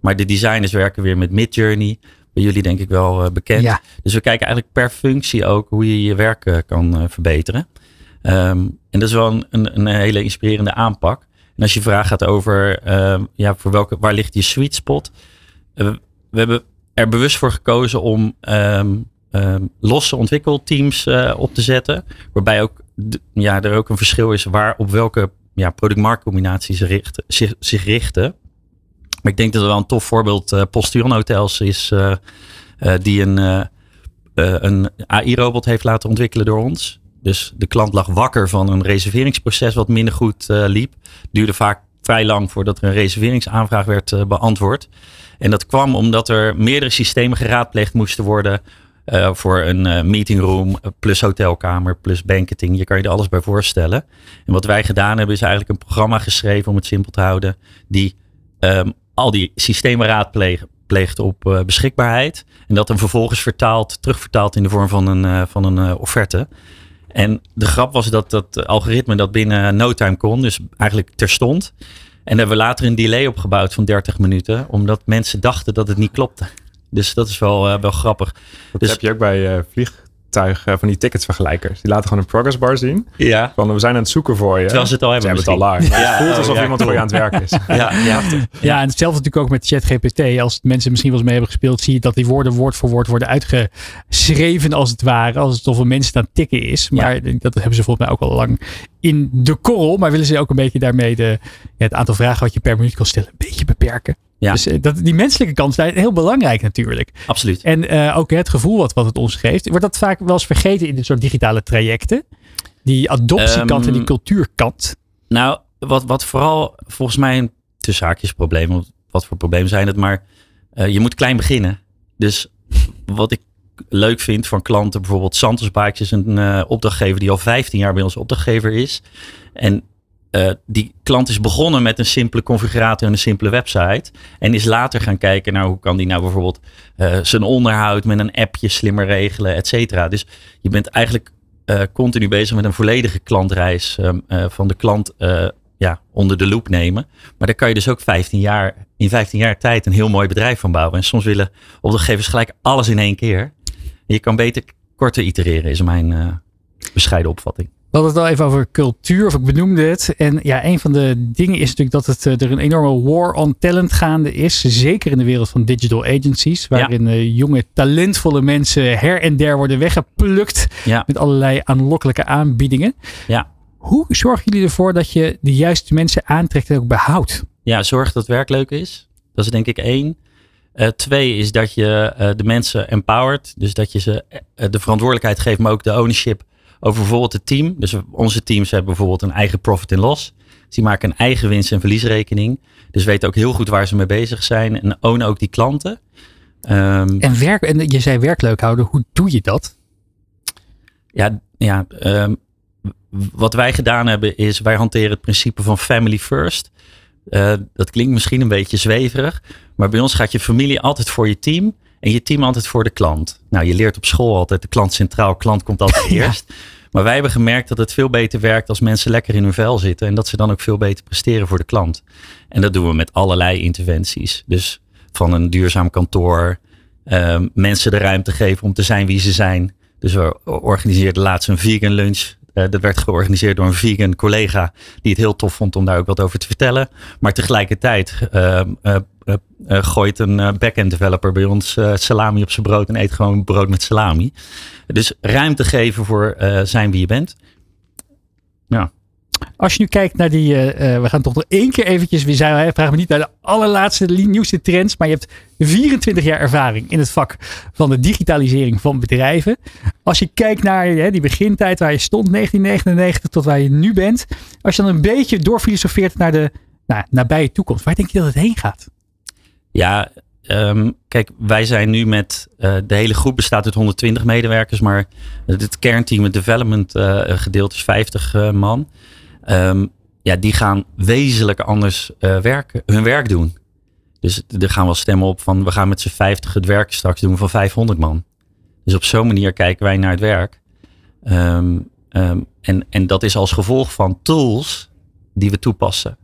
Maar de designers werken weer met Midjourney. Bij jullie denk ik wel uh, bekend. Ja. Dus we kijken eigenlijk per functie ook hoe je je werk uh, kan uh, verbeteren. Um, en dat is wel een, een, een hele inspirerende aanpak. En als je vraag gaat over uh, ja, voor welke, waar ligt je sweet spot? Uh, we hebben er bewust voor gekozen om um, um, losse ontwikkelteams uh, op te zetten. Waarbij ook d- ja, er ook een verschil is waar op welke ja, product-marktcombinaties richten, zich, zich richten. Maar ik denk dat er wel een tof voorbeeld uh, Postillon Hotels is. Uh, uh, die een, uh, uh, een A I-robot heeft laten ontwikkelen door ons. Dus de klant lag wakker van een reserveringsproces wat minder goed uh, liep. Duurde vaak vrij lang voordat er een reserveringsaanvraag werd uh, beantwoord. En dat kwam omdat er meerdere systemen geraadpleegd moesten worden. Uh, voor een uh, meetingroom, plus hotelkamer, plus banketing. Je kan je er alles bij voorstellen. En wat wij gedaan hebben is eigenlijk een programma geschreven, om het simpel te houden, die um, al die systemen raadpleegt op uh, beschikbaarheid. En dat dan vervolgens vertaald, terugvertaald in de vorm van een, uh, van een uh, offerte. En de grap was dat dat algoritme dat binnen no time kon. Dus eigenlijk terstond. En daar hebben we later een delay opgebouwd van dertig minuten. Omdat mensen dachten dat het niet klopte. Dus dat is wel, uh, wel grappig. Dat dus heb je ook bij uh, vliegtuigen van die ticketsvergelijkers. Die laten gewoon een progress bar zien. Ja. Van we zijn aan het zoeken voor je. Terwijl ze het al hebben. Ze hebben misschien. Het al lang. Ja. Het voelt alsof ja, iemand cool. voor je aan het werk is. Ja, ja. Ja. Ja, en hetzelfde natuurlijk ook met ChatGPT. Als mensen misschien wel eens mee hebben gespeeld, zie je dat die woorden woord voor woord worden uitgeschreven als het ware. Alsof een mens aan het tikken is. Maar ja. dat hebben ze volgens mij ook al lang in de korrel. Maar willen ze ook een beetje daarmee de, ja, het aantal vragen wat je per minuut kan stellen een beetje beperken. Ja. Dus dat, die menselijke kant is heel belangrijk natuurlijk. Absoluut. En uh, ook het gevoel wat, wat het ons geeft. Wordt dat vaak wel eens vergeten in dit soort digitale trajecten? Die adoptiekant um, en die cultuurkant. Nou, wat, wat vooral volgens mij een tussen haakjes probleem. Wat voor problemen zijn het? Maar uh, je moet klein beginnen. Dus wat ik leuk vind van klanten. Bijvoorbeeld Santos Baakjes, een uh, opdrachtgever die al vijftien jaar bij ons opdrachtgever is. En Uh, die klant is begonnen met een simpele configurator en een simpele website. En is later gaan kijken naar hoe kan die nou bijvoorbeeld uh, zijn onderhoud met een appje slimmer regelen, et cetera. Dus je bent eigenlijk uh, continu bezig met een volledige klantreis um, uh, van de klant uh, ja, onder de loep nemen. Maar daar kan je dus ook vijftien jaar, in vijftien jaar tijd een heel mooi bedrijf van bouwen. En soms willen opdrachtgevers gelijk alles in één keer. En je kan beter korter itereren, is mijn uh, bescheiden opvatting. We hadden het al even over cultuur, of ik benoemde het. En ja, een van de dingen is natuurlijk dat het, er een enorme war on talent gaande is. Zeker in de wereld van digital agencies. Waarin ja. jonge, talentvolle mensen her en der worden weggeplukt. Ja. Met allerlei aanlokkelijke aanbiedingen. Ja. Hoe zorgen jullie ervoor dat je de juiste mensen aantrekt en ook behoudt? Ja, zorg dat werk leuk is. Dat is denk ik één. Uh, twee is dat je uh, de mensen empowert. Dus dat je ze uh, de verantwoordelijkheid geeft, maar ook de ownership over bijvoorbeeld het team. Dus onze teams hebben bijvoorbeeld een eigen profit en loss. Dus die maken een eigen winst- en verliesrekening. Dus weten ook heel goed waar ze mee bezig zijn. En ownen ook die klanten. Um, en, werk, en je zei werk leuk houden. Hoe doe je dat? Ja, ja um, wat wij gedaan hebben is, wij hanteren het principe van family first. Uh, dat klinkt misschien een beetje zweverig. Maar bij ons gaat je familie altijd voor je team. En je team altijd voor de klant. Nou, je leert op school altijd de klant centraal. Klant komt altijd ja. eerst. Maar wij hebben gemerkt dat het veel beter werkt als mensen lekker in hun vel zitten. En dat ze dan ook veel beter presteren voor de klant. En dat doen we met allerlei interventies. Dus van een duurzaam kantoor. Um, mensen de ruimte geven om te zijn wie ze zijn. Dus we organiseerden laatst een vegan lunch. Uh, dat werd georganiseerd door een vegan collega. Die het heel tof vond om daar ook wat over te vertellen. Maar tegelijkertijd Uh, uh, Uh, uh, gooit een uh, back-end developer bij ons uh, salami op zijn brood en eet gewoon brood met salami. Dus ruimte geven voor uh, zijn wie je bent. Ja. Als je nu kijkt naar die, uh, uh, we gaan toch nog één keer eventjes, we zijn, vraag me niet naar de allerlaatste nieuwste trends, maar je hebt vierentwintig jaar ervaring in het vak van de digitalisering van bedrijven. Als je kijkt naar uh, die begintijd waar je stond, negentien negenennegentig, tot waar je nu bent. Als je dan een beetje doorfilosofeert naar de nou, nabije toekomst, waar denk je dat het heen gaat? Ja, um, kijk, wij zijn nu met uh, de hele groep bestaat uit honderdtwintig medewerkers, maar het kernteam, het development uh, gedeelte is vijftig man. Um, ja, die gaan wezenlijk anders uh, werken, hun werk doen. Dus er gaan wel stemmen op van we gaan met z'n vijftig het werk straks doen van vijfhonderd man. Dus op zo'n manier kijken wij naar het werk. Um, um, en, en dat is als gevolg van tools die we toepassen.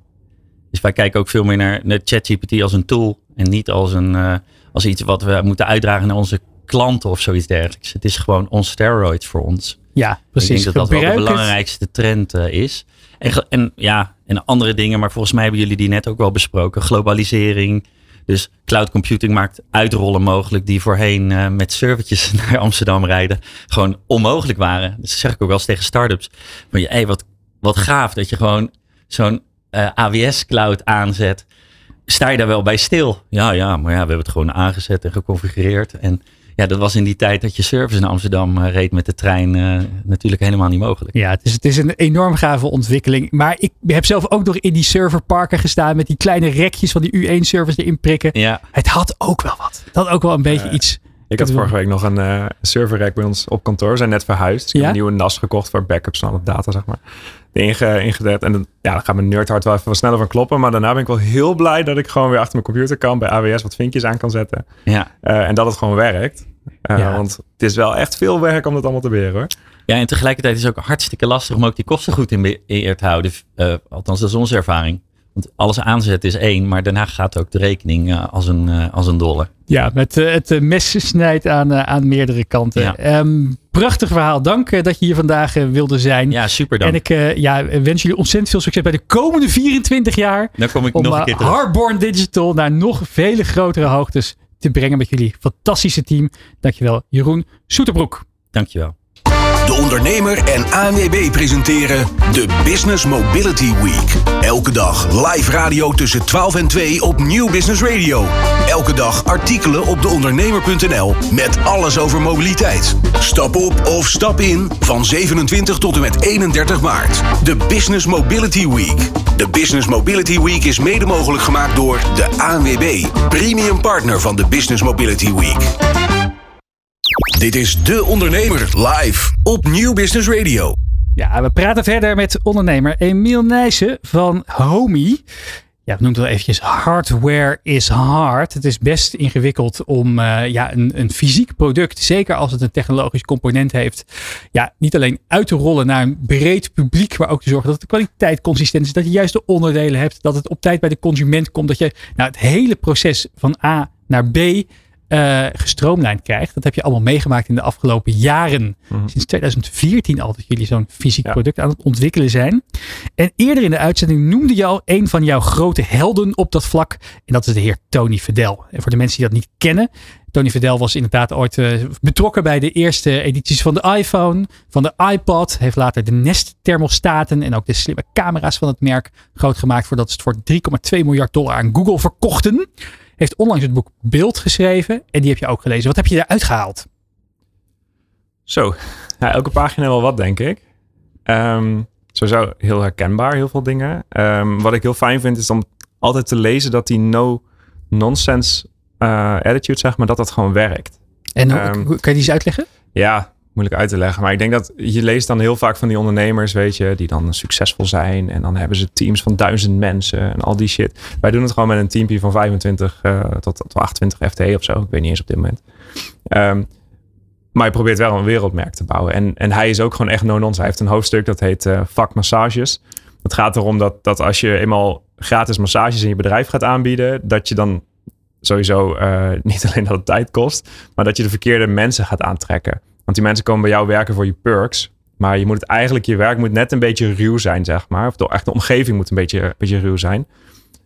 Dus wij kijken ook veel meer naar, naar ChatGPT als een tool. En niet als, een, uh, als iets wat we moeten uitdragen naar onze klanten of zoiets dergelijks. Het is gewoon on steroids voor ons. Ja, precies. Ik denk dat dat wel de belangrijkste trend uh, is. En, en, ja, en andere dingen, maar volgens mij hebben jullie die net ook wel besproken. Globalisering. Dus cloud computing maakt uitrollen mogelijk die voorheen uh, met servertjes naar Amsterdam rijden gewoon onmogelijk waren. Dus dat zeg ik ook wel eens tegen startups. Maar je, hey, wat, wat gaaf dat je gewoon zo'n uh, A W S cloud aanzet. Sta je daar wel bij stil? Ja, ja, maar ja, we hebben het gewoon aangezet en geconfigureerd. En ja, dat was in die tijd dat je service in Amsterdam uh, reed met de trein uh, natuurlijk helemaal niet mogelijk. Ja, het is, het is een enorm gave ontwikkeling. Maar ik heb zelf ook nog in die serverparken gestaan met die kleine rekjes van die U één servers erin prikken. Ja. Het had ook wel wat. Het had ook wel een beetje uh, iets. Ik had vorige week nog een uh, serverrek bij ons op kantoor. We zijn net verhuisd. Dus ik ja? heb een nieuwe N A S gekocht voor backups van alle data, zeg maar. Inge, ingedekt. En dan, ja, dan gaat mijn nerdhart wel even wat sneller van kloppen. Maar daarna ben ik wel heel blij dat ik gewoon weer achter mijn computer kan. Bij A W S wat vinkjes aan kan zetten. Ja. Uh, en dat het gewoon werkt. Uh, ja. Want het is wel echt veel werk om dat allemaal te beheren, hoor. Ja, en tegelijkertijd is het ook hartstikke lastig om ook die kosten goed in beheer te houden. Uh, althans, dat is onze ervaring. Want alles aanzetten is één, maar daarna gaat ook de rekening uh, als, een, uh, als een dollar. Ja, met uh, het uh, mes gesnijd aan, uh, aan meerdere kanten. Ja. Um, prachtig verhaal. Dank uh, dat je hier vandaag uh, wilde zijn. Ja, super dank. En ik uh, ja, wens jullie ontzettend veel succes bij de komende vierentwintig jaar. Dan kom ik om, nog een keer uh, terug. Hardborn Digital naar nog vele grotere hoogtes te brengen met jullie fantastische team. Dankjewel, Jeroen Soeterbroek. Dankjewel. De Ondernemer en A N W B presenteren de Business Mobility Week. Elke dag live radio tussen twaalf en twee op Nieuw Business Radio. Elke dag artikelen op de ondernemer punt n l met alles over mobiliteit. Stap op of stap in van zevenentwintig tot en met eenendertig maart. De Business Mobility Week. De Business Mobility Week is mede mogelijk gemaakt door de A N W B, premium partner van de Business Mobility Week. Dit is De Ondernemer live op Nieuw Business Radio. Ja, we praten verder met ondernemer Emiel Nijssen van Homey. Ja, we noemen het wel eventjes hardware is hard. Het is best ingewikkeld om uh, ja, een, een fysiek product, zeker als het een technologisch component heeft, ja, niet alleen uit te rollen naar een breed publiek, maar ook te zorgen dat de kwaliteit consistent is, dat je juist de onderdelen hebt, dat het op tijd bij de consument komt, dat je nou, het hele proces van A naar B Uh, gestroomlijnd krijgt. Dat heb je allemaal meegemaakt in de afgelopen jaren. Mm-hmm. Sinds tweeduizend veertien al dat jullie zo'n fysiek ja. product aan het ontwikkelen zijn. En eerder in de uitzending noemde je al een van jouw grote helden op dat vlak. En dat is de heer Tony Fadell. En voor de mensen die dat niet kennen. Tony Fadell was inderdaad ooit uh, betrokken bij de eerste edities van de iPhone, van de iPod. Heeft later de Nest thermostaten en ook de slimme camera's van het merk groot gemaakt. Voordat ze het voor drie komma twee miljard dollar aan Google verkochten. Heeft onlangs het boek Beeld geschreven. En die heb je ook gelezen. Wat heb je daaruit gehaald? Zo. Ja, elke pagina wel wat, denk ik. Um, sowieso heel herkenbaar. Heel veel dingen. Um, wat ik heel fijn vind is om altijd te lezen dat die no-nonsense uh, attitude, zeg maar, dat dat gewoon werkt. En um, kan je die eens uitleggen? Ja, moeilijk uit te leggen. Maar ik denk dat je leest dan heel vaak van die ondernemers, weet je, die dan succesvol zijn. En dan hebben ze teams van duizend mensen en al die shit. Wij doen het gewoon met een teampje van vijfentwintig uh, tot, tot achtentwintig F T E of zo. Ik weet niet eens op dit moment. Um, maar je probeert wel een wereldmerk te bouwen. En, en hij is ook gewoon echt no-nonsense. Hij heeft een hoofdstuk dat heet uh, vak massages. Het gaat erom dat, dat als je eenmaal gratis massages in je bedrijf gaat aanbieden, dat je dan sowieso uh, niet alleen dat het tijd kost, maar dat je de verkeerde mensen gaat aantrekken. Want die mensen komen bij jou werken voor je perks. Maar je moet het eigenlijk, je werk moet net een beetje ruw zijn, zeg maar. Of de, echt de omgeving moet een beetje, een beetje ruw zijn.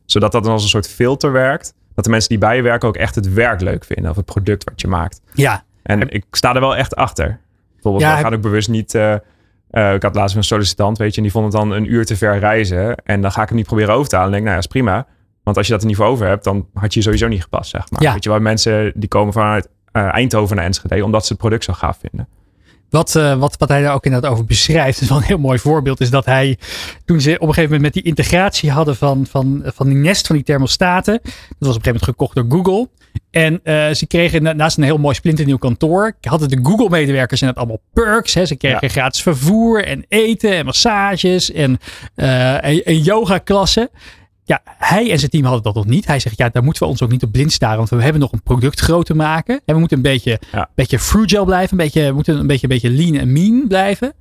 Zodat dat dan als een soort filter werkt. Dat de mensen die bij je werken ook echt het werk leuk vinden. Of het product wat je maakt. Ja. En ik sta er wel echt achter. Bijvoorbeeld, ja, ik ga ook bewust niet... Uh, uh, ik had laatst een sollicitant, weet je. En die vond het dan een uur te ver reizen. En dan ga ik hem niet proberen over te halen. En denk ik, nou ja, is prima. Want als je dat er niet voor over hebt, dan had je sowieso niet gepast, zeg maar. Ja. Weet je wel, mensen die komen vanuit Uh, Eindhoven naar Enschede, omdat ze het product zo gaaf vinden. Wat, uh, wat, wat hij daar ook inderdaad over beschrijft, is wel een heel mooi voorbeeld, is dat hij, toen ze op een gegeven moment met die integratie hadden van, van, van die Nest, van die thermostaten, dat was op een gegeven moment gekocht door Google. En uh, ze kregen naast een heel mooi splinternieuw kantoor, hadden de Google-medewerkers en dat allemaal perks. Hè? Ze kregen ja. gratis vervoer en eten en massages en, uh, en, en yoga-klassen. Ja, hij en zijn team hadden dat nog niet. Hij zegt, ja, daar moeten we ons ook niet op blind staren. Want we hebben nog een product groot te maken. En we moeten een beetje, ja. beetje frugal blijven. Een beetje, we moeten een beetje, een beetje lean en mean blijven.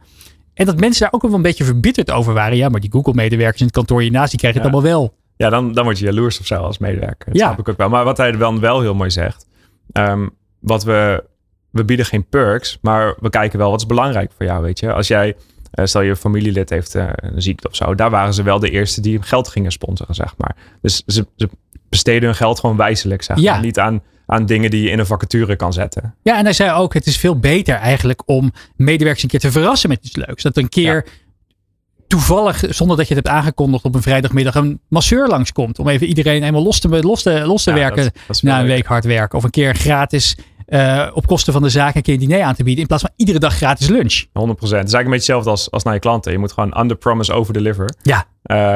En dat mensen daar ook wel een beetje verbitterd over waren. Ja, maar die Google-medewerkers in het kantoor hiernaast, die krijgen ja. het allemaal wel. Ja, dan, dan word je jaloers of zo als medewerker. Dat ja. snap ik ook wel. Maar wat hij dan wel heel mooi zegt. Um, wat we, we bieden geen perks. Maar we kijken wel wat is belangrijk voor jou, weet je. Als jij... Uh, stel je familielid heeft uh, een ziekte of zo. Daar waren ze wel de eerste die hem geld gingen sponsoren, zeg maar. Dus ze, ze besteden hun geld gewoon wijselijk, zeg maar. Ja. Niet aan, aan dingen die je in een vacature kan zetten. Ja, en hij zei ook, het is veel beter eigenlijk om medewerkers een keer te verrassen met iets leuks. Dat een keer ja. toevallig, zonder dat je het hebt aangekondigd op een vrijdagmiddag, een masseur langskomt. Om even iedereen helemaal los te, los te, los te ja, werken dat, dat na een leuk. week hard werken. Of een keer gratis... Uh, op kosten van de zaak een keer een diner aan te bieden. In plaats van iedere dag gratis lunch. honderd procent. Het is eigenlijk een beetje hetzelfde als, als naar je klanten. Je moet gewoon under promise over deliver. Ja.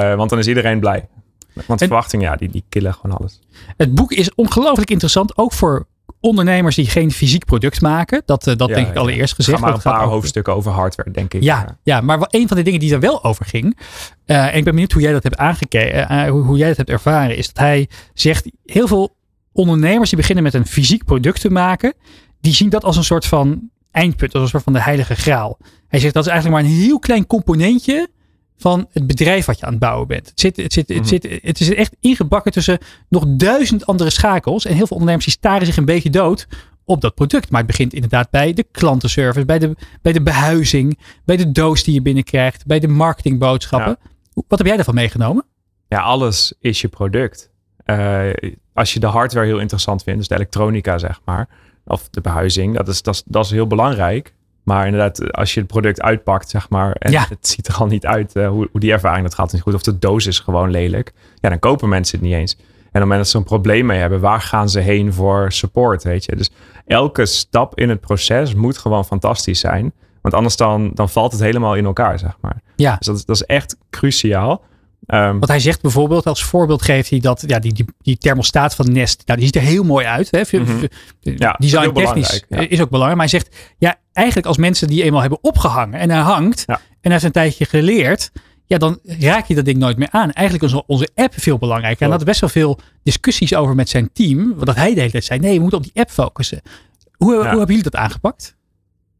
Uh, want dan is iedereen blij. Want en, verwachtingen, ja, die, die killen gewoon alles. Het boek is ongelooflijk interessant. Ook voor ondernemers die geen fysiek product maken. Dat, uh, dat ja, denk ik ja. allereerst gezegd. Er gaan maar een paar over... hoofdstukken over hardware, denk ik. Ja, ja. ja, maar een van de dingen die daar wel over ging. Uh, en ik ben benieuwd hoe jij dat hebt aangekeken. Uh, hoe, hoe jij dat hebt ervaren. Is dat hij zegt heel veel... Ondernemers die beginnen met een fysiek product te maken, die zien dat als een soort van eindpunt, als een soort van de heilige graal. Hij zegt dat is eigenlijk maar een heel klein componentje van het bedrijf wat je aan het bouwen bent. Het, zit, het, zit, het, mm-hmm. zit, het is echt ingebakken tussen nog duizend andere schakels en heel veel ondernemers die staren zich een beetje dood op dat product. Maar het begint inderdaad bij de klantenservice, bij de, bij de behuizing, bij de doos die je binnenkrijgt, bij de marketingboodschappen. Ja. Wat heb jij daarvan meegenomen? Ja, alles is je product. Uh, als je de hardware heel interessant vindt, dus de elektronica zeg maar, of de behuizing, dat is, dat is, dat is heel belangrijk. Maar inderdaad, als je het product uitpakt zeg maar, en ja. het ziet er al niet uit uh, hoe, hoe die ervaring, dat gaat niet goed, of de doos is gewoon lelijk, ja, dan kopen mensen het niet eens. En op het moment dat ze een probleem mee hebben, waar gaan ze heen voor support, weet je? Dus elke stap in het proces moet gewoon fantastisch zijn, want anders dan, dan valt het helemaal in elkaar, zeg maar. Ja. Dus dat is, dat is echt cruciaal. Um, Want hij zegt bijvoorbeeld, als voorbeeld geeft hij dat ja, die, die, die thermostaat van Nest, nou, die ziet er heel mooi uit. Hè? Mm-hmm. Ja, design technisch ja. is ook belangrijk. Maar hij zegt, ja, eigenlijk als mensen die eenmaal hebben opgehangen en hij hangt ja. en hij heeft een tijdje geleerd, ja, dan raak je dat ding nooit meer aan. Eigenlijk is onze app veel belangrijker. En daar had best wel veel discussies over met zijn team, dat hij de hele tijd zei, nee, we moeten op die app focussen. Hoe, ja. hoe hebben jullie dat aangepakt?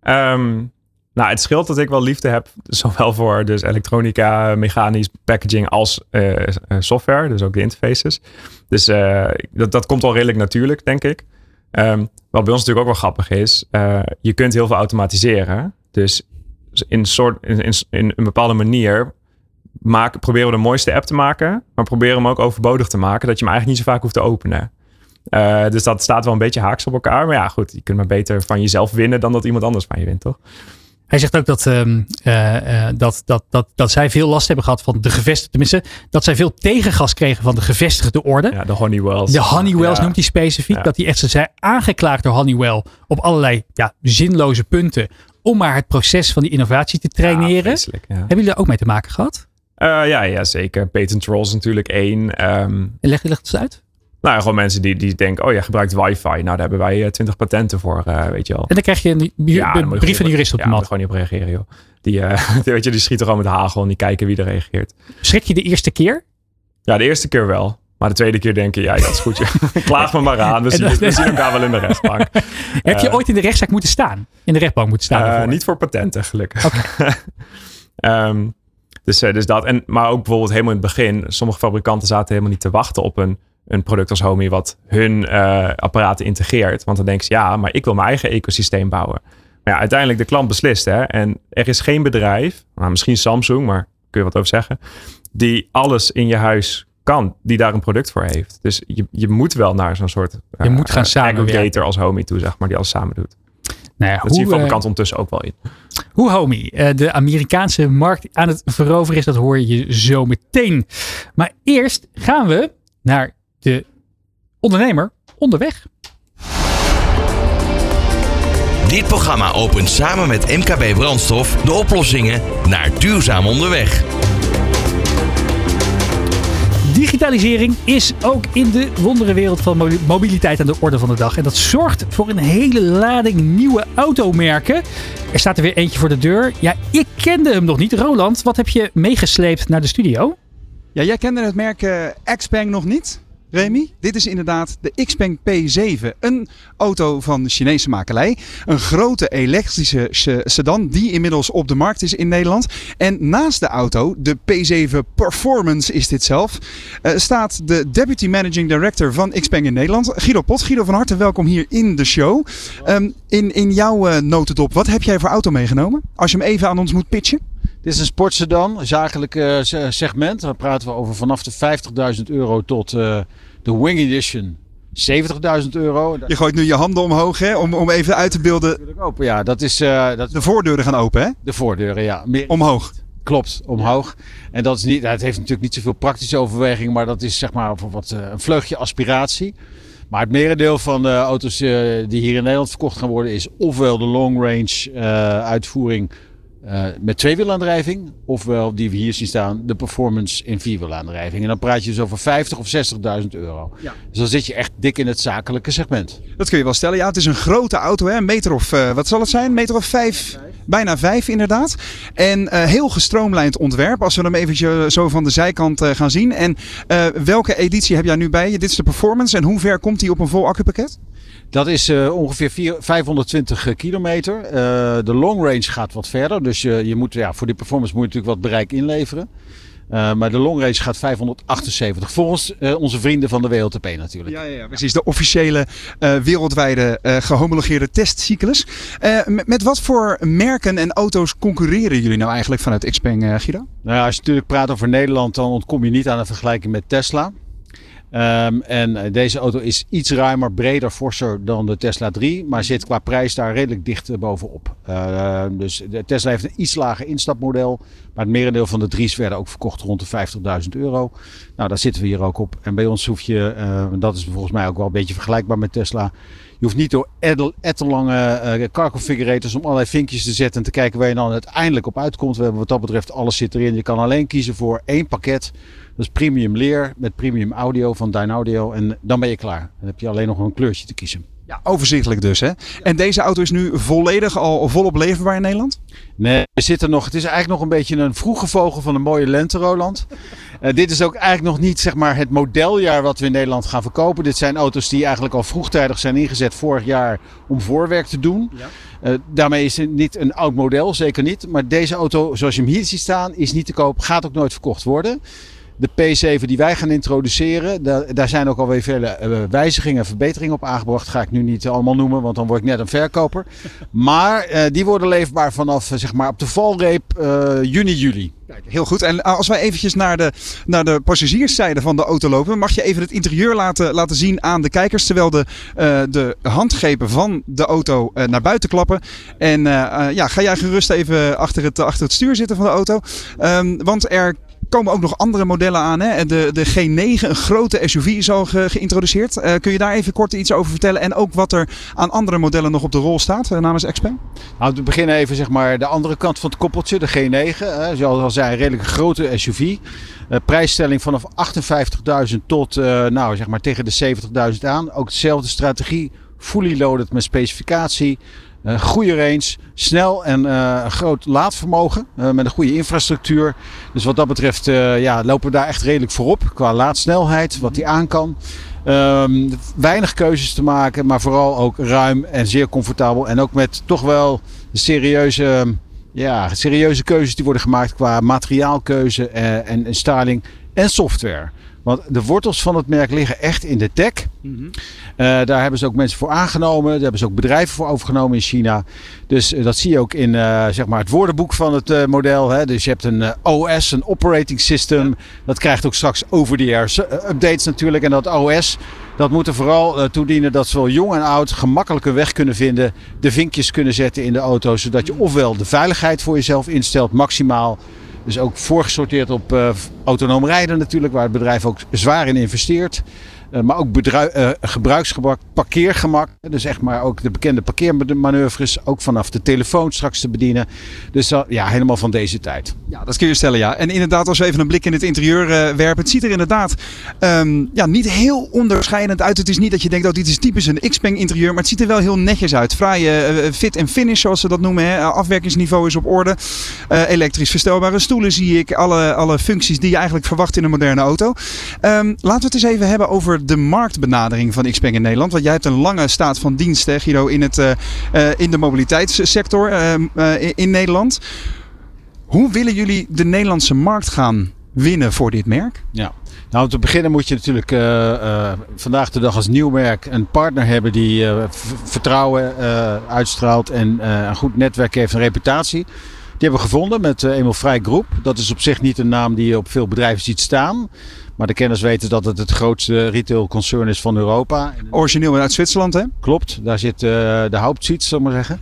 Um, Nou, het scheelt dat ik wel liefde heb, zowel voor dus elektronica, mechanisch, packaging als uh, software, dus ook de interfaces. Dus uh, dat, dat komt al redelijk natuurlijk, denk ik. Um, wat bij ons natuurlijk ook wel grappig is, uh, je kunt heel veel automatiseren. Dus in, soort, in, in, in een bepaalde manier maken, proberen we de mooiste app te maken, maar proberen hem ook overbodig te maken, dat je hem eigenlijk niet zo vaak hoeft te openen. Uh, dus dat staat wel een beetje haaks op elkaar. Maar ja, goed, je kunt maar beter van jezelf winnen dan dat iemand anders van je wint, toch? Hij zegt ook dat, um, uh, uh, dat, dat, dat, dat zij veel last hebben gehad van de gevestigde. Tenminste, dat zij veel tegengas kregen van de gevestigde orde. Ja, de Honeywells. De Honeywells ja. noemt hij specifiek. Ja. Dat die echt, ze zijn aangeklaagd door Honeywell op allerlei ja, zinloze punten. Om maar het proces van die innovatie te traineren. Ja, ja. Hebben jullie daar ook mee te maken gehad? Uh, ja, ja, zeker. Patent trolls natuurlijk één. Um... En leg, leg het eens uit. Nou, gewoon mensen die, die denken, oh ja, gebruikt wifi. Nou, daar hebben wij twintig uh, patenten voor, uh, weet je wel. En dan krijg je een ju- ja, brief je van de jurist op de ja, mat. Ja, gewoon niet op reageren, joh. Die, uh, die, weet je, die schieten gewoon met de hagel en die kijken wie er reageert. Schrik je de eerste keer? Ja, de eerste keer wel. Maar de tweede keer denk je, ja, dat is goed. Ja. Klaag me maar aan, we zien, we zien elkaar wel in de rechtsbank. Heb je uh, ooit in de rechtszaak moeten staan? In de rechtbank moeten staan? Uh, niet voor patenten, gelukkig. Oké. Okay. um, dus, dus dat. En, maar ook bijvoorbeeld helemaal in het begin. Sommige fabrikanten zaten helemaal niet te wachten op een... een product als Homey wat hun uh, apparaten integreert. Want dan denken ze, ja, maar ik wil mijn eigen ecosysteem bouwen. Maar ja, uiteindelijk de klant beslist. Hè? En er is geen bedrijf, nou, misschien Samsung, maar kun je wat over zeggen, die alles in je huis kan, die daar een product voor heeft. Dus je, je moet wel naar zo'n soort uh, je moet gaan uh, aggregator als Homey toe, zeg maar, die alles samen doet. Nou ja, dat hoe, zie je van de kant ondertussen ook wel in. Hoe Homey uh, de Amerikaanse markt aan het veroveren is, dat hoor je zo meteen. Maar eerst gaan we naar de ondernemer onderweg. Dit programma opent samen met M K B Brandstof de oplossingen naar duurzaam onderweg. Digitalisering is ook in de wonderenwereld van mobiliteit aan de orde van de dag. En dat zorgt voor een hele lading nieuwe automerken. Er staat er weer eentje voor de deur. Ja, ik kende hem nog niet. Roland, wat heb je meegesleept naar de studio? Ja, jij kende het merk uh, Xpeng nog niet, Remy. Dit is inderdaad de Xpeng P zeven. Een auto van de Chinese makelij. Een grote elektrische sedan die inmiddels op de markt is in Nederland. En naast de auto, de P zeven Performance is dit zelf, uh, staat de Deputy Managing Director van Xpeng in Nederland, Guido Pot. Guido, van harte welkom hier in de show. Um, in, in jouw uh, notendop, wat heb jij voor auto meegenomen? Als je hem even aan ons moet pitchen. Dit is een sportsedan, zakelijk uh, segment. Daar praten we over vanaf de vijftigduizend euro tot uh, de Wing Edition zeventigduizend euro. Je gooit nu je handen omhoog, hè? Om, om even uit te beelden. Open, ja, dat is, uh, dat... De voordeuren gaan open, hè? De voordeuren, ja. Meer... Omhoog. Klopt, omhoog. En dat is niet, nou, het heeft natuurlijk niet zoveel praktische overweging, maar dat is zeg maar wat, uh, een vleugje aspiratie. Maar het merendeel van de auto's uh, die hier in Nederland verkocht gaan worden is ofwel de long range uh, uitvoering... Uh, met tweewielaandrijving, ofwel die we hier zien staan, de performance in vierwielaandrijving. En dan praat je dus over vijftig of zestigduizend euro. Ja. Dus dan zit je echt dik in het zakelijke segment. Dat kun je wel stellen. Ja, het is een grote auto, hè? Een meter of, uh, wat zal het zijn? Een meter of vijf, vijf. Bijna vijf inderdaad. En uh, heel gestroomlijnd ontwerp, als we hem eventjes zo van de zijkant uh, gaan zien. En uh, welke editie heb jij nu bij je? Dit is de performance en hoe ver komt die op een vol accupakket? Dat is uh, ongeveer vierhonderdvijfentwintig kilometer. Uh, de long range gaat wat verder. Dus je, je moet, ja, voor die performance moet je natuurlijk wat bereik inleveren. Uh, maar de long range gaat vijfhonderdachtenzeventig. Volgens uh, onze vrienden van de W L T P natuurlijk. Ja, ja, ja, precies. De officiële uh, wereldwijde uh, gehomologeerde testcyclus. Uh, met, met wat voor merken en auto's concurreren jullie nou eigenlijk vanuit Xpeng, uh, Guido? Nou ja, als je natuurlijk praat over Nederland, dan ontkom je niet aan een vergelijking met Tesla. Um, en deze auto is iets ruimer, breder, forser dan de Tesla drie, maar zit qua prijs daar redelijk dicht bovenop. Uh, dus de Tesla heeft een iets lager instapmodel, maar het merendeel van de drie's werden ook verkocht rond de vijftigduizend euro. Nou, daar zitten we hier ook op. En bij ons hoef je, uh, dat is volgens mij ook wel een beetje vergelijkbaar met Tesla, je hoeft niet door ettenlange uh, car configurators om allerlei vinkjes te zetten en te kijken waar je dan uiteindelijk op uitkomt. We hebben wat dat betreft alles zit erin. Je kan alleen kiezen voor één pakket. Dat is premium leer met premium audio van Dynaudio en dan ben je klaar. Dan heb je alleen nog een kleurtje te kiezen. Ja, overzichtelijk dus, hè? Ja. En deze auto is nu volledig al volop leverbaar in Nederland? Nee, we zitten nog, het is eigenlijk nog een beetje een vroege vogel van een mooie lente, Roland. Uh, dit is ook eigenlijk nog niet zeg maar, het modeljaar wat we in Nederland gaan verkopen. Dit zijn auto's die eigenlijk al vroegtijdig zijn ingezet vorig jaar om voorwerk te doen. Ja. Uh, daarmee is het niet een oud model, zeker niet. Maar deze auto, zoals je hem hier ziet staan, is niet te koop, gaat ook nooit verkocht worden. De P zeven die wij gaan introduceren, daar, daar zijn ook alweer vele wijzigingen en verbeteringen op aangebracht. Ga ik nu niet allemaal noemen, want dan word ik net een verkoper. Maar uh, die worden leverbaar vanaf zeg maar, op de valreep uh, juni, juli. Heel goed. En als wij eventjes naar de, naar de passagierszijde van de auto lopen, mag je even het interieur laten, laten zien aan de kijkers. Terwijl de, uh, de handgrepen van de auto uh, naar buiten klappen. En uh, uh, ja, ga jij gerust even achter het, achter het stuur zitten van de auto. Um, want er... Er komen ook nog andere modellen aan. Hè? De, de G negen, een grote S U V, is al ge, geïntroduceerd. Uh, kun je daar even kort iets over vertellen? En ook wat er aan andere modellen nog op de rol staat uh, namens Xpeng? Nou, we beginnen even zeg maar, de andere kant van het koppeltje, de G negen. Uh, zoals al zei, een redelijk grote S U V. Uh, prijsstelling vanaf achtenvijftigduizend tot uh, nou, zeg maar tegen de zeventigduizend aan. Ook dezelfde strategie, fully loaded met specificatie. Uh, goede range, snel en uh, groot laadvermogen uh, met een goede infrastructuur. Dus wat dat betreft uh, ja, lopen we daar echt redelijk voorop qua laadsnelheid, wat die aan kan. Um, weinig keuzes te maken, maar vooral ook ruim en zeer comfortabel. En ook met toch wel serieuze, ja, serieuze keuzes die worden gemaakt qua materiaalkeuze uh, en, en styling en software. Want de wortels van het merk liggen echt in de tech. Mm-hmm. uh, daar hebben ze ook mensen voor aangenomen. Daar hebben ze ook bedrijven voor overgenomen in China. Dus uh, dat zie je ook in uh, zeg maar het woordenboek van het uh, model. Hè. Dus je hebt een uh, O S, een operating system. Ja. Dat krijgt ook straks over-the-air updates natuurlijk. En dat O S, dat moet er vooral uh, toe dienen dat zowel jong en oud gemakkelijker weg kunnen vinden. De vinkjes kunnen zetten in de auto. Zodat je ofwel de veiligheid voor jezelf instelt maximaal. Dus ook voorgesorteerd op uh, autonoom rijden natuurlijk, waar het bedrijf ook zwaar in investeert. Uh, maar ook bedru- uh, gebruiksgemak, parkeergemak. Dus echt maar ook de bekende parkeermanoeuvres. Ook vanaf de telefoon straks te bedienen. Dus uh, ja, helemaal van deze tijd. Ja, dat kun je stellen, ja. En inderdaad, als we even een blik in het interieur uh, werpen. Het ziet er inderdaad um, ja, niet heel onderscheidend uit. Het is niet dat je denkt, oh, dit is typisch een Xpeng interieur. Maar het ziet er wel heel netjes uit. Fraaie uh, fit en finish, zoals ze dat noemen. Hè. Afwerkingsniveau is op orde. Uh, elektrisch verstelbare stoelen zie ik. Alle, alle functies die je eigenlijk verwacht in een moderne auto. Um, laten we het eens even hebben over de marktbenadering van Xpeng in Nederland. Want jij hebt een lange staat van dienst, hè, Guido, in, het, uh, uh, in de mobiliteitssector uh, uh, in Nederland. Hoe willen jullie de Nederlandse markt gaan winnen voor dit merk? Ja. Nou, om te beginnen moet je natuurlijk uh, uh, vandaag de dag als nieuw merk een partner hebben die uh, v- vertrouwen uh, uitstraalt en uh, een goed netwerk heeft en reputatie. Die hebben we gevonden met uh, Emiel Vrij Groep. Dat is op zich niet een naam die je op veel bedrijven ziet staan. Maar de kenners weten dat het het grootste retailconcern is van Europa. Origineel uit Zwitserland, hè? Klopt, daar zit uh, de Hauptsitz, zal ik maar zeggen.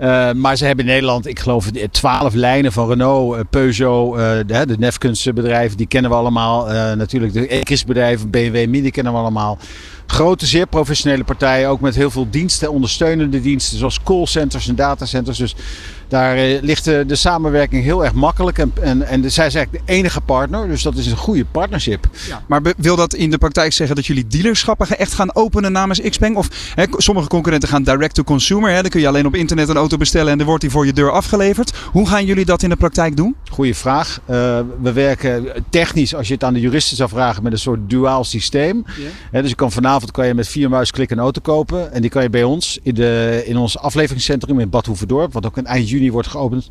uh, maar ze hebben in Nederland, ik geloof, twaalf lijnen van Renault, Peugeot, uh, de, de Nefkens bedrijven, die kennen we allemaal. Uh, natuurlijk de E-Kist bedrijven, B M W Mini kennen we allemaal. Grote, zeer professionele partijen, ook met heel veel diensten, ondersteunende diensten, zoals callcenters en datacenters. Dus daar uh, ligt de, de samenwerking heel erg makkelijk. En, en, en zij zijn eigenlijk de enige partner, dus dat is een goede partnership. Ja. Maar wil dat in de praktijk zeggen dat jullie dealerschappen echt gaan openen namens Xpeng? Of hè, sommige concurrenten gaan direct to consumer. Hè? Dan kun je alleen op internet een auto bestellen en dan wordt die voor je deur afgeleverd. Hoe gaan jullie dat in de praktijk doen? Goeie vraag. Uh, we werken technisch, als je het aan de juristen zou vragen, met een soort duaal systeem. Yeah. Hè, dus je kan vanavond kan je met vier muisklikken een auto kopen. En die kan je bij ons in, de, in ons afleveringscentrum in Bad Hoeverdorp, wat ook in eind juni wordt geopend,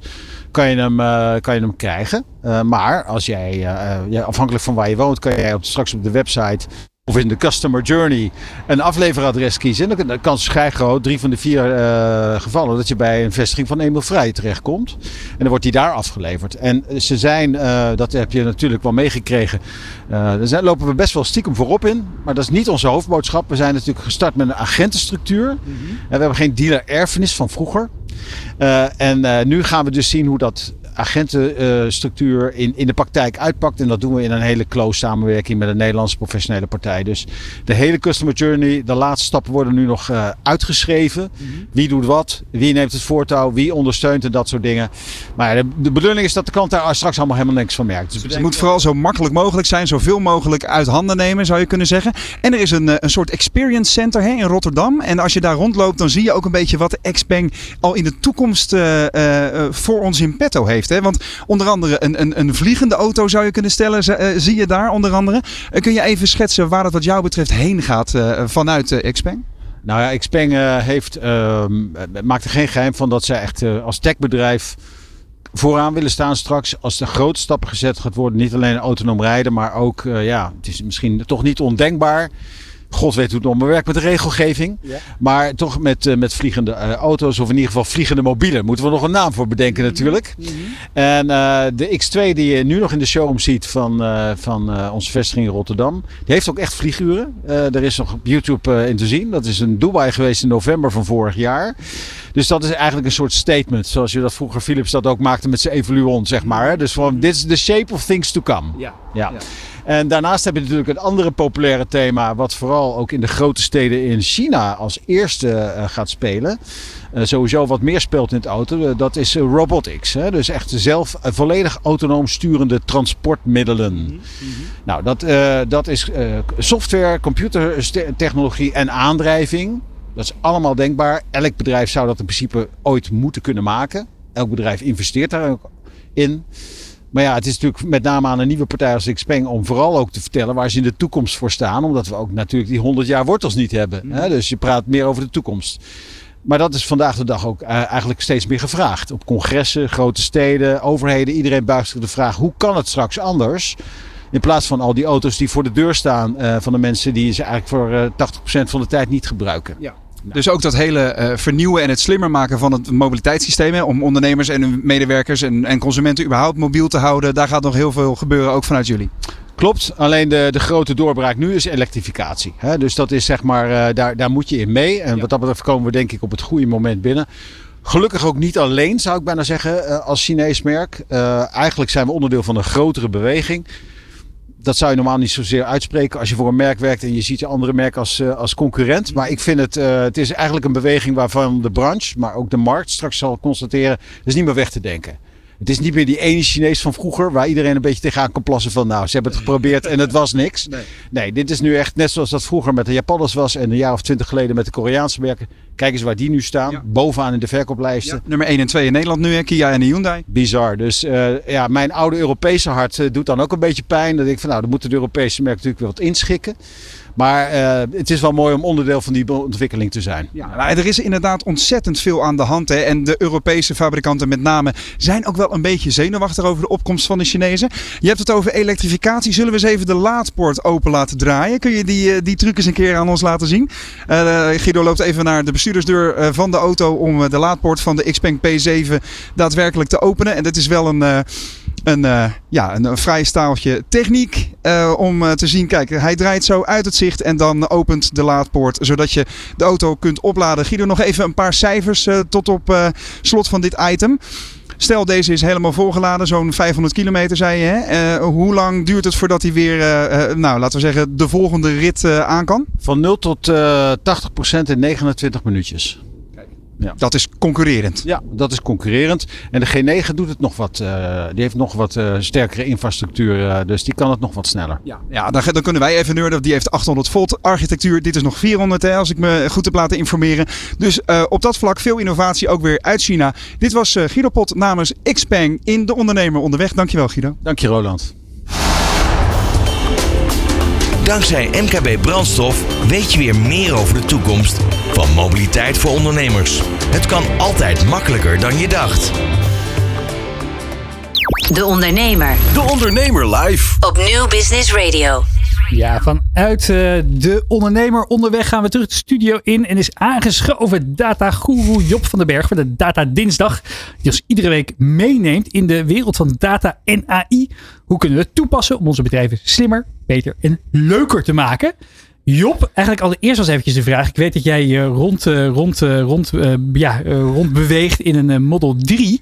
kan je hem, uh, kan je hem krijgen. Uh, maar als jij, uh, ja, afhankelijk van waar je woont, kan jij op, straks op de website of in de Customer Journey een afleveradres kiezen. En dan kan vrij groot, drie van de vier uh, gevallen, dat je bij een vestiging van Emiel Vrij terechtkomt. En dan wordt die daar afgeleverd. En ze zijn, uh, dat heb je natuurlijk wel meegekregen, uh, daar zijn, lopen we best wel stiekem voorop in. Maar dat is niet onze hoofdboodschap. We zijn natuurlijk gestart met een agentenstructuur. Mm-hmm. En we hebben geen dealer-erfenis van vroeger. Uh, en uh, nu gaan we dus zien hoe dat agentenstructuur uh, in, in de praktijk uitpakt. En dat doen we in een hele close samenwerking met een Nederlandse professionele partij. Dus de hele customer journey, de laatste stappen worden nu nog uh, uitgeschreven. Mm-hmm. Wie doet wat, wie neemt het voortouw, wie ondersteunt en dat soort dingen. Maar de, de bedoeling is dat de klant daar straks allemaal helemaal niks van merkt. Dus, dus het moet vooral zo makkelijk mogelijk zijn, zoveel mogelijk uit handen nemen, zou je kunnen zeggen. En er is een, een soort experience center, hè, in Rotterdam. En als je daar rondloopt, dan zie je ook een beetje wat de Xpeng al in de toekomst uh, uh, voor ons in petto heeft. Want onder andere een, een, een vliegende auto zou je kunnen stellen, zie je daar onder andere. Kun je even schetsen waar dat wat jou betreft heen gaat vanuit Xpeng? Nou ja, Xpeng heeft, uh, maakt er geen geheim van dat zij echt uh, als techbedrijf vooraan willen staan straks. Als er grote stappen gezet gaat worden, niet alleen autonoom rijden, maar ook, uh, ja, het is misschien toch niet ondenkbaar. God weet hoe het nog maar werkt met de regelgeving. Ja. Maar toch met, uh, met vliegende uh, auto's. Of in ieder geval vliegende mobielen. Moeten we nog een naam voor bedenken, mm-hmm, natuurlijk. Mm-hmm. En uh, de X twee die je nu nog in de showroom ziet van, uh, van uh, onze vestiging in Rotterdam. Die heeft ook echt vlieguren. Uh, er is nog op YouTube uh, in te zien. Dat is in Dubai geweest in november van vorig jaar. Dus dat is eigenlijk een soort statement. Zoals je dat vroeger Philips dat ook maakte met zijn Evoluon, zeg maar. Dus van, dit is the shape of things to come. Ja. Ja. Ja. En daarnaast heb je natuurlijk het andere populaire thema, wat vooral ook in de grote steden in China als eerste uh, gaat spelen. Uh, sowieso wat meer speelt in het auto, uh, dat is uh, robotics. Hè? Dus echt zelf uh, volledig autonoom sturende transportmiddelen. Mm-hmm. Nou, dat, uh, dat is uh, software, computertechnologie en aandrijving. Dat is allemaal denkbaar. Elk bedrijf zou dat in principe ooit moeten kunnen maken. Elk bedrijf investeert daar ook in. Maar ja, het is natuurlijk met name aan een nieuwe partij als Xpeng om vooral ook te vertellen waar ze in de toekomst voor staan. Omdat we ook natuurlijk die honderd jaar wortels niet hebben. Mm. Hè? Dus je praat meer over de toekomst. Maar dat is vandaag de dag ook uh, eigenlijk steeds meer gevraagd. Op congressen, grote steden, overheden. Iedereen buigt zich de vraag, hoe kan het straks anders? In plaats van al die auto's die voor de deur staan uh, van de mensen die ze eigenlijk voor uh, tachtig procent van de tijd niet gebruiken. Ja. Nou. Dus ook dat hele uh, vernieuwen en het slimmer maken van het mobiliteitssysteem. Hè, om ondernemers en hun medewerkers en, en consumenten überhaupt mobiel te houden. Daar gaat nog heel veel gebeuren, ook vanuit jullie. Klopt, alleen de, de grote doorbraak nu is elektrificatie. Hè? Dus dat is zeg maar, uh, daar, daar moet je in mee. En ja, wat dat betreft komen we denk ik op het goede moment binnen. Gelukkig ook niet alleen, zou ik bijna zeggen, uh, als Chinees merk. Uh, eigenlijk zijn we onderdeel van een grotere beweging. Dat zou je normaal niet zozeer uitspreken als je voor een merk werkt en je ziet je andere merk als, uh, als concurrent. Maar ik vind het, uh, het is eigenlijk een beweging waarvan de branche, maar ook de markt straks zal constateren, dat is niet meer weg te denken. Het is niet meer die ene Chinees van vroeger waar iedereen een beetje tegenaan kon plassen van nou, ze hebben het geprobeerd en het was niks. Nee, nee dit is nu echt net zoals dat vroeger met de Japanners was en een jaar of twintig geleden met de Koreaanse merken. Kijk eens waar die nu staan, ja. Bovenaan in de verkooplijsten. Ja, nummer één en twee in Nederland nu, hè? Kia en de Hyundai. Bizar, dus uh, ja, mijn oude Europese hart uh, doet dan ook een beetje pijn. Dan denk ik van nou, dan moeten de Europese merken natuurlijk weer wat inschikken. Maar uh, het is wel mooi om onderdeel van die ontwikkeling te zijn. Ja, nou, er is inderdaad ontzettend veel aan de hand. Hè? En de Europese fabrikanten met name zijn ook wel een beetje zenuwachtig over de opkomst van de Chinezen. Je hebt het over elektrificatie. Zullen we eens even de laadpoort open laten draaien? Kun je die, die truc eens een keer aan ons laten zien? Uh, Guido loopt even naar de bestuurdersdeur van de auto om de laadpoort van de Xpeng P zeven daadwerkelijk te openen. En dat is wel een... Uh, Een, uh, ja, een, een vrij staaltje techniek uh, om uh, te zien. Kijk, hij draait zo uit het zicht en dan opent de laadpoort, zodat je de auto kunt opladen. Guido, nog even een paar cijfers uh, tot op uh, slot van dit item. Stel, deze is helemaal volgeladen, zo'n vijfhonderd kilometer zei je. Hè? Uh, hoe lang duurt het voordat hij weer, uh, uh, nou, laten we zeggen, de volgende rit uh, aan kan? Van nul tot tachtig procent in negenentwintig minuutjes. Ja. Dat is concurrerend. Ja, dat is concurrerend. En de G negen doet het nog wat. Uh, die heeft nog wat uh, sterkere infrastructuur. Uh, dus die kan het nog wat sneller. Ja, ja dan, dan kunnen wij even nerden. Die heeft achthonderd volt architectuur. Dit is nog vierhonderd, hè, als ik me goed heb laten informeren. Dus uh, op dat vlak veel innovatie ook weer uit China. Dit was uh, Guido Pot namens Xpeng in De Ondernemer Onderweg. Dankjewel, Guido. Dank je, Roland. Dankzij M K B Brandstof weet je weer meer over de toekomst van mobiliteit voor ondernemers. Het kan altijd makkelijker dan je dacht. De Ondernemer. De Ondernemer live. Op New Business Radio. Ja, vanuit uh, De Ondernemer Onderweg gaan we terug de studio in. En is aangeschoven datagoeroe Job van den Berg voor de Data Dinsdag. Die ons iedere week meeneemt in de wereld van data en A I. Hoe kunnen we het toepassen om onze bedrijven slimmer, beter en leuker te maken? Job, eigenlijk allereerst was eventjes de vraag. Ik weet dat jij je rond, rond, rond, ja, rond beweegt in een Model drie.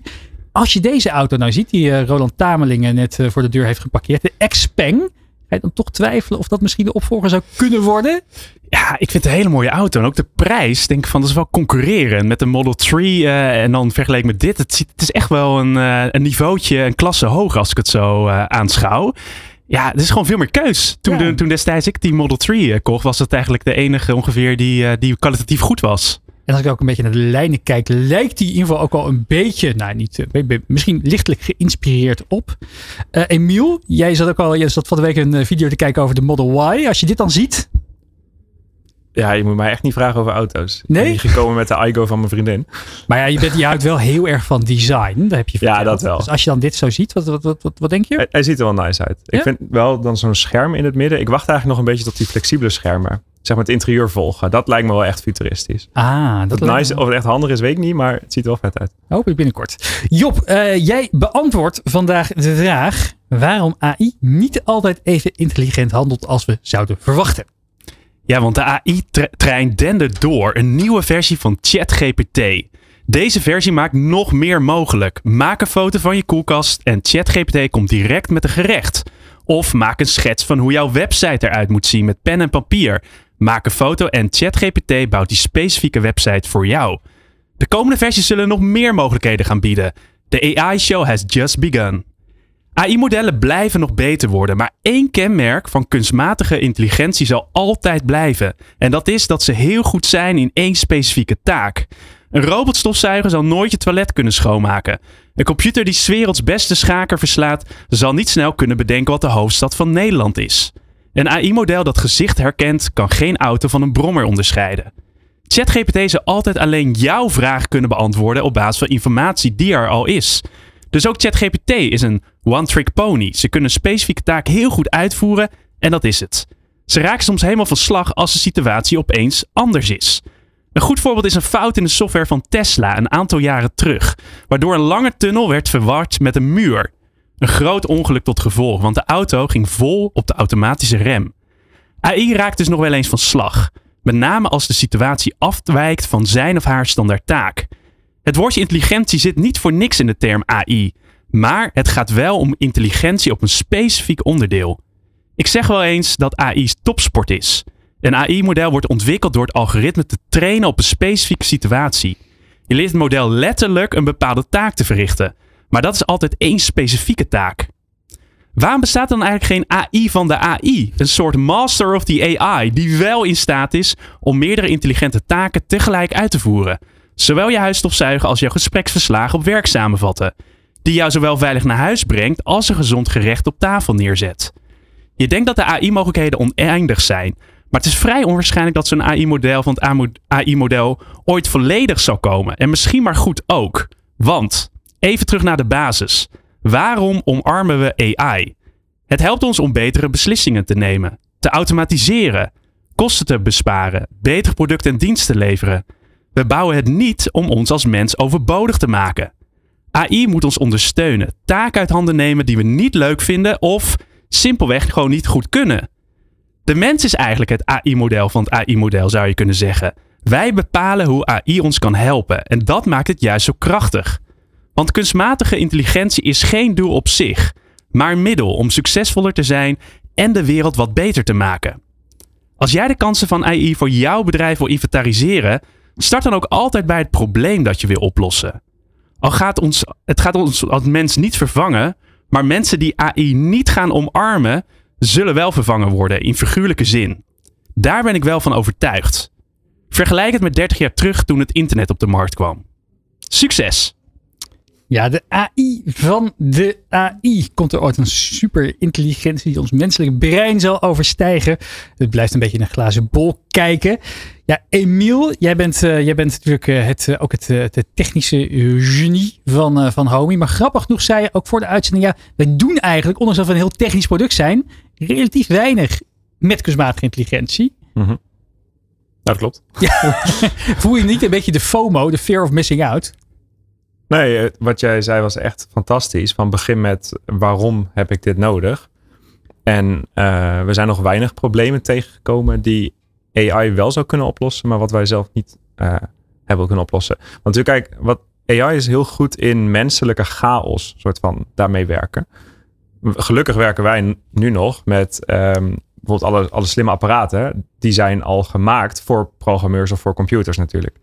Als je deze auto nou ziet, die Roland Tamelingen net voor de deur heeft geparkeerd. De Xpeng. Ga je dan toch twijfelen of dat misschien de opvolger zou kunnen worden? Ja, ik vind het een hele mooie auto. En ook de prijs, denk ik van, dat is wel concurreren. Met de Model drie uh, en dan vergeleken met dit. Het, het is echt wel een, uh, een niveautje, een klasse hoog als ik het zo uh, aanschouw. Ja, er is gewoon veel meer keus. Toen, ja. de, toen destijds ik die Model drie uh, kocht, was dat eigenlijk de enige ongeveer die, uh, die kwalitatief goed was. En als ik ook een beetje naar de lijnen kijk, lijkt die in ieder geval ook wel een beetje, nou niet, misschien lichtelijk geïnspireerd op. Uh, Emiel, jij zat ook al, jij zat van de week een video te kijken over de Model Y. Als je dit dan ziet... Ja, je moet mij echt niet vragen over auto's. Nee? Ik ben hier gekomen met de iGo van mijn vriendin. Maar ja, je, bent, je houdt wel heel erg van design. Daar heb je verteld. Ja, dat wel. Dus als je dan dit zo ziet, wat, wat, wat, wat, wat denk je? Hij, hij ziet er wel nice uit. Ja? Ik vind wel dan zo'n scherm in het midden. Ik wacht eigenlijk nog een beetje tot die flexibele schermen. Zeg maar het interieur volgen. Dat lijkt me wel echt futuristisch. Ah, dat dat nice, of het echt handig is, weet ik niet. Maar het ziet er wel vet uit. Hoop ik binnenkort. Job, uh, jij beantwoordt vandaag de vraag waarom A I niet altijd even intelligent handelt als we zouden verwachten. Ja, want de A I-trein dendert door. Een nieuwe versie van ChatGPT. Deze versie maakt nog meer mogelijk. Maak een foto van je koelkast en ChatGPT komt direct met een gerecht. Of maak een schets van hoe jouw website eruit moet zien met pen en papier. Maak een foto en ChatGPT bouwt die specifieke website voor jou. De komende versies zullen nog meer mogelijkheden gaan bieden. De A I-show has just begun. A I-modellen blijven nog beter worden, maar één kenmerk van kunstmatige intelligentie zal altijd blijven. En dat is dat ze heel goed zijn in één specifieke taak. Een robotstofzuiger zal nooit je toilet kunnen schoonmaken. Een computer die 's werelds beste schaker verslaat, zal niet snel kunnen bedenken wat de hoofdstad van Nederland is. Een A I-model dat gezicht herkent, kan geen auto van een brommer onderscheiden. ChatGPT zal altijd alleen jouw vraag kunnen beantwoorden op basis van informatie die er al is. Dus ook ChatGPT is een one-trick pony. Ze kunnen een specifieke taak heel goed uitvoeren en dat is het. Ze raken soms helemaal van slag als de situatie opeens anders is. Een goed voorbeeld is een fout in de software van Tesla een aantal jaren terug, waardoor een lange tunnel werd verward met een muur. Een groot ongeluk tot gevolg, want de auto ging vol op de automatische rem. A I raakt dus nog wel eens van slag, met name als de situatie afwijkt van zijn of haar standaard taak. Het woordje intelligentie zit niet voor niks in de term A I, maar het gaat wel om intelligentie op een specifiek onderdeel. Ik zeg wel eens dat A I topsport is. Een A I-model wordt ontwikkeld door het algoritme te trainen op een specifieke situatie. Je leert het model letterlijk een bepaalde taak te verrichten. Maar dat is altijd één specifieke taak. Waarom bestaat dan eigenlijk geen A I van de A I? Een soort master of the A I die wel in staat is om meerdere intelligente taken tegelijk uit te voeren. Zowel je huisstofzuigen als jouw gespreksverslagen op werk samenvatten. Die jou zowel veilig naar huis brengt als een gezond gerecht op tafel neerzet. Je denkt dat de A I-mogelijkheden oneindig zijn. Maar het is vrij onwaarschijnlijk dat zo'n A I-model van het A I-model ooit volledig zal komen. En misschien maar goed ook. Want, even terug naar de basis. Waarom omarmen we A I? Het helpt ons om betere beslissingen te nemen, te automatiseren, kosten te besparen, betere producten en diensten leveren. We bouwen het niet om ons als mens overbodig te maken. A I moet ons ondersteunen, taken uit handen nemen die we niet leuk vinden of simpelweg gewoon niet goed kunnen. De mens is eigenlijk het A I-model van het A I-model, zou je kunnen zeggen. Wij bepalen hoe A I ons kan helpen en dat maakt het juist zo krachtig. Want kunstmatige intelligentie is geen doel op zich, maar een middel om succesvoller te zijn en de wereld wat beter te maken. Als jij de kansen van A I voor jouw bedrijf wil inventariseren, start dan ook altijd bij het probleem dat je wil oplossen. Al gaat ons, het gaat ons als mens niet vervangen, maar mensen die A I niet gaan omarmen, zullen wel vervangen worden in figuurlijke zin. Daar ben ik wel van overtuigd. Vergelijk het met dertig jaar terug toen het internet op de markt kwam. Succes! Ja, de A I van de A I. Komt er ooit een superintelligentie die ons menselijk brein zal overstijgen? Het blijft een beetje in een glazen bol kijken. Ja, Emiel, jij bent, uh, jij bent natuurlijk uh, het, uh, ook het, uh, het technische genie van, uh, van Homey. Maar grappig genoeg zei je ook voor de uitzending, ja, wij doen eigenlijk, ondanks dat we een heel technisch product zijn, relatief weinig met kunstmatige intelligentie. Mm-hmm. Dat klopt. Ja. Voel je niet een beetje de FOMO, de fear of missing out? Nee, wat jij zei was echt fantastisch. Van begin met waarom heb ik dit nodig? En uh, we zijn nog weinig problemen tegengekomen die A I wel zou kunnen oplossen, maar wat wij zelf niet uh, hebben kunnen oplossen. Want natuurlijk, kijk, wat A I is heel goed in menselijke chaos, soort van daarmee werken. Gelukkig werken wij nu nog met um, bijvoorbeeld alle, alle slimme apparaten. Die zijn al gemaakt voor programmeurs of voor computers natuurlijk.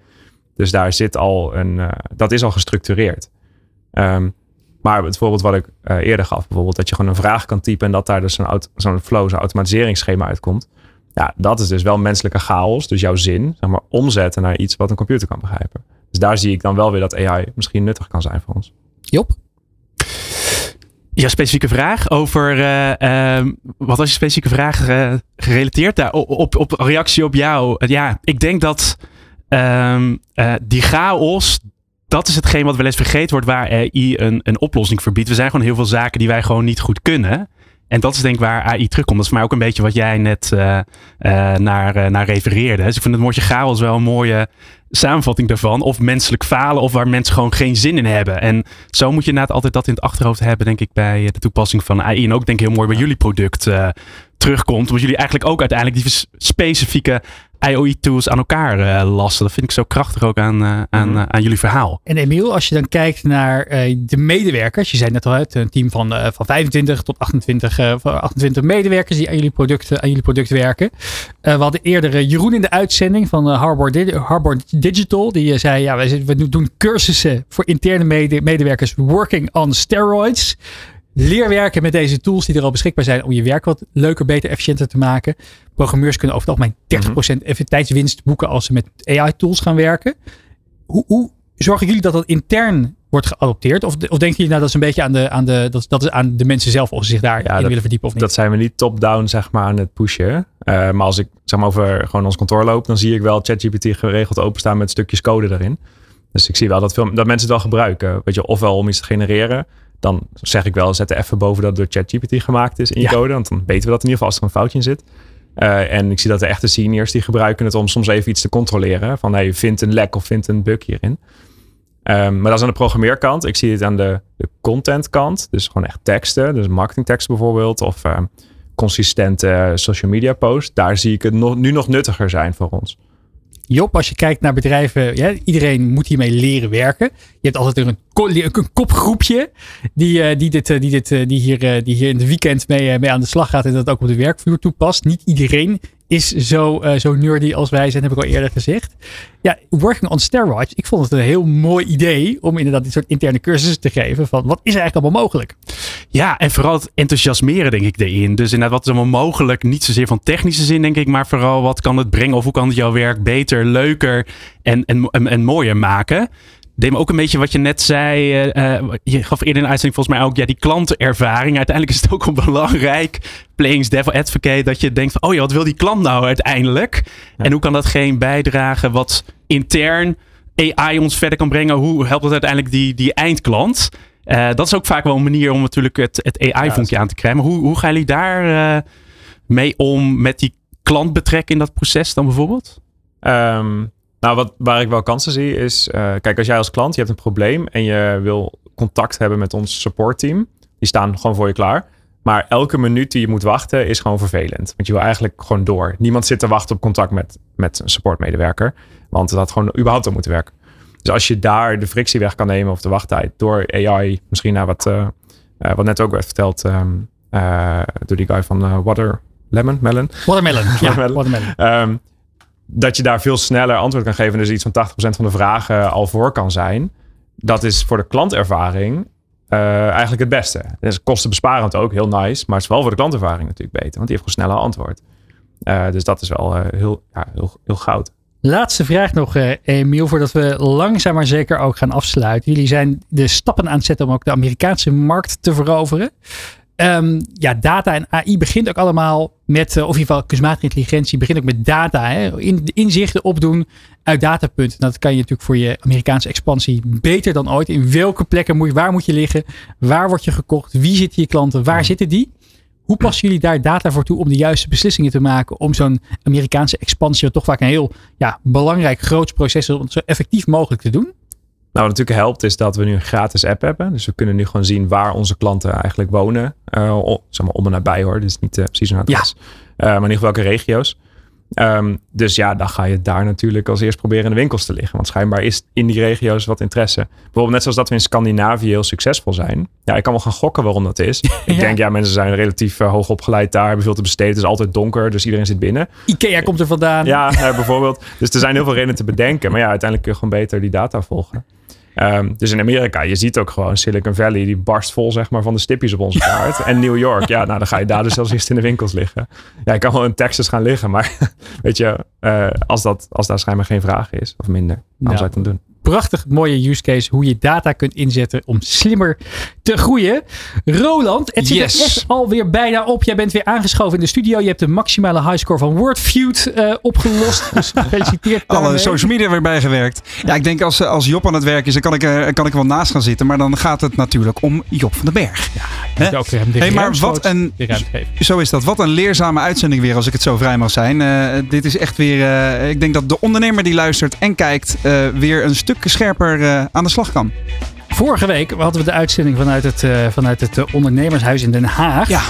Dus daar zit al een, uh, dat is al gestructureerd. Um, maar bijvoorbeeld wat ik uh, eerder gaf, bijvoorbeeld dat je gewoon een vraag kan typen en dat daar dus zo'n, auto, zo'n flow, zo'n automatiseringsschema uitkomt. Ja, dat is dus wel menselijke chaos. Dus jouw zin, zeg maar, omzetten naar iets wat een computer kan begrijpen. Dus daar zie ik dan wel weer dat A I misschien nuttig kan zijn voor ons. Job? Ja, specifieke vraag over, uh, um, wat was je specifieke vraag uh, gerelateerd daar? Op, op, op reactie op jou? Uh, ja, ik denk dat Um, uh, die chaos, dat is hetgeen wat wel eens vergeten wordt waar A I een, een oplossing verbiedt. We zijn gewoon heel veel zaken die wij gewoon niet goed kunnen. En dat is denk ik waar A I terugkomt. Dat is voor mij ook een beetje wat jij net uh, uh, naar, uh, naar refereerde. Dus ik vind het woordje chaos wel een mooie samenvatting daarvan. Of menselijk falen of waar mensen gewoon geen zin in hebben. En zo moet je inderdaad altijd dat in het achterhoofd hebben, denk ik, bij de toepassing van A I. En ook denk ik heel mooi bij jullie product uh, terugkomt. Omdat jullie eigenlijk ook uiteindelijk die specifieke I O I-tools aan elkaar uh, lassen. Dat vind ik zo krachtig ook aan, uh, aan, mm-hmm. uh, aan jullie verhaal. En Emiel, als je dan kijkt naar uh, de medewerkers. Je zei net al uit, een team van, uh, van vijfentwintig tot achtentwintig, uh, achtentwintig medewerkers die aan jullie product, aan jullie product werken. Uh, we hadden eerder uh, Jeroen in de uitzending van uh, Harbor, Di- Harbor Digital. Die uh, zei, ja, we, we doen cursussen voor interne mede- medewerkers working on steroids. Leer werken met deze tools die er al beschikbaar zijn om je werk wat leuker, beter, efficiënter te maken. Programmeurs kunnen over het algemeen dertig procent effectiviteitswinst boeken als ze met A I-tools gaan werken. Hoe, hoe zorgen jullie dat dat intern wordt geadopteerd? Of, of denken jullie nou dat is een beetje aan de, aan de, dat, dat is aan de mensen zelf of ze zich daarin ja, willen verdiepen of niet? Dat zijn we niet top-down, zeg maar, aan het pushen. Uh, maar als ik zeg maar over gewoon ons kantoor loop, dan zie ik wel ChatGPT geregeld openstaan met stukjes code daarin. Dus ik zie wel dat, veel, dat mensen het wel gebruiken. Weet je, ofwel om iets te genereren. Dan zeg ik wel, zet er even boven dat het door ChatGPT gemaakt is in je ja. code. Want dan weten we dat in ieder geval als er een foutje in zit. Uh, en ik zie dat de echte seniors die gebruiken het om soms even iets te controleren. Van, hey, vindt een lek of vindt een bug hierin. Um, maar dat is aan de programmeerkant. Ik zie dit aan de, de contentkant. Dus gewoon echt teksten. Dus marketingteksten bijvoorbeeld. Of uh, consistente social media posts. Daar zie ik het nog, nu nog nuttiger zijn voor ons. Job, als je kijkt naar bedrijven, ja, iedereen moet hiermee leren werken. Je hebt altijd een, ko- een kopgroepje die, uh, die, dit, uh, die, dit, uh, die, hier, uh, die hier in het weekend mee, uh, mee aan de slag gaat en dat ook op de werkvloer toepast. Niet iedereen is zo, uh, zo nerdy als wij zijn, heb ik al eerder gezegd. Ja, working on steroids. Ik vond het een heel mooi idee om inderdaad dit soort interne cursussen te geven van wat is er eigenlijk allemaal mogelijk? Ja, en vooral het enthousiasmeren denk ik erin. Dus inderdaad, wat is allemaal mogelijk? Niet zozeer van technische zin denk ik, maar vooral wat kan het brengen of hoe kan het jouw werk beter, leuker en, en, en, en mooier maken? Deem ook een beetje wat je net zei. Uh, je gaf eerder in de uitzending volgens mij ook ja, die klantervaring. Uiteindelijk is het ook een belangrijk playing devil advocate. Dat je denkt van, oh ja, wat wil die klant nou uiteindelijk? Ja. En hoe kan datgene bijdragen wat intern A I ons verder kan brengen? Hoe helpt dat uiteindelijk die, die eindklant? Uh, dat is ook vaak wel een manier om natuurlijk het, het A I-vonkje ja, aan te krijgen. Maar hoe, hoe gaan jullie daar uh, mee om met die klant betrekken in dat proces dan bijvoorbeeld? Um. Nou, wat, waar ik wel kansen zie is... Uh, kijk, als jij als klant, je hebt een probleem... en je wil contact hebben met ons supportteam... die staan gewoon voor je klaar. Maar elke minuut die je moet wachten is gewoon vervelend. Want je wil eigenlijk gewoon door. Niemand zit te wachten op contact met, met een supportmedewerker. Want dat had gewoon überhaupt al moeten werken. Dus als je daar de frictie weg kan nemen... of de wachttijd door A I... misschien naar wat, uh, uh, wat net ook werd verteld... Um, uh, door die guy van uh, Watermelon. Watermelon, ja. Watermelon. Watermelon. Um, dat je daar veel sneller antwoord kan geven... dus iets van tachtig procent van de vragen al voor kan zijn... dat is voor de klantervaring uh, eigenlijk het beste. Dat is kostenbesparend ook, heel nice... maar het is wel voor de klantervaring natuurlijk beter... want die heeft gewoon sneller antwoord. Uh, dus dat is wel uh, heel, ja, heel, heel goud. Laatste vraag nog, uh, Emiel... voordat we langzaam maar zeker ook gaan afsluiten. Jullie zijn de stappen aan het zetten... om ook de Amerikaanse markt te veroveren... Um, ja, data en A I begint ook allemaal met, of in ieder geval kunstmatige intelligentie, begint ook met data. Hè? In, inzichten opdoen uit datapunten. Dat kan je natuurlijk voor je Amerikaanse expansie beter dan ooit. In welke plekken moet je, waar moet je liggen? Waar word je gekocht? Wie zitten je klanten? Waar zitten die? Hoe passen jullie daar data voor toe om de juiste beslissingen te maken? Om zo'n Amerikaanse expansie, wat toch vaak een heel ja, belangrijk groots proces is, om het zo effectief mogelijk te doen? Nou, wat natuurlijk helpt is dat we nu een gratis app hebben. Dus we kunnen nu gewoon zien waar onze klanten eigenlijk wonen. Uh, oh, zeg maar om en nabij hoor, dus niet uh, precies een adres. Ja. Uh, maar in ieder geval welke regio's. Um, dus ja, dan ga je daar natuurlijk als eerst proberen in de winkels te liggen. Want schijnbaar is in die regio's wat interesse. Bijvoorbeeld net zoals dat we in Scandinavië heel succesvol zijn. Ja, ik kan wel gaan gokken waarom dat is. Ik ja. denk, ja, mensen zijn relatief uh, hoog opgeleid daar. Hebben veel te besteden. Het is altijd donker, dus iedereen zit binnen. IKEA komt er vandaan. Ja, uh, bijvoorbeeld. Dus er zijn heel veel redenen te bedenken. Maar ja, uiteindelijk kun je gewoon beter die data volgen. Um, dus in Amerika, je ziet ook gewoon Silicon Valley, die barst vol zeg maar van de stipjes op onze kaart. En New York, ja, nou dan ga je daar dus zelfs eerst in de winkels liggen. Ja, je kan wel in Texas gaan liggen, maar weet je, uh, als, dat, als daar schijnbaar geen vraag is, of minder, dan nou, zou je het dan doen. Prachtig mooie use case, hoe je data kunt inzetten om slimmer te groeien. Roland, het zit yes. er alweer bijna op. Jij bent weer aangeschoven in de studio. Je hebt de maximale highscore van Wordfeud uh, opgelost. Dus gefeliciteerd. Alle social media weer bijgewerkt. Ja, ik denk als, als Job aan het werk is, dan kan ik er kan ik wel naast gaan zitten. Maar dan gaat het natuurlijk om Job van den Berg. Ja, He? He? Hem de hey, maar wat een, zo is dat. Wat een leerzame uitzending weer, als ik het zo vrij mag zijn. Uh, dit is echt weer, uh, ik denk dat de ondernemer die luistert en kijkt, uh, weer een stuk scherper uh, aan de slag kan. Vorige week hadden we de uitzending vanuit het, uh, vanuit het uh, ondernemershuis in Den Haag. Ja.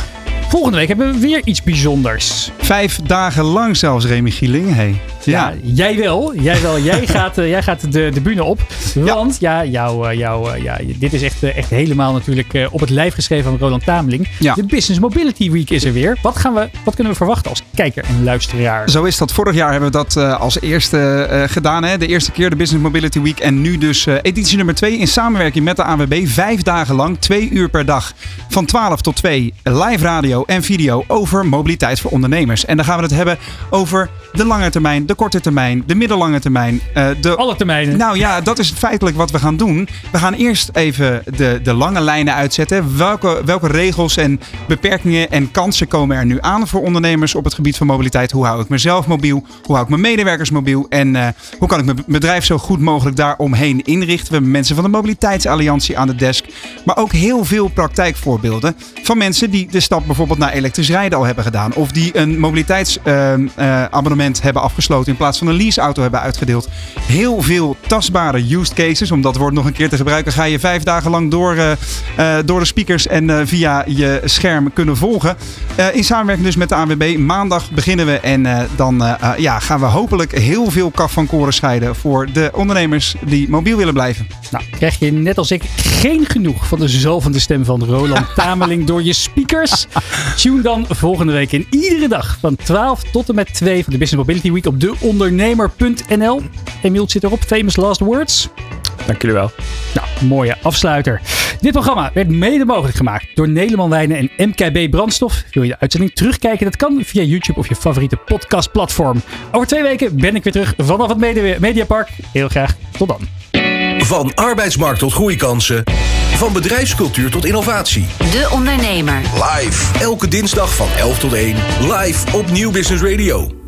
Volgende week hebben we weer iets bijzonders. Vijf dagen lang zelfs, Remy Gieling. Hey. Ja. ja, jij wel. Jij, wel. jij gaat, uh, jij gaat de, de bühne op. Want ja, ja jou, uh, jou, uh, ja, dit is echt, uh, echt helemaal natuurlijk uh, op het lijf geschreven van Roland Tameling. Ja. De Business Mobility Week is er weer. Wat, gaan we, wat kunnen we verwachten als kijker en luisteraar? Zo is dat. Vorig jaar hebben we dat uh, als eerste uh, gedaan. Hè? De eerste keer de Business Mobility Week. En nu dus uh, editie nummer twee in samenwerking met de A W B. Vijf dagen lang, twee uur per dag. Van twaalf tot twee live radio en video over mobiliteit voor ondernemers. En dan gaan we het hebben over de lange termijn, de korte termijn, de middellange termijn. Uh, de... Alle termijnen. Nou ja, dat is feitelijk wat we gaan doen. We gaan eerst even de, de lange lijnen uitzetten. Welke, welke regels en beperkingen en kansen komen er nu aan voor ondernemers op het gebied van mobiliteit? Hoe hou ik mezelf mobiel? Hoe hou ik mijn medewerkers mobiel? En uh, hoe kan ik mijn bedrijf zo goed mogelijk daaromheen inrichten? We hebben mensen van de Mobiliteitsalliantie aan de desk. Maar ook heel veel praktijkvoorbeelden van mensen die de stap bijvoorbeeld bijvoorbeeld naar elektrisch rijden al hebben gedaan. Of die een mobiliteitsabonnement uh, uh, hebben afgesloten in plaats van een leaseauto hebben uitgedeeld. Heel veel tastbare use cases. Om dat woord nog een keer te gebruiken, ga je vijf dagen lang door, uh, uh, door de speakers en uh, via je scherm kunnen volgen. Uh, in samenwerking dus met de A W B. Maandag beginnen we en uh, dan uh, ja, gaan we hopelijk heel veel kaf van koren scheiden voor de ondernemers die mobiel willen blijven. Nou, krijg je net als ik geen genoeg van de zalvende stem van Roland Tameling door je speakers? Tune dan volgende week in iedere dag van twaalf tot en met twee van de Business Mobility Week op de ondernemer punt n l. Emiel zit erop. Famous last words. Dank jullie wel. Nou, mooie afsluiter. Dit programma werd mede mogelijk gemaakt door Neleman Wijnen en M K B Brandstof. Wil je de uitzending terugkijken? Dat kan via YouTube of je favoriete podcastplatform. Over twee weken ben ik weer terug vanaf het Mediapark. Heel graag tot dan. Van arbeidsmarkt tot groeikansen. Van bedrijfscultuur tot innovatie. De Ondernemer. Live. Elke dinsdag van elf tot één. Live op Nieuw Business Radio.